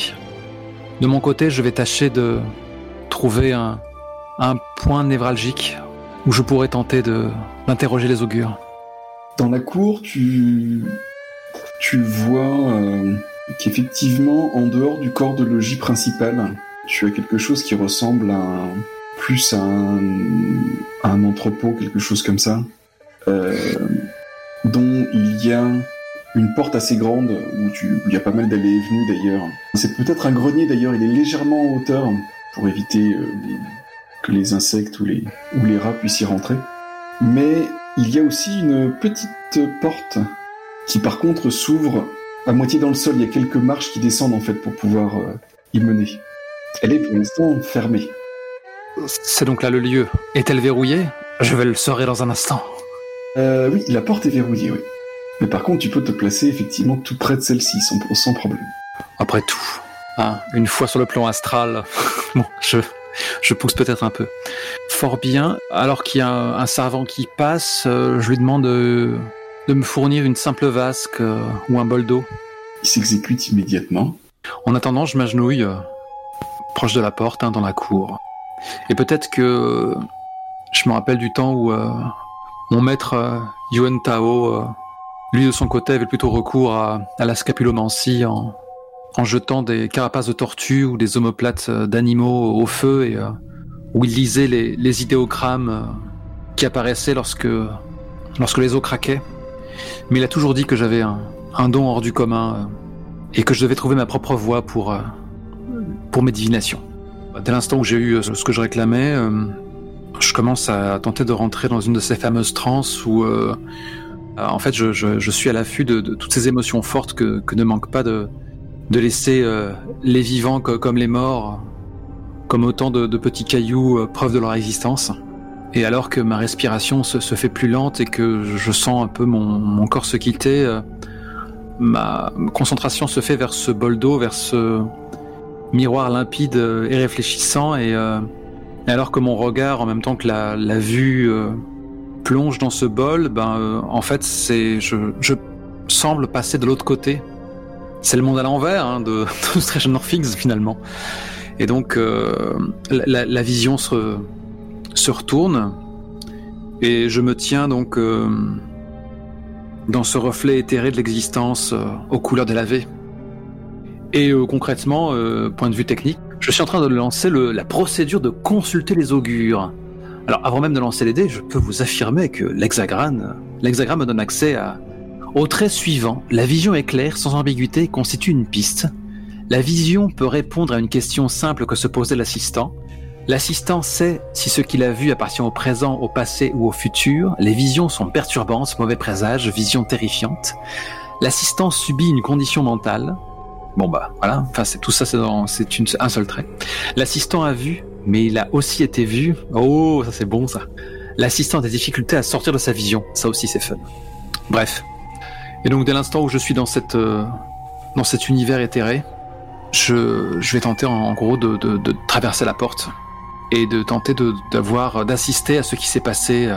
De mon côté, je vais tâcher de trouver un, un point névralgique où je pourrais tenter de, d'interroger les augures. Dans la cour, tu, tu vois euh, qu'effectivement, en dehors du corps de logis principal, tu as quelque chose qui ressemble à un, plus à un, à un entrepôt, quelque chose comme ça, euh, dont il y a... une porte assez grande, où tu... il y a pas mal d'allées et venues d'ailleurs. C'est peut-être un grenier d'ailleurs, il est légèrement en hauteur, pour éviter euh, les... que les insectes ou les... ou les rats puissent y rentrer. Mais il y a aussi une petite porte, qui par contre s'ouvre à moitié dans le sol, il y a quelques marches qui descendent en fait pour pouvoir euh, y mener. Elle est pour l'instant fermée. C'est donc là le lieu. Est-elle verrouillée ? Je vais le serrer dans un instant. Euh, oui, la porte est verrouillée, oui. Mais par contre, tu peux te placer effectivement tout près de celle-ci, sans, sans problème. Après tout, hein, une fois sur le plan astral, bon, je, je pousse peut-être un peu. Fort bien, alors qu'il y a un, un servant qui passe, euh, je lui demande euh, de me fournir une simple vasque euh, ou un bol d'eau. Il s'exécute immédiatement. En attendant, je m'agenouille, euh, proche de la porte, hein, dans la cour. Et peut-être que je me rappelle du temps où euh, mon maître euh, Yuan Tao... Euh, lui, de son côté, avait plutôt recours à, à la scapulomancie en, en jetant des carapaces de tortues ou des omoplates d'animaux au feu, et euh, où il lisait les, les idéogrammes euh, qui apparaissaient lorsque, lorsque les os craquaient. Mais il a toujours dit que j'avais un, un don hors du commun euh, et que je devais trouver ma propre voie pour, euh, pour mes divinations. Dès l'instant où j'ai eu ce que je réclamais, euh, je commence à, à tenter de rentrer dans une de ces fameuses transes où... Euh, En fait, je, je, je suis à l'affût de, de toutes ces émotions fortes que, que ne manque pas de, de laisser euh, les vivants que, comme les morts, comme autant de, de petits cailloux, euh, preuve de leur existence. Et alors que ma respiration se, se fait plus lente et que je sens un peu mon, mon corps se quitter, euh, ma concentration se fait vers ce bol d'eau, vers ce miroir limpide et réfléchissant. Et, euh, et alors que mon regard, en même temps que la, la vue... Euh, plonge dans ce bol, ben euh, en fait c'est je, je semble passer de l'autre côté. C'est le monde à l'envers, hein, de, de Strange Northings finalement. Et donc euh, la, la vision se se retourne et je me tiens donc euh, dans ce reflet éthéré de l'existence euh, aux couleurs délavées. Et euh, concrètement, euh, point de vue technique, je suis en train de lancer le, la procédure de consulter les augures. Alors, avant même de lancer les dés, je peux vous affirmer que l'hexagramme, l'hexagramme me donne accès à... Au trait suivant, la vision est claire, sans ambiguïté, et constitue une piste. La vision peut répondre à une question simple que se posait l'assistant. L'assistant sait si ce qu'il a vu appartient au présent, au passé ou au futur. Les visions sont perturbantes, mauvais présages, visions terrifiantes. L'assistant subit une condition mentale. Bon bah voilà, enfin, c'est, tout ça c'est, dans, c'est une, un seul trait. L'assistant a vu, mais il a aussi été vu. Oh, ça c'est bon ça. L'assistant a des difficultés à sortir de sa vision. Ça aussi c'est fun. Bref. Et donc dès l'instant où je suis dans cette euh, dans cet univers éthéré, je, je vais tenter en, en gros de, de, de traverser la porte et de tenter de, d'avoir, d'assister à ce qui s'est passé, euh,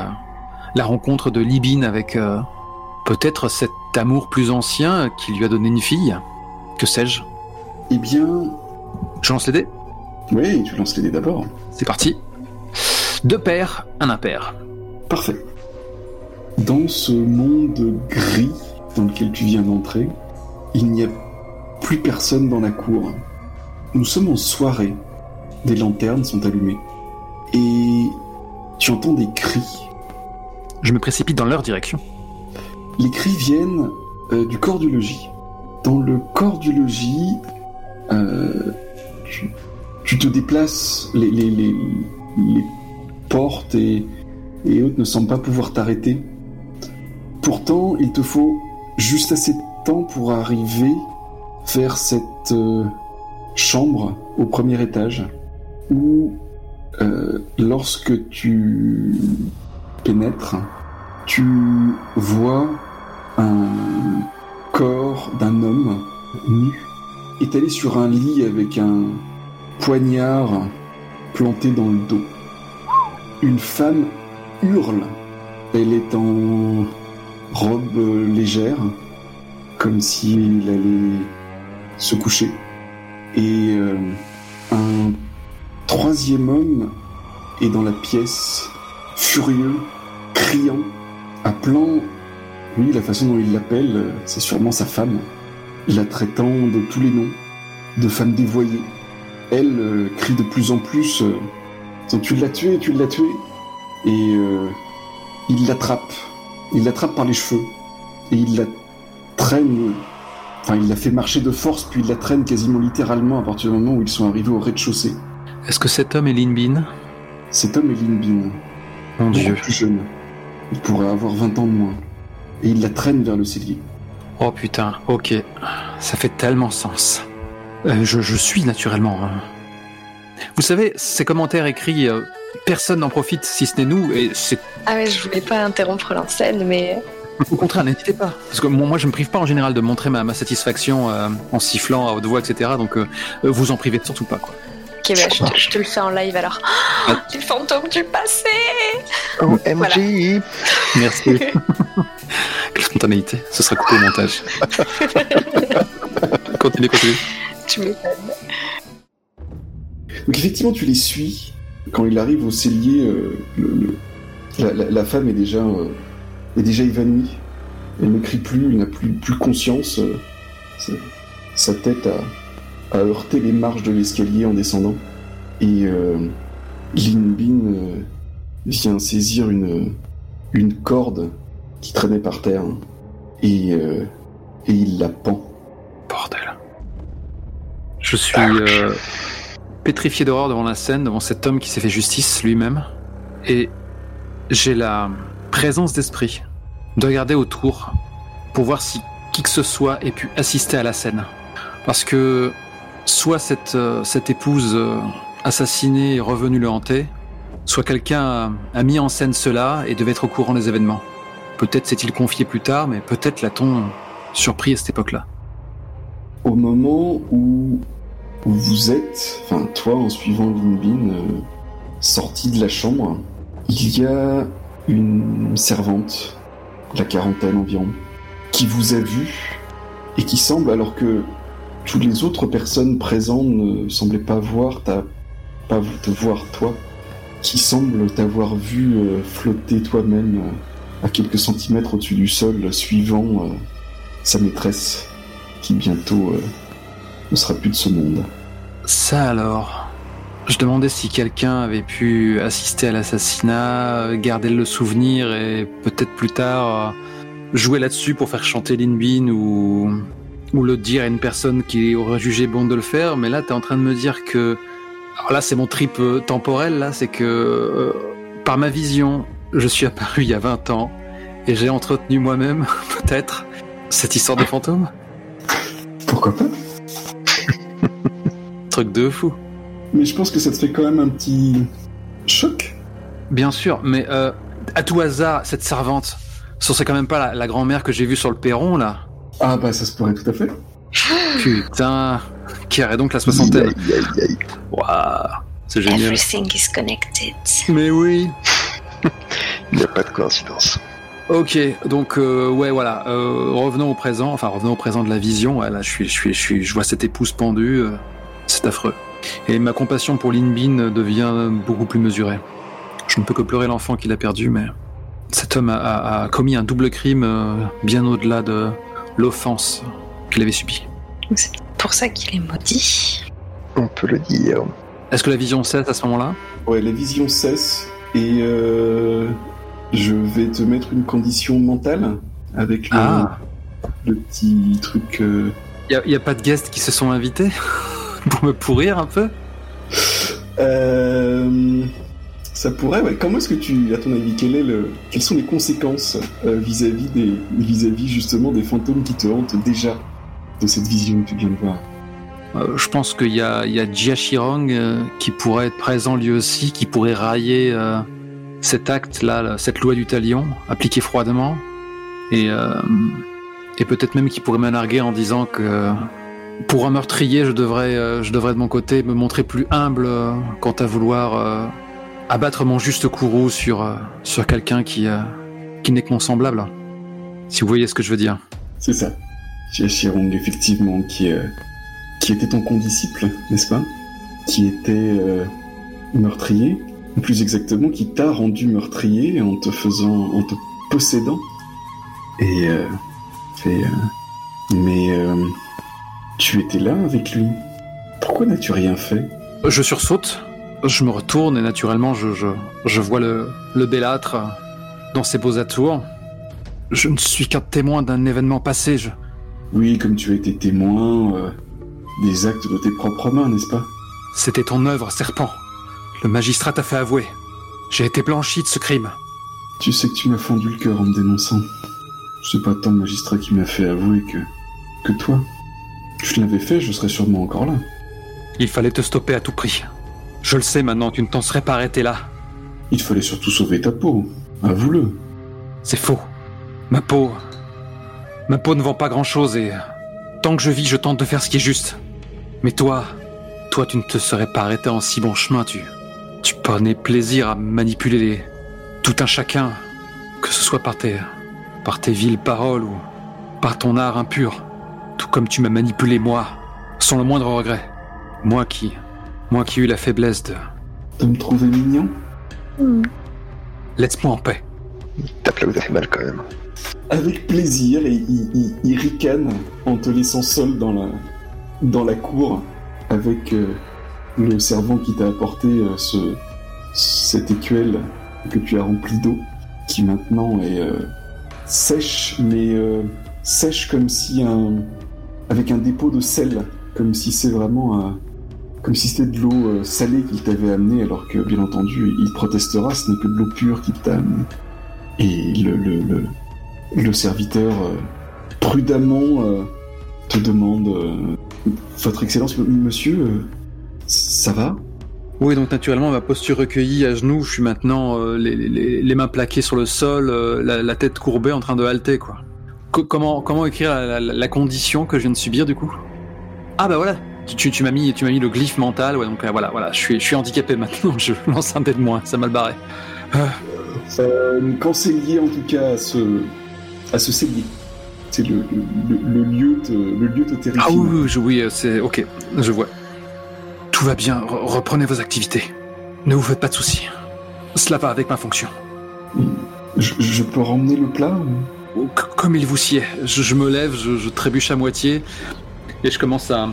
la rencontre de Lin Bin avec euh, peut-être cet amour plus ancien qui lui a donné une fille. Que sais-je ? Eh bien... Je lance les dés ? Oui, tu lances les dés d'abord. C'est parti. Deux pairs, un impair. Parfait. Dans ce monde gris dans lequel tu viens d'entrer, il n'y a plus personne dans la cour. Nous sommes en soirée. Des lanternes sont allumées. Et tu entends des cris. Je me précipite dans leur direction. Les cris viennent euh, du corps du logis. Dans le corps du logis, euh, tu, tu te déplaces, les, les, les, les portes et, et autres ne semblent pas pouvoir t'arrêter. Pourtant, il te faut juste assez de temps pour arriver vers cette euh, chambre au premier étage où, euh, lorsque tu pénètres, tu vois un... corps d'un homme nu, étalé sur un lit avec un poignard planté dans le dos. Une femme hurle. Elle est en robe légère, comme s'il allait se coucher. Et euh, un troisième homme est dans la pièce, furieux, criant, appelant... Oui, la façon dont il l'appelle, c'est sûrement sa femme, la traitant de tous les noms, de femme dévoyée. Elle euh, crie de plus en plus euh, « Tu l'as tué, tu l'as tué !» Et euh, il l'attrape, il l'attrape par les cheveux, et il la traîne, enfin il la fait marcher de force, puis il la traîne quasiment littéralement à partir du moment où ils sont arrivés au rez-de-chaussée. Est-ce que cet homme est Lin Bin ? Cet homme est Lin Bin. Mon Dieu. Plus jeune. Il pourrait avoir vingt ans de moins. Et il la traîne vers le cellier. Oh putain, ok. Ça fait tellement sens. Euh, je, je suis naturellement... Hein. Vous savez, ces commentaires écrits, euh, personne n'en profite si ce n'est nous, et c'est... Ah ouais, je voulais pas interrompre l'enseigne, mais... Au contraire, n'hésitez pas. Parce que moi, je me prive pas en général de montrer ma, ma satisfaction euh, en sifflant à haute voix, et cetera. Donc, euh, vous en privez surtout pas, quoi. Ok, bah, je, te, je te le fais en live, alors. Oh, les fantômes du passé. Oh, M J voilà. Merci. Quelle spontanéité. Ce sera coupé au montage. Continue, continue. Tu m'étonnes. Donc effectivement, tu les suis. Quand il arrive au cellier, euh, le, le, la, la, la femme est déjà, euh, est déjà évanouie. Elle ne crie plus, elle n'a plus, plus conscience. Euh, sa, sa tête a, a heurté les marches de l'escalier en descendant. Et euh, Lin Bin euh, vient saisir une, une corde qui traînait par terre, et, euh, et il la pend. Bordel. Je suis euh, pétrifié d'horreur devant la scène, devant cet homme qui s'est fait justice lui-même, et j'ai la présence d'esprit de regarder autour pour voir si qui que ce soit ait pu assister à la scène. Parce que soit cette, euh, cette épouse euh, assassinée est revenue le hanter, soit quelqu'un a, a mis en scène cela et devait être au courant des événements. Peut-être s'est-il confié plus tard, mais peut-être l'a-t-on surpris à cette époque-là. Au moment où vous êtes, enfin toi en suivant Lin Bin, euh, sorti de la chambre, il y a une servante, la quarantaine environ, qui vous a vu et qui semble, alors que toutes les autres personnes présentes ne semblaient pas voir ta, pas te voir toi, qui semble t'avoir vu euh, flotter toi-même. Euh, à quelques centimètres au-dessus du sol, suivant euh, sa maîtresse, qui bientôt euh, ne sera plus de ce monde. Ça alors. Je demandais si quelqu'un avait pu assister à l'assassinat, garder le souvenir et peut-être plus tard jouer là-dessus pour faire chanter Lin Bin ou, ou le dire à une personne qui aurait jugé bon de le faire, mais là t'es en train de me dire que... Alors là c'est mon trip euh, temporel, là, c'est que euh, par ma vision... Je suis apparu il y a vingt ans et j'ai entretenu moi-même, peut-être, cette histoire de fantôme. Pourquoi pas ? truc de fou. Mais je pense que ça te fait quand même un petit choc. Bien sûr, mais euh, à tout hasard, cette servante, ce serait quand même pas la, la grand-mère que j'ai vue sur le perron, là? Ah bah ça se pourrait tout à fait. Putain, qui aurait donc la soixantaine? Waouh, c'est génial. Everything is connected. Mais oui. Il n'y a pas de coïncidence. Ok, donc euh, ouais voilà, euh, revenons au présent, enfin revenons au présent de la vision. Ouais, là, je suis, je suis, je suis, je vois cette épouse pendue, euh, c'est affreux. Et ma compassion pour Lin Bin devient beaucoup plus mesurée. Je ne peux que pleurer l'enfant qu'il a perdu, mais cet homme a, a, a commis un double crime euh, bien au-delà de l'offense qu'il avait subie. C'est pour ça qu'il est maudit. On peut le dire. Est-ce que la vision cesse à ce moment-là? Ouais, la vision cesse et euh, je vais te mettre une condition mentale avec le, ah. le petit truc. Euh... Y, y a pas de guests qui se sont invités pour me pourrir un peu? Euh... Ça pourrait, ouais. Comment est-ce que tu, à ton avis, quel est le... quelles sont les conséquences euh, vis-à-vis des, vis-à-vis justement des fantômes qui te hantent déjà de cette vision que tu viens de voir? Euh, je pense qu'il y a, il y a Jia Shirong euh, qui pourrait être présent lui aussi, qui pourrait railler euh, cet acte-là, cette loi du talion, appliquée froidement, et, euh, et peut-être même qui pourrait m'énarguer en disant que pour un meurtrier, je devrais, euh, je devrais de mon côté me montrer plus humble euh, quant à vouloir... Euh, abattre mon juste courroux sur, euh, sur quelqu'un qui, euh, qui n'est que mon semblable. Si vous voyez ce que je veux dire. C'est ça. Jia Shirong, effectivement, qui, euh, qui était ton condisciple, n'est-ce pas? Qui était euh, meurtrier, ou plus exactement, qui t'a rendu meurtrier en te faisant, en te possédant. Et, euh, et euh, mais euh, tu étais là avec lui. Pourquoi n'as-tu rien fait? Je sursaute. Je me retourne et naturellement je, je, je vois le, le bellâtre dans ses beaux atours. Je ne suis qu'un témoin d'un événement passé. Je... Oui, comme tu as été témoin euh, des actes de tes propres mains, n'est-ce pas? C'était ton œuvre, serpent. Le magistrat t'a fait avouer. J'ai été blanchi de ce crime. Tu sais que tu m'as fendu le cœur en me dénonçant. C'est pas tant le magistrat qui m'a fait avouer que, que toi. Si je l'avais fait, je serais sûrement encore là. Il fallait te stopper à tout prix. Je le sais maintenant, tu ne t'en serais pas arrêté là. Il fallait surtout sauver ta peau. Avoue-le. C'est faux. Ma peau... Ma peau ne vend pas grand-chose et... Tant que je vis, je tente de faire ce qui est juste. Mais toi... Toi, tu ne te serais pas arrêté en si bon chemin, tu... Tu prenais plaisir à manipuler les... tout un chacun. Que ce soit par tes... par tes viles paroles ou... par ton art impur. Tout comme tu m'as manipulé, moi. Sans le moindre regret. Moi qui... Moi qui ai eu la faiblesse de... De me trouver mignon. Mmh. Laisse-moi en paix. Il tape là où t'as fait mal quand même. Avec plaisir, et il, il, il ricane en te laissant seul dans la, dans la cour avec euh, le servant qui t'a apporté euh, ce, cet écuelle que tu as rempli d'eau, qui maintenant est euh, sèche, mais euh, sèche comme si un... avec un dépôt de sel, comme si c'est vraiment un... Comme si c'était de l'eau salée qu'il t'avait amenée, alors que, bien entendu, il protestera, ce n'est que de l'eau pure qu'il t'a amenée. Et le, le, le, le serviteur, euh, prudemment, euh, te demande euh, « Votre Excellence, monsieur, euh, ça va ?» Oui, donc naturellement, ma posture recueillie à genoux, je suis maintenant euh, les, les, les mains plaquées sur le sol, euh, la, la tête courbée, en train de halter, quoi. Qu- comment, comment écrire la, la, la condition que je viens de subir, du coup? Ah bah voilà. Tu, tu, m'as mis, tu m'as mis le glyphe mental, ouais, donc euh, voilà, voilà, je suis, je suis handicapé maintenant, je lance un dé de moins, ça m'a le barré. Euh... Euh, quand c'est lié en tout cas à ce, à ce cellier, c'est le, le, le, lieu te, le lieu te terrifie. Ah oui, oui, oui, c'est ok, je vois. Tout va bien, reprenez vos activités, ne vous faites pas de soucis, cela va avec ma fonction. Je, je peux ramener le plat ou... Comme il vous sied, je, je me lève, je, je trébuche à moitié, et je commence à...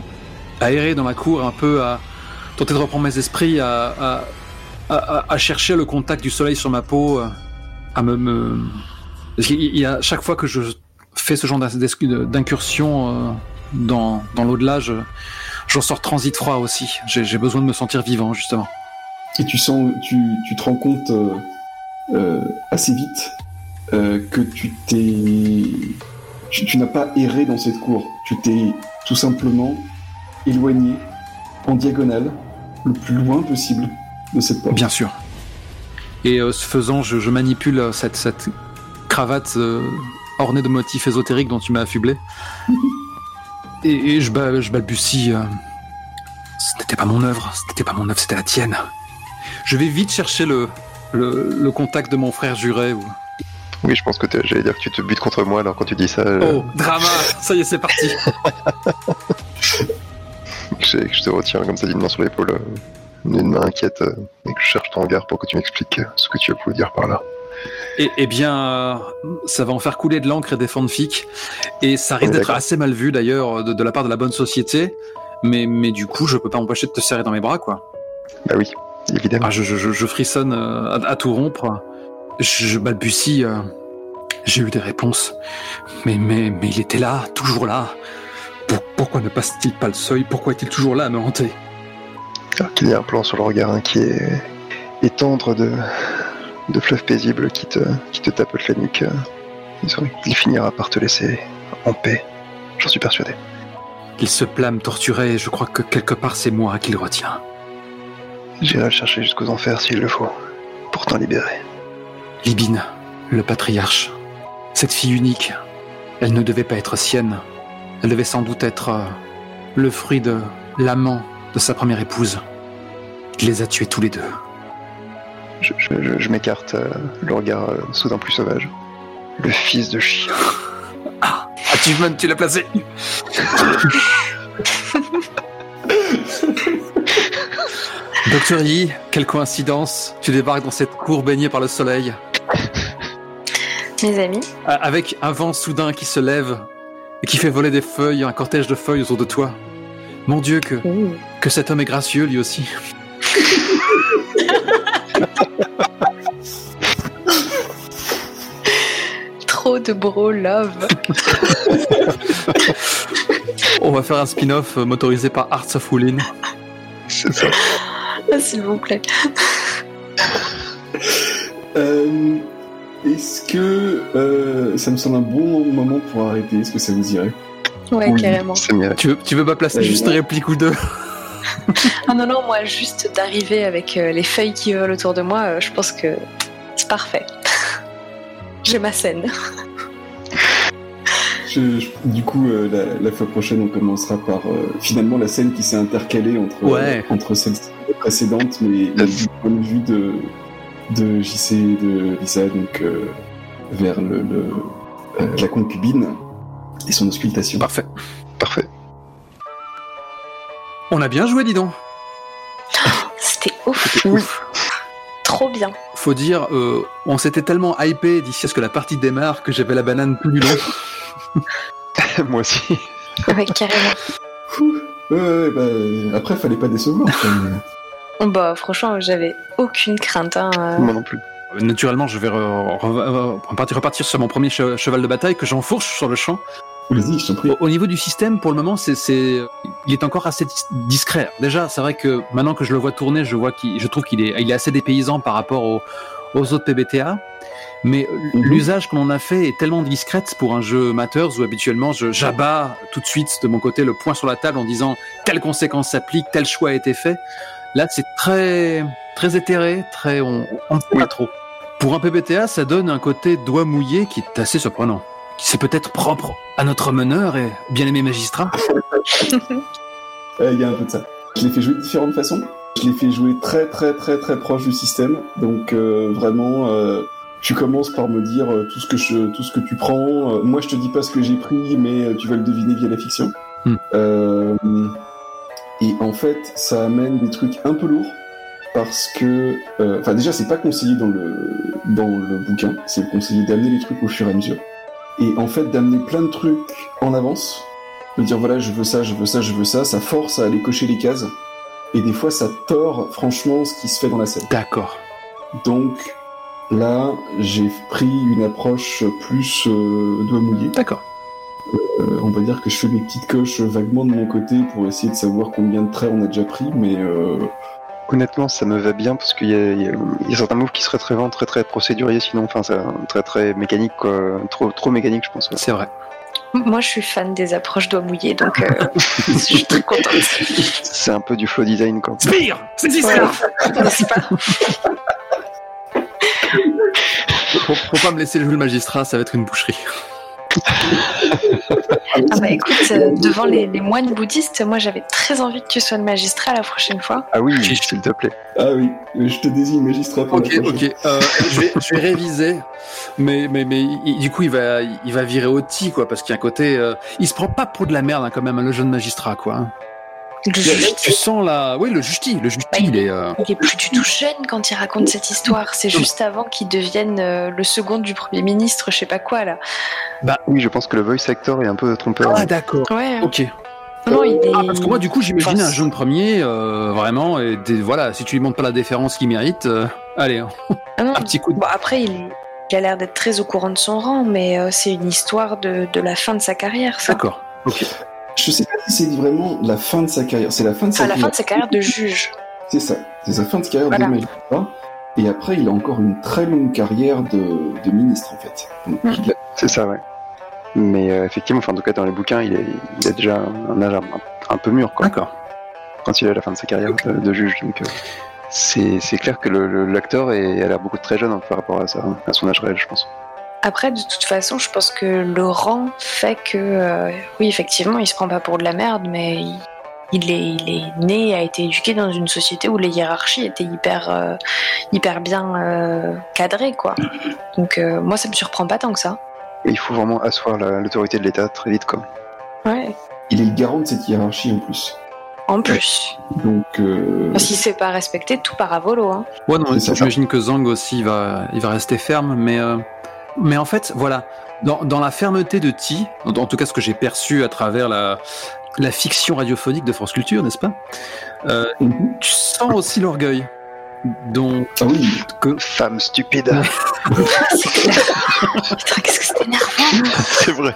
à errer dans la cour, un peu à tenter de reprendre mes esprits, à, à, à, à chercher le contact du soleil sur ma peau, à me... me... Il y a, chaque fois que je fais ce genre d'incursion dans, dans l'au-delà, je, j'en sors transit froid aussi. J'ai, j'ai besoin de me sentir vivant, justement. Et tu sens, tu, tu te rends compte euh, euh, assez vite euh, que tu t'es... Tu, tu n'as pas erré dans cette cour. Tu t'es tout simplement... éloigné en diagonale, le plus loin possible de cette porte. Bien sûr. Et euh, ce faisant, je, je manipule euh, cette, cette cravate euh, ornée de motifs ésotériques dont tu m'as affublé. et, et je, ba, je balbutie. Euh, ce n'était pas mon œuvre, ce n'était pas mon œuvre, c'était la tienne. Je vais vite chercher le, le, le contact de mon frère juré. Ou... Oui, je pense que j'allais dire que tu te butes contre moi, alors quand tu dis ça... Euh... Oh, drama. Ça y est, c'est parti. je, je te retiens comme ça d'une main sur l'épaule. Euh... Une main inquiète euh, et que je cherche ton regard pour que tu m'expliques ce que tu as voulu dire par là. Eh, eh bien, euh, ça va en faire couler de l'encre et des fanfics, et ça risque d'être assez mal vu d'ailleurs de, de la part de la bonne société, mais, mais du coup, je peux pas m'empêcher de te serrer dans mes bras, quoi. Bah oui, évidemment. Ah, je, je, je frissonne euh, à, à tout rompre, je, je balbutie, euh, j'ai eu des réponses, mais, mais, mais il était là, toujours là. Pour, pourquoi ne passe-t-il pas le seuil? Pourquoi est-il toujours là à me hanter? Alors qu'il y a un plan sur le regard inquiet et tendre de, de Fleuve Paisible qui te, qui te tapote la nuque. Il finira par te laisser en paix, j'en suis persuadé. Il se plame torturé et je crois que quelque part c'est moi qu'il retient. J'irai le chercher jusqu'aux enfers s'il le faut, pour t'en libérer. Libine, le patriarche, cette fille unique, elle ne devait pas être sienne. Elle devait sans doute être le fruit de l'amant de sa première épouse. Il les a tués tous les deux. Je, je, je, je m'écarte euh, le regard euh, soudain plus sauvage. Le fils de chien. Ah, achievement, tu l'as placé. Docteur Yi, quelle coïncidence, tu débarques dans cette cour baignée par le soleil. Mes amis. Avec un vent soudain qui se lève et qui fait voler des feuilles, un cortège de feuilles autour de toi. Mon Dieu, que, mmh. que cet homme est gracieux, lui aussi. Trop de bro love. On va faire un spin-off motorisé par Arts of Wooling. C'est ça. S'il vous plaît. euh, est-ce que euh, ça me semble un bon moment pour arrêter? Est-ce que ça vous irait? Ouais, oui, carrément. Tu veux, tu veux pas placer ouais, juste une réplique ou deux? Ah non, non, moi, juste d'arriver avec euh, les feuilles qui volent autour de moi, euh, je pense que c'est parfait. J'ai ma scène. je, je, du coup, euh, la, la fois prochaine, on commencera par euh, finalement la scène qui s'est intercalée entre, ouais. euh, entre celle précédente, mais du point de vue de, de J C et de Lisa, donc euh, vers le, le, euh, la concubine. Et son auscultation. Parfait. Parfait. On a bien joué, dis donc. C'était ouf. C'était ouf. Trop bien. Faut dire, euh, on s'était tellement hypé d'ici à ce que la partie démarre que j'avais la banane plus long. Moi aussi. Ouais, carrément. Euh, bah, après, fallait pas décevoir. Bah, franchement, j'avais aucune crainte. Hein, euh... Moi non plus. Naturellement, je vais re- re- re- repartir sur mon premier che- cheval de bataille que j'enfourche sur le champ. Vas-y, je t'en prie. Au niveau du système, pour le moment, c'est, c'est... il est encore assez dis- discret. Déjà, c'est vrai que maintenant que je le vois tourner, je, vois qu'il... je trouve qu'il est... Il est assez dépaysant par rapport aux, aux autres P B T A. Mais mm-hmm. l'usage qu'on en a fait est tellement discrète pour un jeu Matters où habituellement, je... j'abats tout de suite de mon côté le poing sur la table en disant telle conséquence s'applique, tel choix a été fait. Là, c'est très, très éthéré, très... on ne sait pas trop. Pour un P B T A, ça donne un côté doigt mouillé qui est assez surprenant. C'est peut-être propre à notre meneur et bien-aimé magistrat. Il y a un peu de ça. Je l'ai fait jouer de différentes façons. Je l'ai fait jouer très très très très proche du système. Donc euh, vraiment, euh, tu commences par me dire euh, tout, ce que je, tout ce que tu prends. Euh, moi, je te dis pas ce que j'ai pris, mais euh, tu vas le deviner via la fiction. Mm. Euh, et en fait, ça amène des trucs un peu lourds. Parce que, enfin euh, déjà, c'est pas conseillé dans le dans le bouquin, c'est conseillé d'amener les trucs au fur et à mesure, et en fait d'amener plein de trucs en avance, de dire voilà je veux ça, je veux ça, je veux ça, ça force à aller cocher les cases, et des fois ça tord franchement ce qui se fait dans la scène. D'accord. Donc là j'ai pris une approche plus euh, doigt mouillé. D'accord. Euh, on va dire que je fais mes petites coches vaguement de mon côté pour essayer de savoir combien de traits on a déjà pris, mais euh... honnêtement, ça me va bien parce qu'il y a, il y a, il y a certains moves qui seraient très, très, très procéduriers, sinon, enfin, ça, très, très mécanique, quoi. Trop, trop mécanique, je pense. Ouais. C'est vrai. Moi, je suis fan des approches doigts mouillés, donc euh, je suis très contente. C'est un peu du flow design, quoi. Spire, c'est du spire, n'est-ce pas? Faut, faut pas me laisser jouer le magistrat, ça va être une boucherie. Ah bah écoute, euh, devant les, les moines bouddhistes, moi j'avais très envie que tu sois le magistrat la prochaine fois. Ah oui, s'il te plaît. Ah oui, je te désigne magistrat pour okay, la prochaine. Ok, ok. Euh, je, vais, je vais réviser, mais mais mais il, du coup il va il va virer au ti quoi, parce qu'il y a un côté, euh, il se prend pas pour de la merde hein, quand même hein, le jeune magistrat quoi. Hein. Le juge, tu sens la, oui, le juge-t-il, le juge-t-il, bah, il, est, euh... il est plus du tout jeune quand il raconte cette histoire. C'est juste avant qu'il devienne euh, le second du premier ministre, je sais pas quoi là. Bah oui, je pense que le voice actor est un peu trompeur. Ah d'accord. Ouais. Ok. Non, il est... ah, parce que moi, du coup, j'imaginais un jeune premier, euh, vraiment. Et des, voilà, si tu lui montres pas la déférence qu'il mérite, euh, allez, ah non, un petit coup. De... Bon, après, il, il a l'air d'être très au courant de son rang, mais euh, c'est une histoire de, de la fin de sa carrière. Ça. D'accord. Ok. Je sais pas si c'est vraiment la fin de sa carrière. C'est la fin de sa, ah, carrière. La fin de sa carrière de juge. C'est ça. C'est sa fin de carrière voilà. de magistrat. Et après, il a encore une très longue carrière de, de ministre, en fait. Donc, mmh. il a... C'est ça, ouais. Mais euh, effectivement, enfin, en tout cas, dans les bouquins, il est, il a déjà un âge un, un peu mûr, quoi. D'accord. Quand il est à la fin de sa carrière okay. de, de juge. Donc, euh, c'est, c'est clair que le, le, l'acteur est, a l'air beaucoup très jeune hein, par rapport à, ça, à son âge réel, je pense. Après, de toute façon, je pense que le rang fait que, euh, oui, effectivement, il se prend pas pour de la merde, mais il, il, est, il est né, a été éduqué dans une société où les hiérarchies étaient hyper, euh, hyper bien euh, cadrées, quoi. Donc, euh, moi, ça me surprend pas tant que ça. Et il faut vraiment asseoir la, l'autorité de l'État très vite, quoi. Ouais. Il est le garant de cette hiérarchie, en plus. En plus. Donc, euh... si c'est pas respecté, tout part à volo, hein. Ouais, non, c'est j'imagine ça. Que Zhang aussi, il va, il va rester ferme, mais... Euh... Mais en fait, voilà, dans, dans la fermeté de Ti, en, en tout cas ce que j'ai perçu à travers la, la fiction radiophonique de France Culture, n'est-ce pas euh, mm-hmm. Tu sens aussi l'orgueil. Donc, oui. que... femme stupide. C'est clair. Putain, qu'est-ce que c'est énervant. C'est vrai.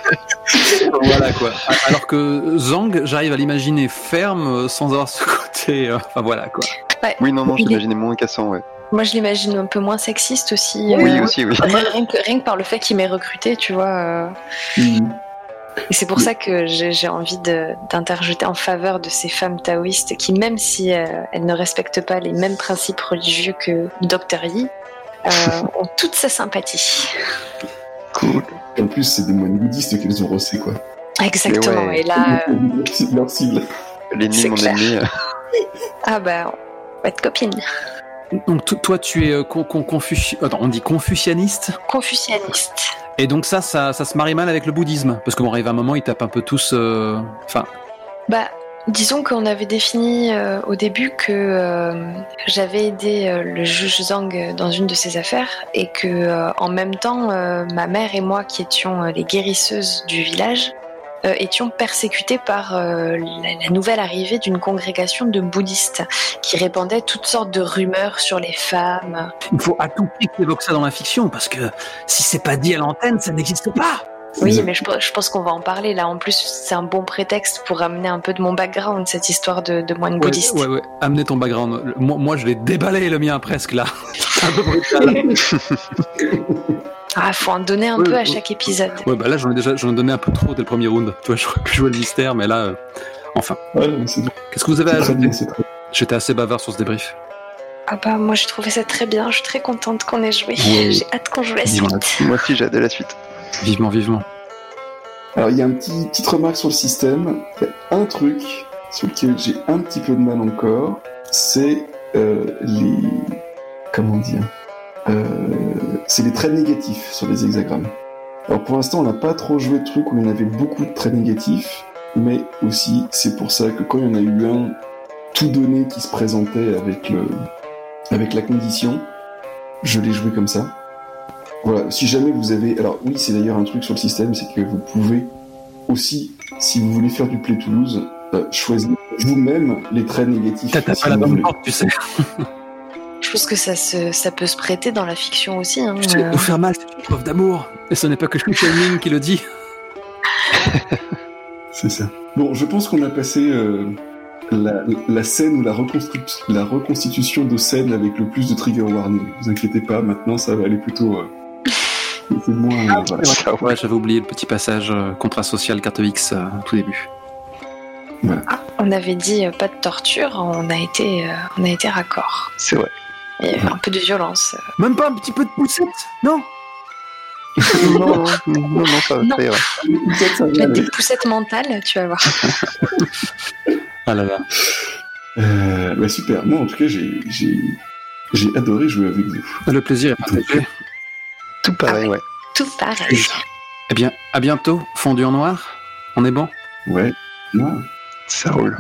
Voilà quoi. Alors que Zhang, j'arrive à l'imaginer ferme sans avoir ce côté. Enfin voilà quoi. Ouais. Oui, non, non, je l'imaginais moins cassant, ouais. Moi, je l'imagine un peu moins sexiste aussi. Oui, euh, aussi, oui. Rien que, rien que par le fait qu'il m'ait recruté, tu vois. Euh... Mm. Et c'est pour oui. ça que j'ai, j'ai envie de, d'interjeter en faveur de ces femmes taoïstes qui, même si euh, elles ne respectent pas les mêmes principes religieux que Docteur Yi, euh, ont toute sa sympathie. Cool. En plus, c'est des moines bouddhistes qu'elles ont rossé, quoi. Exactement. Ouais. Et là... Euh... C'est leur cible. L'ennemi, mon ennemi. Ah bah, on va être copines. Donc t- toi tu es euh, con- con- confuci- Attends, on dit confucianiste. Confucianiste. Et donc ça, ça, ça se marie mal avec le bouddhisme, parce que bon, arrive un moment, ils tapent un peu tous. Euh... Enfin. Bah, disons qu'on avait défini euh, au début que euh, j'avais aidé euh, le juge Zhang dans une de ses affaires, et que euh, en même temps, euh, ma mère et moi, qui étions euh, les guérisseuses du village, Euh, étions persécutés par euh, la, la nouvelle arrivée d'une congrégation de bouddhistes qui répandait toutes sortes de rumeurs sur les femmes. Il faut à tout prix que tu évoques ça dans la fiction, parce que si c'est pas dit à l'antenne, ça n'existe pas. Oui, mais je, je pense qu'on va en parler là. En plus, c'est un bon prétexte pour amener un peu de mon background, cette histoire de, de moine ouais, bouddhiste. Ouais, ouais, amener ton background. Moi, moi je vais déballer le mien presque là. Un peu brutal. Ah, faut en donner un ouais, peu à chaque épisode. Ouais, bah là, j'en ai déjà, j'en ai donné un peu trop dès le premier round. Tu vois, j'aurais pu jouer le mystère, mais là, euh, enfin. Ouais, mais c'est... Qu'est-ce que vous avez à ajouter ? J'étais assez bavard sur ce débrief. Ah bah, moi, j'ai trouvé ça très bien. Je suis très contente qu'on ait joué. Ouais. J'ai hâte qu'on joue la suite. Moi aussi, j'ai hâte de la suite. Vivement, vivement. Alors, il y a une petit, petite remarque sur le système. Il y a un truc sur lequel j'ai un petit peu de mal encore, c'est euh, les... Comment dire ? Euh, c'est les traits négatifs sur les hexagrammes. Alors pour l'instant, on n'a pas trop joué de trucs où il y en avait beaucoup de traits négatifs, mais aussi c'est pour ça que quand il y en a eu un tout donné qui se présentait avec le, avec la condition, je l'ai joué comme ça. Voilà. Si jamais vous avez, alors oui, c'est d'ailleurs un truc sur le système, c'est que vous pouvez aussi, si vous voulez faire du Play Toulouse, euh, choisir vous-même les traits négatifs. T'as pas la bonne porte, tu sais. Je pense que ça, se, ça peut se prêter dans la fiction aussi. Hein, je euh... Vous faire mal, c'est une preuve d'amour. Et ce n'est pas que Xu Chengming qui le dit. C'est ça. Bon, je pense qu'on a passé euh, la, la scène ou la, reconstru- la reconstitution de scène avec le plus de trigger warning. Ne vous inquiétez pas, maintenant ça va aller plutôt euh, C'est moins. Ah, voilà. Ça, ouais, j'avais oublié le petit passage euh, contrat social carte X euh, tout début. Voilà. Ah, on avait dit euh, pas de torture, on a été, euh, on a été raccord. C'est vrai. Et, ouais. Un peu de violence. Euh... Même pas un petit peu de poussette, non? non, non, non, ça va. Peut-être ça va. Tu as des poussettes mentales, tu vas voir. Ah là là. Euh, bah super. Moi, en tout cas, j'ai, j'ai, j'ai adoré jouer avec vous. Le plaisir est partagé. Tout pareil, ouais. Tout pareil. Eh bien, à bientôt. Fondu en noir. On est bon. Ouais. Non. Ça roule.